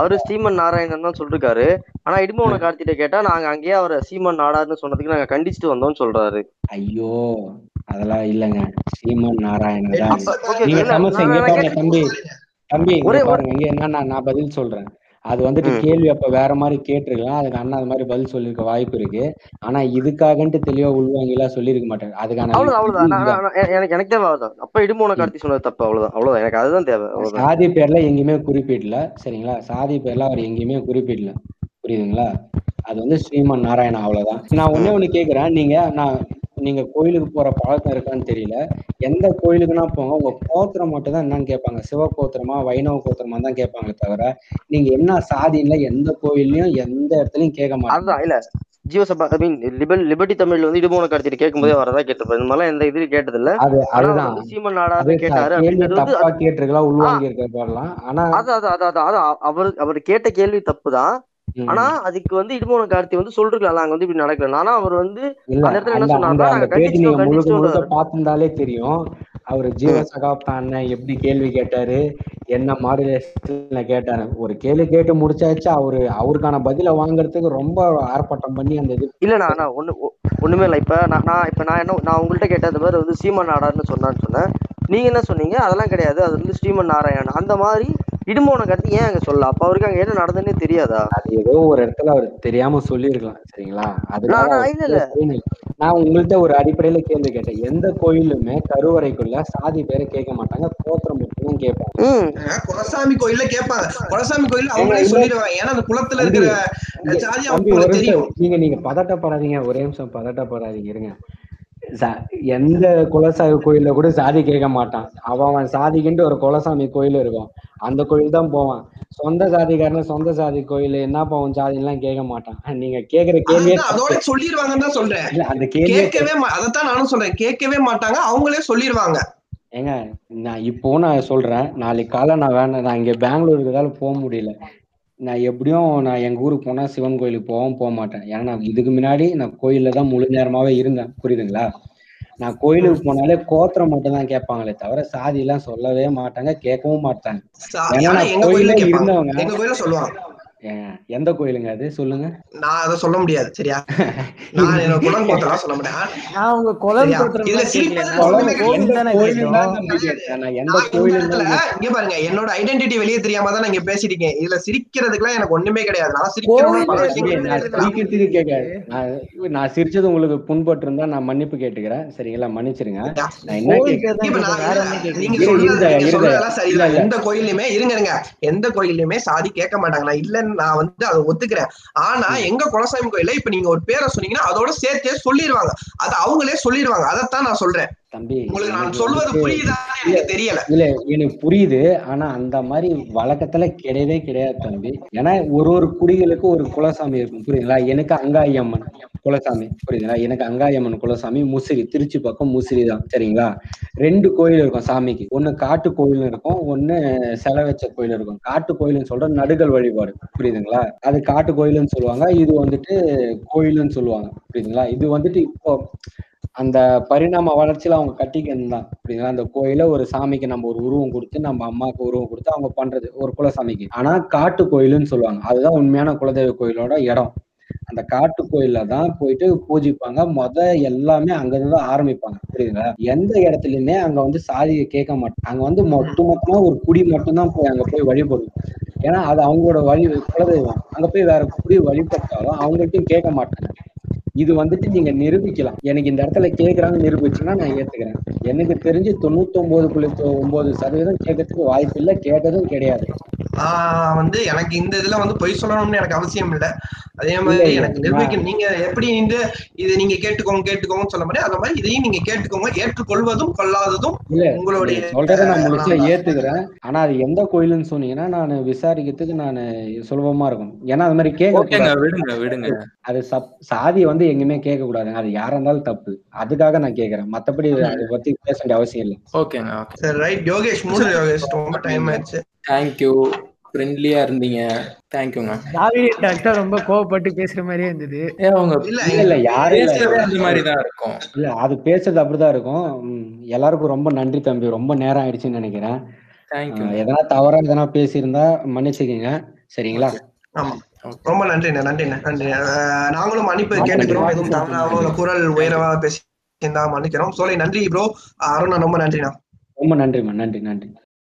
அவரு ஸ்ரீமன் நாராயணன் தான் சொல்லிருக்காரு. ஆனா இடும்பவன கார்த்திட்ட கேட்டா நாங்க அங்கேயே அவரை சீமான் நாடார்னு சொன்னதுக்கு நாங்க கண்டிச்சுட்டு வந்தோம்னு சொல்றாரு. ஐயோ அதெல்லாம் இல்லங்க, ஸ்ரீமன் நாராயணன் என்னன்னா நான் பதில் சொல்றேன். அது வந்துட்டு கேள்வி அப்ப வேற மாதிரி கேட்டிருக்கலாம், அதுக்கு அண்ணா அது மாதிரி பதில் சொல்லிருக்க வாய்ப்பு இருக்கு. ஆனா இதுக்காகன்ட்டு தெளிவா உள்வாங்கலாம் சொல்லிருக்க மாட்டாரு. அதுக்கான எனக்கு தேவை அவ்வளவுதான். அப்ப இடுமோன கார்த்தி சொன்னது தப்பு, அவ்வளவுதான். அவ்வளவுதான் எனக்கு அதுதான் தேவை. சாதி பேர்ல எங்கேயுமே குறிப்பிடல. சரிங்களா? சாதி பேர்ல அவர் எங்கேயுமே குறிப்பிடல. புரியுதுங்களா? அது வந்து ஸ்ரீமன் நாராயணா, அவ்வளவுதான். நான் ஒண்ணு கேக்குறேன், நீங்க கோயிலுக்கு போற பழக்கம் இருக்கான்னு தெரியல. எந்த கோயிலுக்குன்னா போங்க, உங்க கோத்திரம் மட்டும் தான் என்னன்னு கேட்பாங்க. சிவகோத்திரமா வைணவ கோத்திரமா தான் கேட்பாங்களே தவிர நீங்க என்ன சாதியில எந்த கோயிலையும் எந்த இடத்துலயும் கேட்க மாட்டாங்க. ஜீவசபா ஐ மீன் லிபர்டி தமிழ்ல வந்து இடுமோன கார்த்திட்டு கேட்கும் போதே வரதான் கேட்டிருப்பாரு. இந்த மாதிரிலாம் எந்த இதுலயும் கேட்டது இல்ல. அதுதான் சீமன் நாடாவே கேட்டாரு கேட்டிருக்கலாம், உள்வாங்கி இருக்கலாம். ஆனா அதான் அவர் கேட்ட கேள்வி தப்புதான். ஆனா அதுக்கு வந்து இடுமோன கார்த்தி வந்து சொல்லிருக்கலாம் அங்க வந்து இப்படி நடக்கல. ஆனா அவர் வந்து அந்த இடத்துல என்ன சொன்னாங்க பாத்திருந்தாலே தெரியும். அவரு ஜீவசகாப்தான் அண்ணன் எப்படி கேள்வி கேட்டாரு, என்ன மாடுலேஷன்ல கேட்டாரு. ஒரு கேள்வி கேட்டு முடிச்சாச்சு, அவருக்கான பதில வாங்கறதுக்கு ரொம்ப ஆர்ப்பாட்டம் பண்ணி அந்த இது இல்ல. நான் ஒண்ணுமே இல்ல. இப்ப நான் உங்கள்கிட்ட கேட்டது மாதிரி வந்து சீமன் நாடார்னு சொன்னான்னு சொன்னேன். நீங்க என்ன சொன்னீங்க, அதெல்லாம் கிடையாது, அது வந்து ஸ்ரீமன் நாராயணன். அந்த மாதிரி இடுமோன கார்த்தி ஏன் அங்க சொல்ல, அப்ப அவருக்கு அங்க என்ன நடந்ததுன்னே தெரியாதா? அது ஏதோ ஒரு இடத்துல அவர் தெரியாம சொல்லிருக்கலாம். சரிங்களா? அதுதான் நான் உங்கள்கிட்ட ஒரு அடிப்படையில கேள்வி கேட்டேன். எந்த கோயிலுமே கருவறைக்குள்ள சாதி பேரை கேட்க மாட்டாங்க, கோத்திரம் மட்டும்தான் கேட்பாங்க. குலசாமி கோயில கேட்பாங்க. குலசாமி கோயில அவங்களே சொல்லிடுவாங்க. ஏன்னா அந்த குலத்துல இருக்கிற சாதி அவங்களுக்கு தெரியும். நீங்க பதட்டப்படாதீங்க, ஒரே நிமிஷம் பதட்டப்படாதீங்க, இருங்க. எந்த குலசாமி கோயில்ல கூட சாதி கேட்க மாட்டான். அவன் சாதிக்குன்ட்டு ஒரு குலசாமி கோயில் இருக்கும், அந்த கோயில் தான் போவான். சொந்த சாதிக்காரன் சொந்த சாதி கோயில் என்னப்பா உன் சாதி எல்லாம் கேட்க மாட்டான். நீங்க கேக்குற கேள்வியே அதோட சொல்லிடுவாங்கன்னு தான் சொல்றேன். இல்ல அந்த கேள்வி கேட்கவே அதத்தான் நானும் சொல்றேன், கேட்கவே மாட்டாங்க, அவங்களே சொல்லிடுவாங்க. ஏங்க நான் இப்பவும் நான் சொல்றேன், நாளைக்கு காலை நான் இங்க பெங்களூருக்குதால போக முடியல. நான் எப்படியும் நான் எங்க ஊருக்கு போனா சிவன் கோயிலுக்கு போக மாட்டேன். ஏன்னா நான் இதுக்கு முன்னாடி நான் கோயில்ல தான் முழு நேரமாவே இருந்தேன். புரியுதுங்களா? நான் கோயிலுக்கு போனாலே கோத்திரம் மட்டும் தான் கேட்பாங்களே தவிர சாதி எல்லாம் சொல்லவே மாட்டாங்க, கேட்கவும் மாட்டாங்க. ஏன்னா நான் கோயில இருந்தவங்க. எந்த கோயிலுங்க அது சொல்லுங்க? நான் அதை சொல்ல முடியாது. சரியா? என்னோட ஐடென்டிட்டி வெளியே தெரியாம தான் இங்க பேசிட்டு இருக்கேன். இதுல சிரிக்கிறதுக்குலாம் எனக்கு ஒண்ணுமே கிடையாது. நான் சிரிச்சது உங்களுக்கு புண்பட்டு இருந்தா நான் மன்னிப்பு கேட்டுக்கிறேன். சரிங்களா? மன்னிச்சிருங்க. எந்த கோயிலுமே இருங்க, எந்த கோயிலுமே சாதி கேட்க மாட்டாங்க இல்ல, நான் வந்து அதை ஒத்துக்கிறேன். ஆனா எங்க குலசாமி கோயில இப்ப நீங்க ஒரு பேரை சொன்னீங்கன்னா அதோட சேர்த்தே சொல்லிடுவாங்க, அது அவங்களே சொல்லிடுவாங்க. அதத்தான் நான் சொல்றேன். தம்பி எனக்கு புரியுது, ஆனா அந்த மாதிரி வழக்கத்துல கிடையவே கிடையாது தம்பி. ஏன்னா ஒரு ஒரு குடிகளுக்கு ஒரு குலசாமி இருக்கும், புரியுதுங்களா? எனக்கு அங்காயம்மன் குலசாமி, புரியுதுங்களா? எனக்கு அங்காயம்மன் குலசாமி முசிறி, திருச்சி பக்கம் முசிறி தான், சரிங்களா? 2 கோயில் இருக்கும் சாமிக்கு, ஒன்னு காட்டு கோயில் இருக்கும், ஒன்னு செல வச்ச கோயில் இருக்கும். காட்டு கோயில்னு சொல்ற நடுகள் வழிபாடு, புரியுதுங்களா? அது காட்டு கோயில்னு சொல்லுவாங்க, இது வந்துட்டு கோயில்னு சொல்லுவாங்க, புரியுதுங்களா? இது வந்துட்டு இப்போ அந்த பரிணாம வளர்ச்சியில அவங்க கட்டிக்கணும் தான், புரியுதுங்களா? அந்த கோயில ஒரு சாமிக்கு நம்ம ஒரு உருவம் கொடுத்து, நம்ம அம்மாவுக்கு உருவம் கொடுத்து அவங்க பண்றது ஒரு குலசாமிக்கு. ஆனா காட்டு கோயிலுன்னு சொல்லுவாங்க, அதுதான் உண்மையான குலதெய்வ கோயிலோட இடம். அந்த காட்டு கோயில்ல தான் போயிட்டு பூஜிப்பாங்க, எல்லாமே அங்கிருந்து தான் ஆரம்பிப்பாங்க, புரியுதுங்களா? எந்த இடத்துலயுமே அங்க வந்து சாதியை கேட்க மாட்டாங்க. அங்க வந்து மொத்தமா ஒரு குடி மட்டும்தான் போய் அங்க போய் வழிபடும். ஏன்னா அது அவங்களோட வழி குலதெய்வம். அங்க போய் வேற குடி வழிபட்டாலும் அவங்கள்ட்டையும் கேட்க மாட்டாங்க. இது வந்துட்டு நீங்க நிரூபிக்கலாம், எனக்கு இந்த இடத்துல கேட்கறாங்க நிரூபிச்சுன்னா நான் ஏத்துக்கிறேன். எனக்கு தெரிஞ்சு 99.9% கேட்கறதுக்கு வாய்ப்பு இல்லை, கேட்டதும் கிடையாது. வந்து எனக்கு இந்த இதுல வந்து பொய் சொல்லணும்னு எனக்கு அவசியம் இல்லை. அதே மாதிரி எனக்கு நிரூபிக்க நீங்க எப்படி இந்த இதை நீங்க கேட்டுக்கோங்கன்னு சொல்ல மாதிரி, அந்த மாதிரி இதையும் நீங்க கேட்டுக்கோங்க. ஏற்றுக்கொள்வதும் கொள்ளாததும் உங்களுடைய சொல்றதை நான் முழுக்க ஏத்துக்கிறேன். ஆனா அது எந்த கோயிலுன்னு சொன்னீங்கன்னா நான் விசாரிக்கிறதுக்கு நான் சுலபமா இருக்கும். ஏன்னா அது மாதிரி கேட்க அது சாதி வந்து எங்குமே கேட்க கூடாது. அது யாரா இருந்தாலும் தப்பு, அதுக்காக நான் கேக்குறேன். மத்தபடி அதை பத்தி பேச வேண்டிய அவசியம் இல்லை. ஓகேங்க சார், ரைட். யோகேஷ் மூணு யோகேஷ் ரொம்ப டைம் ஆயிடுச்சு. தேங்க்யூ, ஃப்ரெண்ட்லியா இருந்தீங்க. தேங்க்யூங்க. ரொம்ப கோவப்பட்டு பேசுற மாதிரியே இருந்தது. இல்ல அது பேசுறது அப்படிதான் இருக்கும். எல்லாருக்கும் ரொம்ப நன்றி தம்பி, ரொம்ப நேரம் ஆயிடுச்சுன்னு நினைக்கிறேன். தேங்க்யூ. எதனா தவறா எதனா பேசியிருந்தா மன்னிச்சுக்கீங்க, சரிங்களா? ஆமா, ரொம்ப நன்றிண்ணா. நாங்களும் அனுப்பி கேட்டுக்கிறோம், எதுவும் தமிழாவோட குரல் உயரவா பேசி மன்னிக்கிறோம். சோலை நன்றி ப்ரோ. அருணா ரொம்ப நன்றிண்ணா. ரொம்ப நன்றிம்மா. நன்றி.